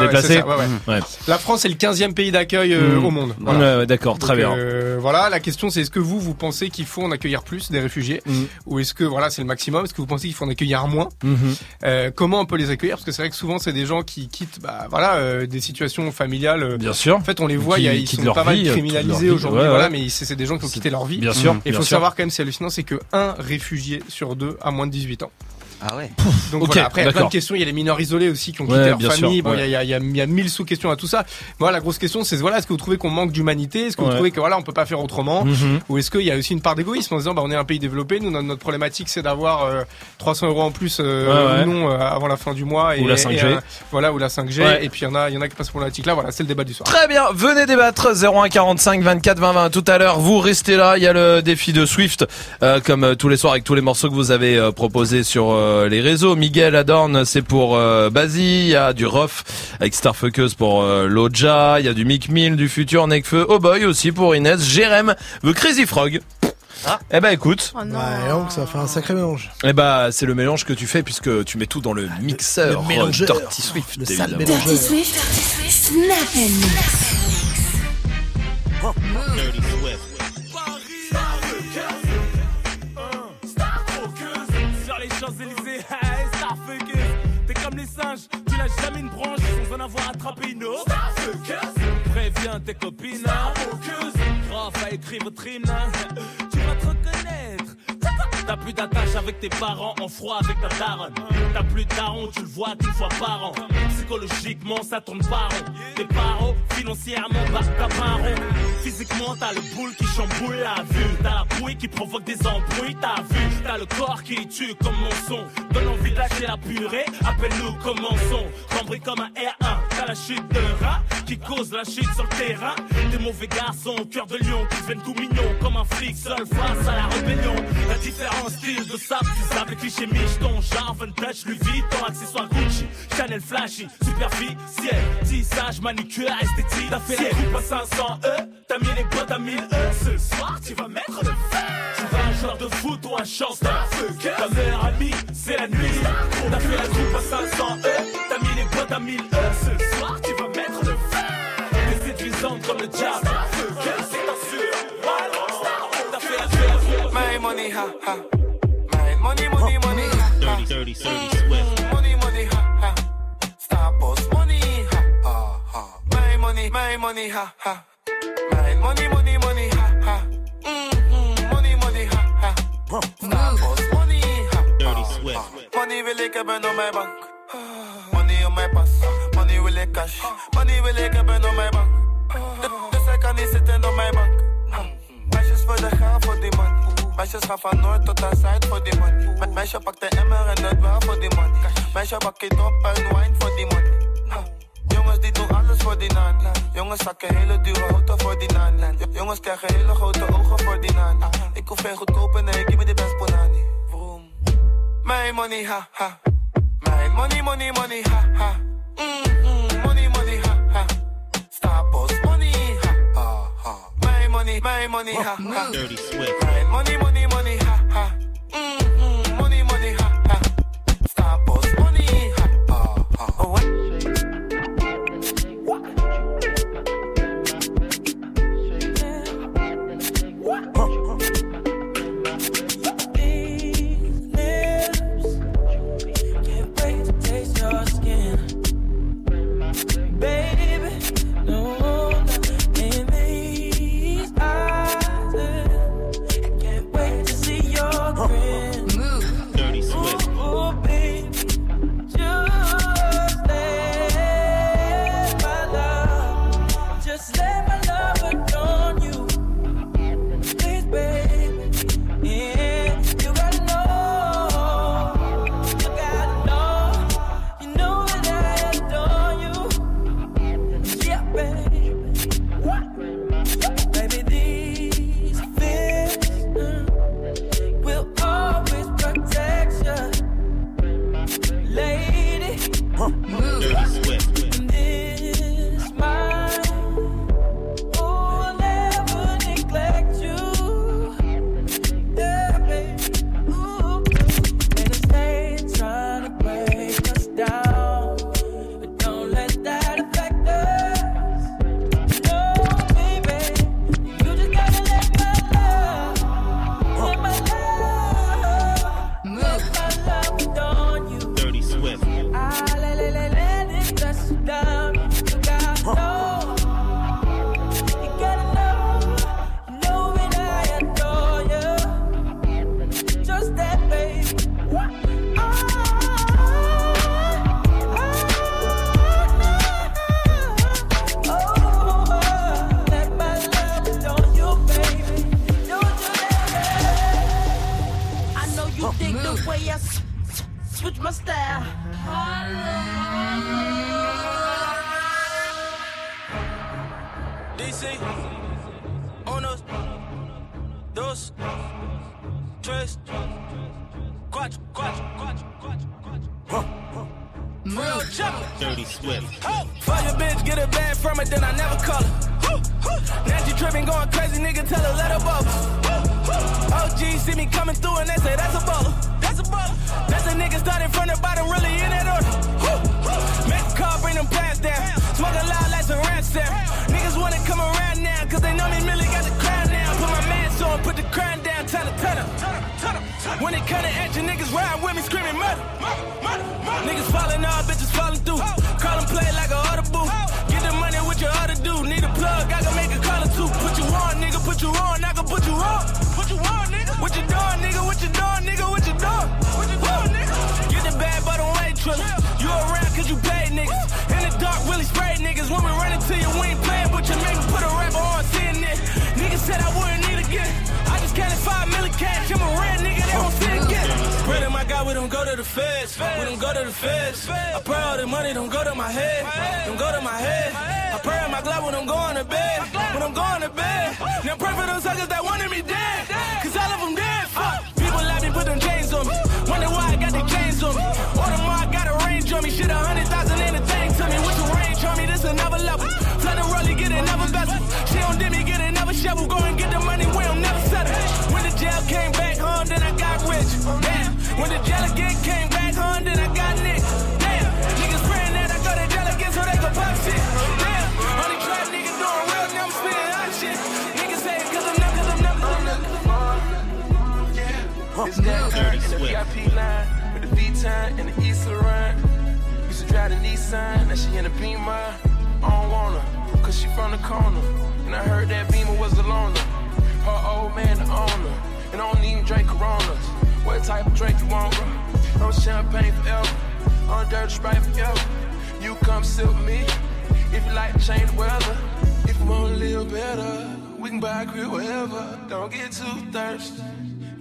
déplacés. La France est le 15e pays d'accueil au monde. Voilà. D'accord, très bien. Voilà, la question c'est, est-ce que vous pensez qu'il faut en accueillir plus des réfugiés ou est-ce que voilà c'est le maximum? Est-ce que vous pensez qu'il faut en accueillir moins? Comment on peut les accueillir? Parce que c'est vrai que souvent c'est des gens qui quittent, des situations familiales. Bien sûr. En fait, on les voit, ils sont pas mal criminalisés aujourd'hui. Voilà, mais c'est des gens qui ont quitté leur vie. Bien sûr. Il faut savoir quand même, c'est hallucinant, c'est que un réfugié sur deux a moins de 18 ans. Ah ouais. Donc voilà, après il y a plein de questions, il y a les mineurs isolés aussi qui ont quitté leur famille. Bon, il y a mille sous-questions à tout ça. Moi la grosse question c'est est-ce que vous trouvez qu'on manque d'humanité? Est-ce que vous trouvez que on peut pas faire autrement? Ou est-ce qu'il y a aussi une part d'égoïsme en disant on est un pays développé, nous notre problématique c'est d'avoir 300 € en plus avant la fin du mois ou la 5G. Ou la 5G et puis il y en a qui passent pour la tique là, voilà, c'est le débat du soir. Très bien, venez débattre 0145 24 20 20 tout à l'heure. Vous restez là, il y a le défi de Swift comme tous les soirs avec tous les morceaux que vous avez proposés sur les réseaux. Miguel Adorn, c'est pour Bazi, il y a du Rof avec Starfuckers pour Loja, il y a du Mick Mill, du Futur, Necfeu, Oh Boy aussi pour Inès, Jérém, The Crazy Frog. Écoute. Oh non. Donc ça fait un sacré mélange. C'est le mélange que tu fais puisque tu mets tout dans le mixeur. Le mélangeur. Dirty Swift, évidemment. Dirty Swift, Snap and tu lâches jamais une branche sans en avoir attrapé une autre. Préviens tes copines, grave à écrire votre hymne. Tu vas te reconnaître. T'as plus d'attache avec tes parents, en froid avec ta daronne. T'as plus de daron, tu le vois qu'une fois par an. Psychologiquement, ça tourne pas rond. Tes parents, financièrement, battent ta marron. Physiquement, t'as le boule qui chamboule la vue. T'as la bouille qui provoque des embrouilles, t'as vu. T'as le corps qui tue comme mon son. Dans l'envie d'acheter la purée, appelle-nous commençons. Cambré comme un R1, t'as la chute d'un rat qui cause la chute sur le terrain. Des mauvais garçons, cœur de lion qui deviennent tout mignons. Comme un flic seul face à la rébellion. La différence style de sable, tu savais cliché michetons. Genre vintage, Louis Vuitton, accessoires Gucci, Chanel flashy, superficiel, tissage, manucure, esthétique. T'as fait les coupes à 500€, t'as mis les boîtes à 1000€. Ce soir tu vas mettre le feu. Tu vas un joueur de foot ou un chanteur. Ta meilleure amie, c'est la nuit. T'as fait la coupe à 500€, t'as mis les boîtes à 1000€. Ce soir tu vas mettre le feu. T'es séduisante comme le diable. money, ha, ha. My money, money, money, ha, ha. Dirty, dirty, dirty Swift. Money, money, ha, ha. Starbucks money, ha, ha, ha. My money, ha, ha. My money, money, money, ha, ha. Money, money, ha, ha. Starbucks money, ha, ha. Dirty Swift. Money will like a burn on my bank. Money on my pass. Money will like cash. Money will like a burn on my bank. The second is sitting on my bank. Meisjes voor de gaan voor die man. Meisjes gaan van noord tot aan zuid voor die man. Meisje pakt de emmer en het wel voor die man. Meisje pakt het op en wine voor die man. Jongens die doen alles voor die naan. Jongens zakken hele dure auto voor die naan. Jongens krijgen hele grote ogen voor die naan. Ik hoef geen goedkope, nee, give me the best bonani. Vroom. My money, ha, ha. My money, money, money, ha, ha. Money, money, ha, ha. Starbucks money, ha, ha, ha. My money, ha, ha. Dirty Swift. My money, money, money, ha, ha. Money, money, ha, ha. Starbucks money, ha, ha, ha. Oh, what? It's that current in the VIP line with the V-Time and the East Run. Used to drive the Nissan, now she in the Beamer. I don't want her, cause she from the corner. And I heard that Beamer was a loner. Her old man the owner. And I don't even drink Coronas. What type of drink you want, bro? No champagne forever. On dirty Sprite forever. You come sip me. If you like to change the weather. If you want a little better, we can buy a crib wherever. Don't get too thirsty.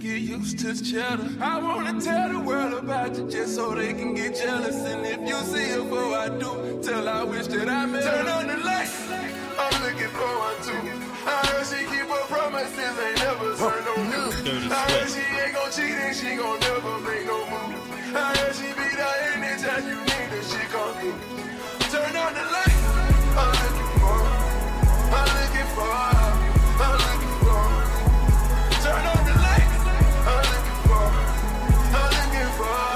Get used to the cheddar. I wanna tell the world about you just so they can get jealous. And if you see it before I do, tell I wish that I met. Turn on the lights. I'm looking forward to. I heard she keep her promises, ain't never turned no new. I heard she ain't gon' cheat and she gon' never make no move. I heard she be the energy that you need that she gon' do. Turn on the lights. I'm looking for her. I'm looking for her. I'm looking for her. Turn on the lights. I'm looking for her. I'm looking for her.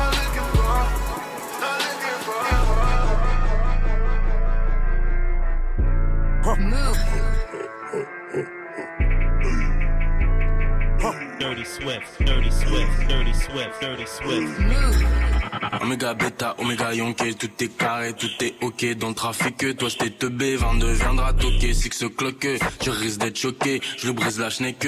I'm looking for her. I'm looking for her. Move. Dirty Swift. Omega Beta, Omega Yonke, tout est carré, tout est ok. Dans le trafic, toi j't'ai teubé, 22 viendra toquer. Six cloque, je risque d'être choqué, je le brise la schneque.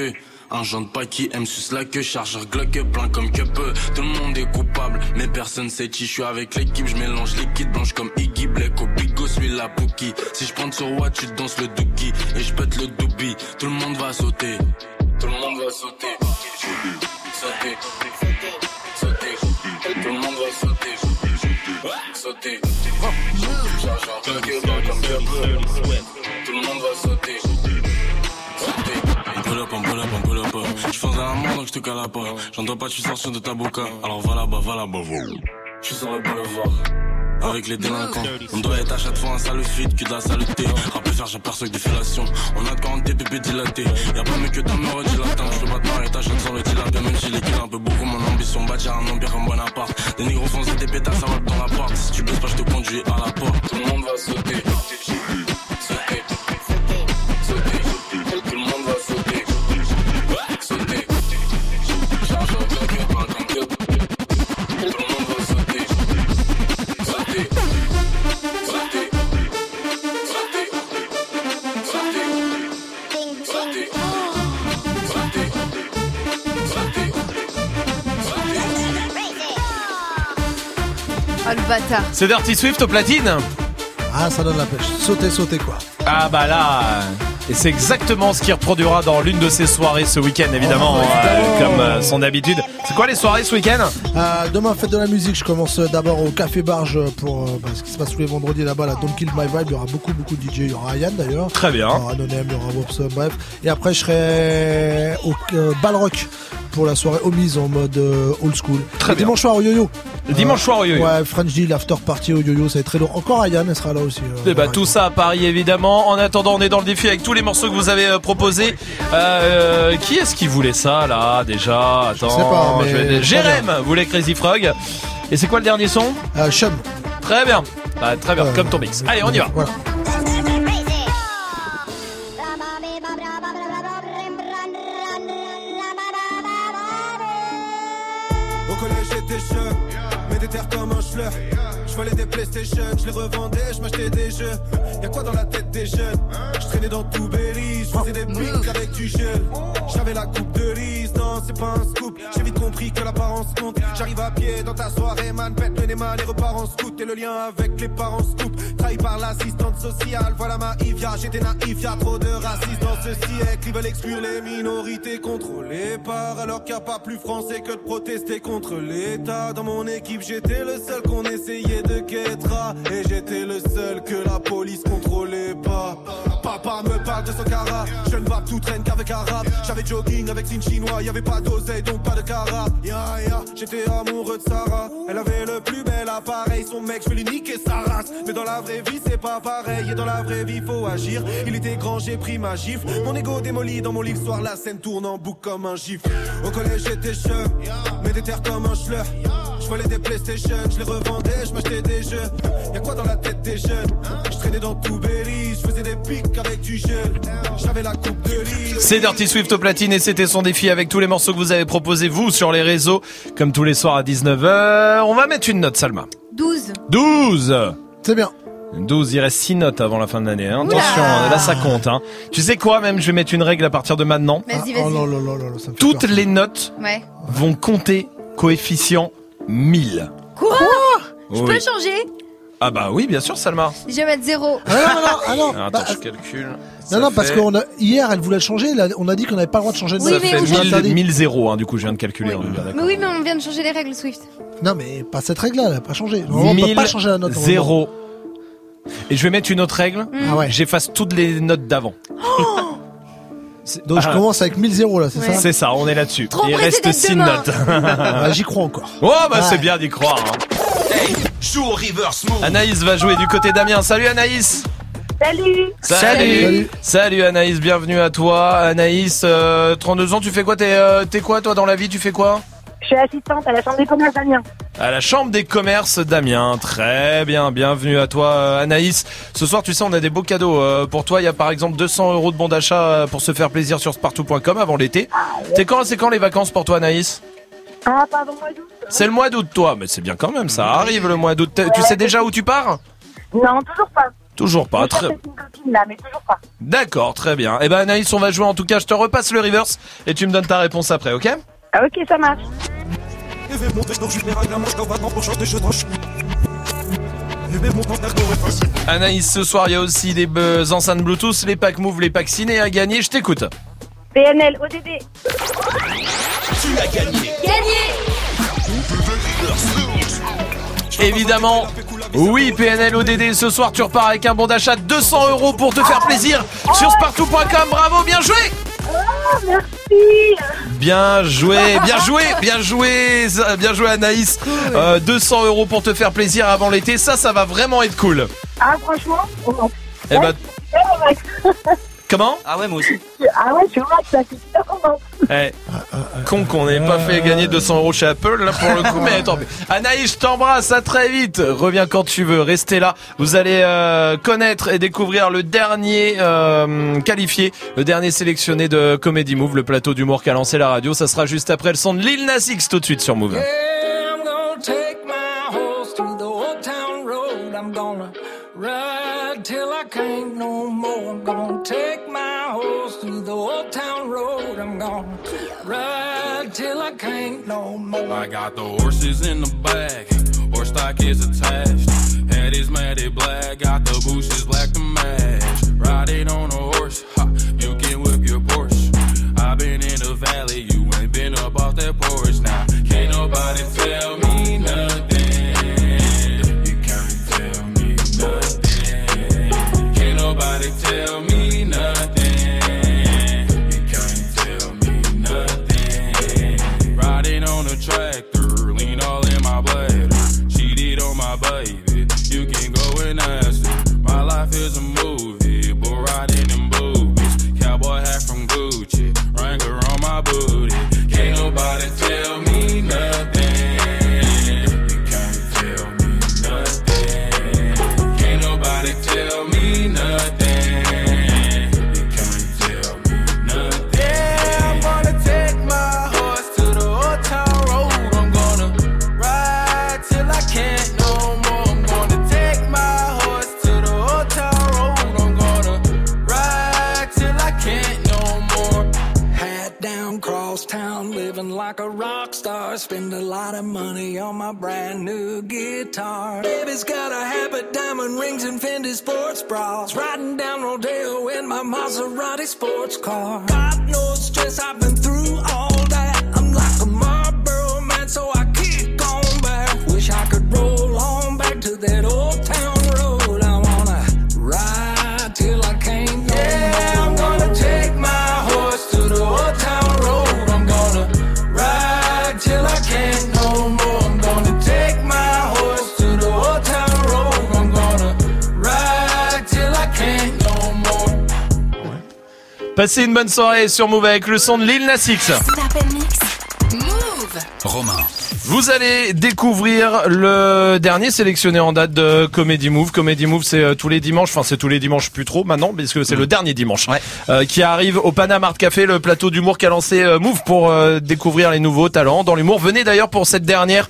Un genre de pas qui aime suce la queue, chargeur Glock plein comme que peu. Tout le monde est coupable, mais personne sait qui je suis avec l'équipe. Je mélange liquide blanche comme Iggy, Black au bigot, suis la Pookie. Si je prends sur Watt, tu danses le Dookie et je pète le Doobie. Tout le monde va sauter. Tout le monde va sauter, sauter, tout le monde va sauter, sauter, chargeur claqué comme peu. Tout le monde va sauter, sauter. Pull up. J'fonce à la main donc j'te cale à pas. J'entends pas, j'suis sorti de ta boca. Alors va là-bas. J'suis sur le boulevard. Avec les délinquants, on doit être à chaque fois un sale feed, que de la saleté. Rappel faire, j'aperçois que des fellations. On a 40 bébés dilatés. Y'a pas mieux que ta mère dit latin. J'te batte ma réta, chaque soir le tilapia. Même si les kills un peu beaucoup, mon ambition. Bâtir un empire comme Bonaparte. Des négros foncés, des pétards, ça va dans la porte. Si tu baisses pas, j'te conduis à la porte. Tout le monde va sauter. C'est Dirty Swift au platine. Ah, ça donne la pêche. Sauter quoi. Ah bah là. Et c'est exactement ce qu'il reproduira dans l'une de ses soirées ce week-end, évidemment, comme son habitude. C'est quoi les soirées ce week-end ? Demain, fête de la musique. Je commence d'abord au Café Barge pour ce qui se passe tous les vendredis là-bas, la Don't Kill My Vibe. Il y aura beaucoup de DJ. Il y aura Ryan d'ailleurs. Très bien. Il y aura Anonyme, il y aura Wobson, bref. Et après, je serai au Balrock pour la soirée Homies en mode old school. Très bien. Dimanche soir au Yo-Yo. Le dimanche soir au Yo-Yo. Ouais, French Deal, after party au Yo-Yo, ça va être très long. Encore Ariane, elle sera là aussi. Et bah, tout ça à Paris évidemment. En attendant, on est dans le défi avec tous les morceaux que vous avez proposés. Qui est-ce qui voulait ça là déjà ? Attends, je sais pas, mais... Jérém voulait Crazy Frog. Et c'est quoi le dernier son ? Chum. Très bien. Bah, très bien, comme ton mix. Allez, on y va. Voilà. Comme un schleur, je volais des PlayStation, je les revendais, je m'achetais des jeux. Y'a quoi dans la tête des jeunes? Je traînais dans tout Berry, je faisais des pics avec du gel. J'avais la coupe de riz, non c'est pas un scoop. J'ai vite compris que l'apparence compte. J'arrive à pied dans ta soirée, man, bête le néma, les repars en scout. Et le lien avec les parents scoop. Trahi par l'assistante sociale, voilà ma Ivia. J'étais naïf, y'a trop de racistes dans ce siècle. Ils veulent exclure les minorités, contrôlées par. Alors qu'il n'y a pas plus français que de protester contre l'État. Dans mon équipe, j'ai j'étais le seul qu'on essayait de guettera. Et j'étais le seul que la police contrôlait pas. Papa me parle de Sankara. Je ne vape tout traîne qu'avec arabe. J'avais jogging avec signe chinois. Y'avait pas d'oseille donc pas de cara. J'étais amoureux de Sarah. Elle avait le plus bel appareil. Son mec je vais lui niquer sa race. Mais dans la vraie vie c'est pas pareil. Et dans la vraie vie faut agir. Il était grand j'ai pris ma gifle. Mon ego démoli dans mon livre soir. La scène tourne en boucle comme un gif. Au collège j'étais chum. Mais déterre comme un schleur. volais des PlayStation, je les revendais, je m'achetais des jeux. Y'a quoi dans la tête des jeunes? Je traînais dans tout Berry, je faisais des pics avec du gel. J'avais la coupe de l'île. C'est Dirty Swift au platine et c'était son défi avec tous les morceaux que vous avez proposés vous sur les réseaux. Comme tous les soirs à 19h, on va mettre une note, Salma. 12. 12. C'est bien. 12, il reste 6 notes avant la fin de l'année. Hein. Attention, là ça compte. Hein. Tu sais quoi, même je vais mettre une règle à partir de maintenant. Vas-y, vas-y. Oh, là, ça me fait toutes peur. Les notes vont compter coefficient 1000. Quoi ? Je peux changer ? Ah bah oui, bien sûr, Salma. Je vais mettre 0. Ah non. Attends, je calcule. Non, parce qu'hier, elle voulait changer. Là, on a dit qu'on n'avait pas le droit de changer de note. Ça fait 1000 0, hein, du coup, je viens de calculer. Oui. Mais on vient de changer les règles, Swift. Non, mais pas cette règle-là, elle n'a pas changé. On ne peut pas changer la note. 0. Et je vais mettre une autre règle. J'efface toutes les notes d'avant. Donc je commence avec 1000 0 là, c'est ça ? C'est ça, on est là-dessus. Trop il reste 6 notes. J'y crois encore. C'est bien d'y croire. Hein. Hey, joue au reverse move. Anaïs va jouer du côté d'Amiens. Salut Anaïs. Salut. Salut Anaïs, bienvenue à toi. Anaïs, 32 ans, tu fais quoi ? T'es quoi toi dans la vie ? Tu fais quoi ? Je suis assistante à la Chambre des commerces d'Amiens. À la Chambre des commerces d'Amiens, très bien, bienvenue à toi Anaïs. Ce soir, tu sais, on a des beaux cadeaux. Pour toi, il y a par exemple 200 € de bon d'achat pour se faire plaisir sur Spartoo.com avant l'été. C'est quand les vacances pour toi Anaïs ? Ah, pas avant le mois d'août. C'est le mois d'août toi, mais c'est bien quand même, ça arrive le mois d'août. Tu sais déjà où tu pars ? Non, toujours pas. Toujours pas, très bien. D'accord, très bien. Eh ben Anaïs, on va jouer en tout cas, je te repasse le reverse et tu me donnes ta réponse après, ok ? Ah ok, ça marche. Anaïs, ce soir, il y a aussi des enceintes Bluetooth, les packs Move, les packs Ciné à gagner. Je t'écoute. PNL, ODD. Tu as gagné. Évidemment. Oui, PNL, ODD. Ce soir, tu repars avec un bon d'achat de 200 € pour te faire plaisir sur Spartoo.com. Bravo, bien joué. Oh, merci. Bien joué Anaïs. 200 € pour te faire plaisir avant l'été, ça va vraiment être cool. Ah franchement. Eh ben. Comment ? Ah ouais, moi aussi. Ah ouais, tu vois que ça fait comment. Con qu'on n'ait pas fait gagner 200 € chez Apple là pour le coup, mais attends. Anaïs, je t'embrasse, à très vite. Reviens quand tu veux, restez là. Vous allez connaître et découvrir le dernier qualifié, le dernier sélectionné de Comedy Move, le plateau d'humour qu'a lancé la radio. Ça sera juste après le son de Lil Nas X, tout de suite sur Move. Yeah, I'm gonna take my horse through the old town road. I'm gonna ride till I can't no more. I'm gonna take my horse through the old town road. I'm gonna ride till I can't no more. I got the horses in the back, horse stock is attached. Head is matted black, got the bushes black to match. Riding on a horse, ha, you can whip your Porsche. I've been in the valley, you ain't been up off that porch. Now, can't nobody tell me nothing. Nobody tell me nothing. You can't tell me nothing. Riding on a tractor, lean all in my bladder. Cheated on my baby, you can go and ask her. My life is a movie, bull riding in boobies. Cowboy hat from Gucci, Wrangler on my booty. Can't nobody tell me nothing. You can't tell me nothing. Can't nobody tell me. Nothing, you can't tell me nothing. Yeah, I'm gonna take my horse to the old town road. I'm gonna ride till I can't no more. I'm gonna take my horse to the old town road. I'm gonna ride till I can't no more. Hat down, cross town, living like a rock star. Spend a lot of money on my brand new guitar. Baby's got a habit, diamond rings and Fendi sports bras. Riding down Rodeo in my Maserati sports car. God knows stress, I've been through all that. I'm like a Marlboro man, so I keep going back. Wish I could roll on back to that old town road. I wanna ride till I can't no more. I'm gonna take my horse to the old town road. I'm gonna ride till I can't no more. I'm gonna take my horse to the old town road. I'm gonna ride till I can't no more. Passez une bonne soirée sur Move avec le son de Lil Nas X. Move. Move. Romain. Vous allez découvrir le dernier sélectionné en date de Comedy Move. Comedy Move, c'est tous les dimanches, enfin c'est tous les dimanches plus trop maintenant, parce que c'est le dernier dimanche, qui arrive au Panamart Café, le plateau d'humour qu'a lancé Move pour découvrir les nouveaux talents dans l'humour. Venez d'ailleurs pour cette dernière,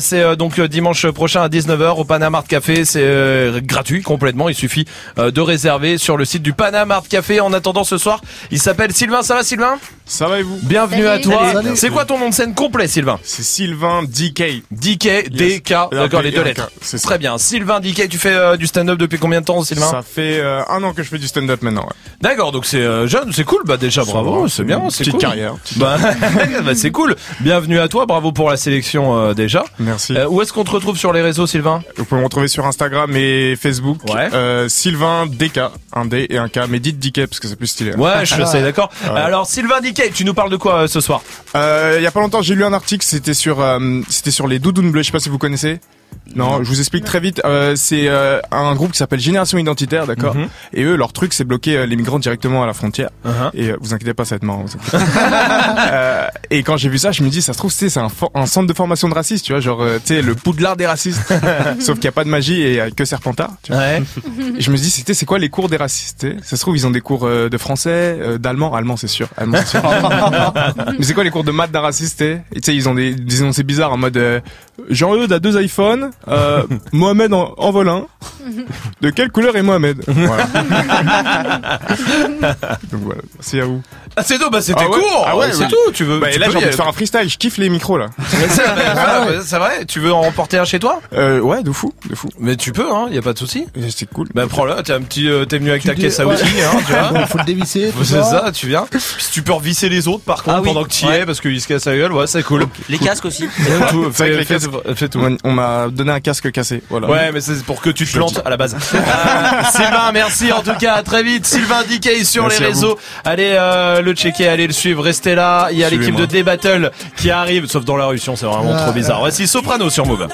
c'est donc dimanche prochain à 19h au Panamart Café, c'est gratuit complètement, il suffit de réserver sur le site du Panamart Café. En attendant ce soir, il s'appelle Sylvain, ça va Sylvain ? Ça va et vous ? Bienvenue à toi. Salut. C'est quoi ton nom de scène complet, Sylvain ? C'est Sylvain DK. DK, yes. DK, d'accord, les deux lettres. C'est très bien. Sylvain DK, tu fais du stand-up depuis combien de temps, Sylvain ? Ça fait 1 an que je fais du stand-up maintenant. Ouais. D'accord, donc c'est jeune, c'est cool. Bah déjà, bravo, c'est bien, c'est cool. Petite carrière. Bah, bah c'est cool. Bienvenue à toi, bravo pour la sélection déjà. Merci. Où est-ce qu'on te retrouve sur les réseaux, Sylvain ? Vous pouvez me retrouver sur Instagram et Facebook. Ouais. Sylvain DK, un D et un K, mais dites DK parce que c'est plus stylé. Hein. Ouais, je sais, d'accord. Ouais. Alors Sylvain DK, tu nous parles de quoi ce soir ? Il y a pas longtemps, j'ai lu un article, c'était sur les doudounes bleues, je sais pas si vous connaissez. Non, je vous explique très vite. C'est un groupe qui s'appelle Génération Identitaire, d'accord. Mm-hmm. Et eux, leur truc, c'est bloquer les migrants directement à la frontière. Uh-huh. Et vous inquiétez pas, ça va être marrant. Et quand j'ai vu ça, je me dis, ça se trouve, c'est un centre de formation de racistes, tu vois, genre, tu sais, le Poudlard des racistes. Sauf qu'il y a pas de magie et que Serpentard. Tu vois. Ouais. Et je me dis, c'est quoi les cours des racistes ? Ça se trouve, ils ont des cours de français, d'allemand, c'est sûr. Allemand, c'est sûr. Mais c'est quoi les cours de maths d'un raciste ? Et tu sais, ils ont des énoncés bizarres en mode Jean-Eudes a 2 iPhones. Mohamed en vole un. De quelle couleur est Mohamed ? Voilà. Donc voilà, merci à vous. Ah c'est tout, bah c'était court. Ah ouais, c'est tout. Tu veux bah, tu là j'ai envie de faire un freestyle. Je kiffe les micros là. C'est vrai. Tu veux en remporter un chez toi ? Ouais, de fou. Mais tu peux, hein. Y a pas de souci. C'est cool. Bah prends-le. T'es un petit, t'es venu avec ta caisse à outils, hein. Tu vois. Faut le dévisser. C'est ça. Tu viens. Si tu peux revisser les autres, par contre, pendant que tu y es, parce qu'ils se cassent la gueule. Ouais, c'est cool. Les casques aussi. Fais tout. On m'a donner un casque cassé, voilà. Ouais, mais c'est pour que tu te plantes à la base. Sylvain, merci en tout cas, à très vite. Sylvain DK sur les réseaux. Allez le checker, allez le suivre, restez là. Il y a l'équipe de D-Battle qui arrive, sauf dans la rue, c'est vraiment trop bizarre. Voici Soprano sur Move.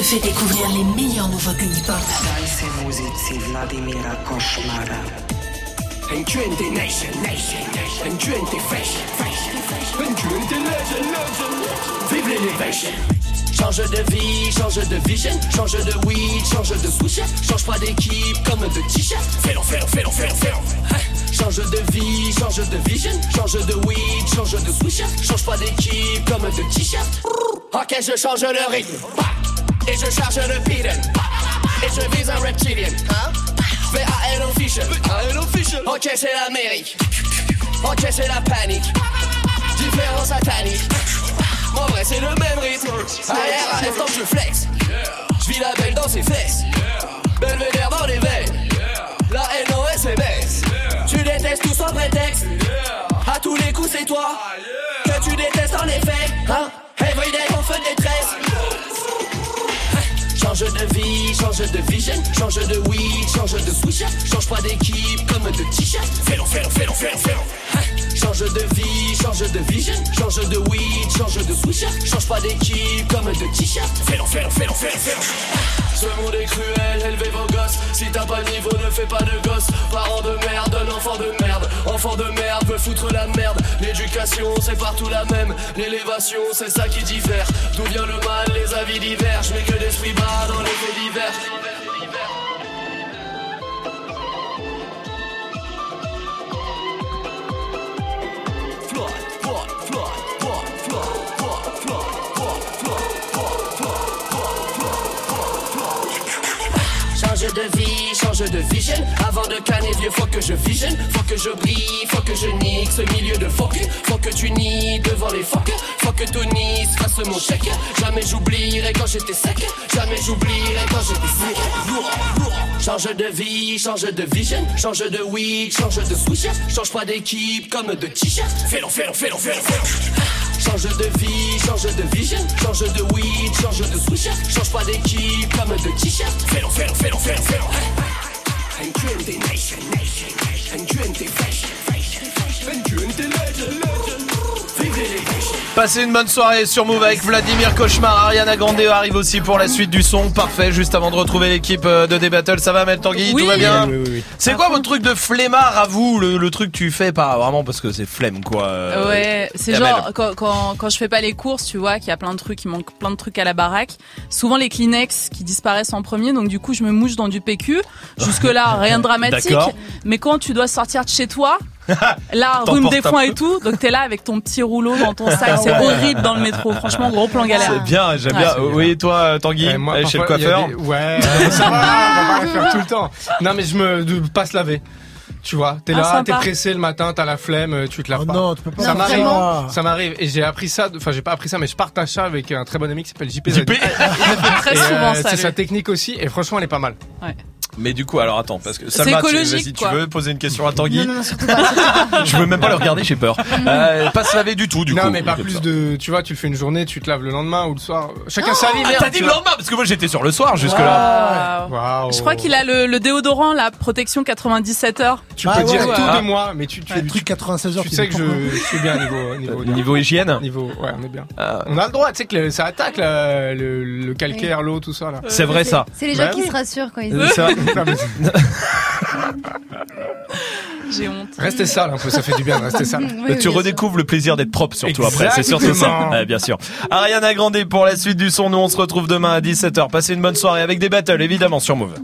te fait découvrir les meilleures nouveautés hip-hop. C'est Vladimir Cauchemar. And you and the nation, and you and the fashion, and you and the legend, vive l'élévation. Change de vie, change de vision, change de weed, change de souche, change pas d'équipe comme de t-shirt. Fais-le. Change de vie, change de vision, change de weed, change de souche, change pas d'équipe comme de t-shirt. Ok, je change le rythme, et je charge le beaten, et je vise un reptilien. V.A.L. official, V.A.L. official. Ok, c'est l'Amérique. Ok, c'est la panique. Différent satanique. Moi, vrai, c'est le même rythme. A.R.A.F. tant que je flex. J'vis la belle dans ses fesses. Belvédère dans les veines. La N.O.S. est baisse. Tu détestes tout sans prétexte. À tous les coups, c'est toi que tu détestes en effet. Hein? Everyday, on fait détresse. Change de vie, change de vision, change de weed, change de switch, change pas d'équipe comme de t-shirt. Fais-le. Change de vie, change de vision, change de weed, change de switch, change pas d'équipe comme de t-shirt. Fais-le. Ce monde est cruel, élevez vos gosses. Si t'as pas le niveau, ne fais pas de gosse. Parents de merde, un enfant de merde veut foutre la merde. L'éducation, c'est partout la même. L'élévation, c'est ça qui diffère. D'où vient le mal, les avis divers. J'mets que d'esprit bas dans les faits divers. Change de vie, change de vision. Avant de canner vieux, faut que je vision. Faut que je brille, faut que je nique ce milieu de focus. Faut que tu nies devant les fuck. Faut que Tony se fasse mon chèque. Jamais j'oublierai quand j'étais sec. Jamais j'oublierai quand j'étais sec. Change de vie, change de vision. Change de weed, change de switch. Change pas d'équipe comme de t-shirt. Fais-le. Change de vie, change de vision, change de weed, change de switch, change pas d'équipe comme de t-shirt. Fais-le. And you and the nation, and you and the fashion, and you and the legend. Passez une bonne soirée sur Move avec Vladimir Cauchemar. Ariana Grande arrive aussi pour la suite du son. Parfait, juste avant de retrouver l'équipe de D-Battle. Ça va, Maître Tanguy? Oui. Tout va bien? Oui. C'est quoi votre truc de flemmard à vous? Le truc que tu fais pas vraiment parce que c'est flemme, quoi. Ouais, c'est genre quand je fais pas les courses, tu vois, qu'il y a plein de trucs, il manque plein de trucs à la baraque. Souvent les Kleenex qui disparaissent en premier, donc du coup je me mouche dans du PQ. Jusque-là, rien de dramatique. D'accord. Mais quand tu dois sortir de chez toi, là, rhume des foins et tout, donc t'es là avec ton petit rouleau dans ton sac, c'est horrible dans le métro, franchement gros plan galère. C'est bien, j'aime bien. C'est bien. Oui, toi Tanguy, moi, chez le coiffeur. Ouais, ça va, on va pas le faire tout le temps. Non mais pas se laver. Tu vois, t'es là, sympa. T'es pressé le matin, t'as la flemme, tu te laves pas. Non, tu peux pas. Ça m'arrive. Et j'ai appris ça, enfin j'ai pas appris ça, mais je partage ça avec un très bon ami qui s'appelle JP. Très souvent ça. C'est sa technique aussi, et franchement elle est pas mal. Ouais. Mais du coup, alors attends, parce que Salma, vas-y, tu veux poser une question à Tanguy? Non, surtout pas. Je veux même pas le regarder, j'ai peur. Pas se laver du tout, du coup. Non, mais pas plus de, tu vois, tu le fais une journée, tu te laves le lendemain ou le soir. Chacun sa vie. T'as dit le lendemain, parce que moi j'étais sur le soir jusque-là. Wow. Je crois qu'il a le déodorant, la protection 97 heures. Tu peux dire tout de moi, mais tu fais le truc 96 heures. Tu sais que je suis bien niveau hygiène. Niveau, ouais, on est bien. On a le droit, tu sais que ça attaque le calcaire, l'eau, tout ça là. C'est vrai ça. C'est les gens qui se rassurent quand ils. J'ai honte. Restez sale un peu, ça fait du bien de rester sale. Oui, tu redécouvres le plaisir d'être propre surtout. Exactement. Après, c'est surtout ça. Ouais, bien sûr. Ariana Grande pour la suite du son. Nous on se retrouve demain à 17h. Passez une bonne soirée avec des battles évidemment sur Move.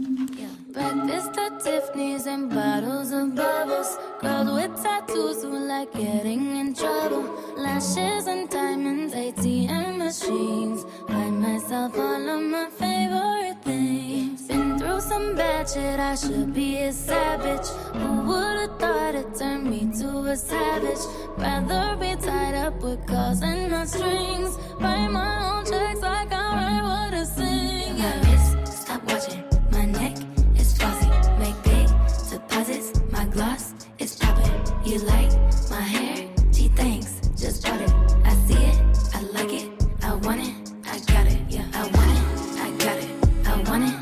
Some bad shit, I should be a savage. Who would've thought it turned me to a savage? Rather be tied up with calls and not strings. Write my own checks like I write what I sing. Yeah. My wrist, stop watching. My neck is flossy. Make big deposits. My gloss is popping. You like my hair? She thinks. Just bought it. I see it. I like it. I want it. I got it. Yeah, I want it. I got it. I want it.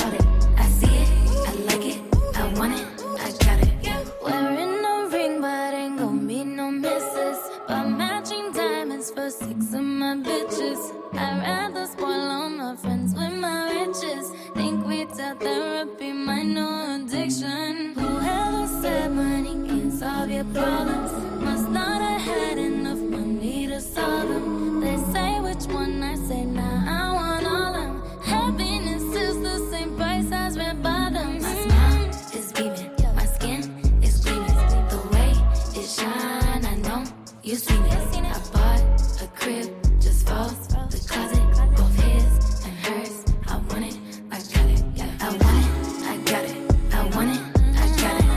I see it, I like it, I want it, I got it. Wearing a ring but ain't Don't meet no misses, but matching diamonds for six of my bitches. I'd rather spoil all my friends with my riches. Think we tell therapy my new addiction. Whoever said money can solve your problems must not have had enough money to solve them. They say which one, I say now I want all them. Happiness is the same price as red bottoms. My smile is beaming, my skin is gleaming. The way it shine, I know you've seen it. I bought a crib just for the closet. Both his and hers, I want it, I got it. I want it, I got it. I want it, I got it.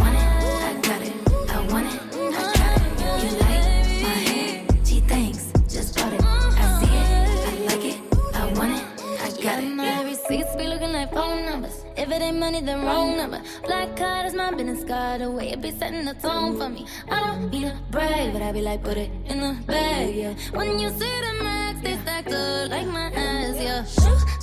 I want it, I got it. I want it, I got it. You like my hair? She thinks, just bought it. I see it, I like it. I want it, I got it. My receipts be looking like phone numbers. If it ain't money, then wrong number. Black card is my business card. The way it be setting the tone for me. I don't be a brave, but I be like, put it in the bag, yeah. When you see the max, they stacked up like my ass, yeah.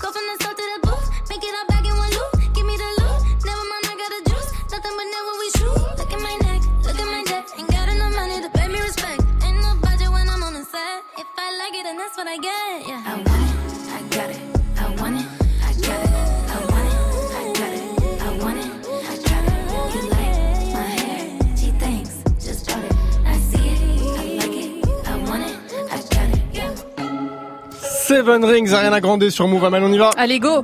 Go from the south to the booth, make it all back in one loop. Give me the loot, never mind, I got the juice. Nothing but never we shoot. Look at my neck, look at my neck. Ain't got enough money to pay me respect. Ain't no budget when I'm on the set. If I like it, then that's what I get, yeah. I want it, I got it. I want it, I got it. Seven Rings, Ariana Grande sur Move, Amal, on y va. Allez, go.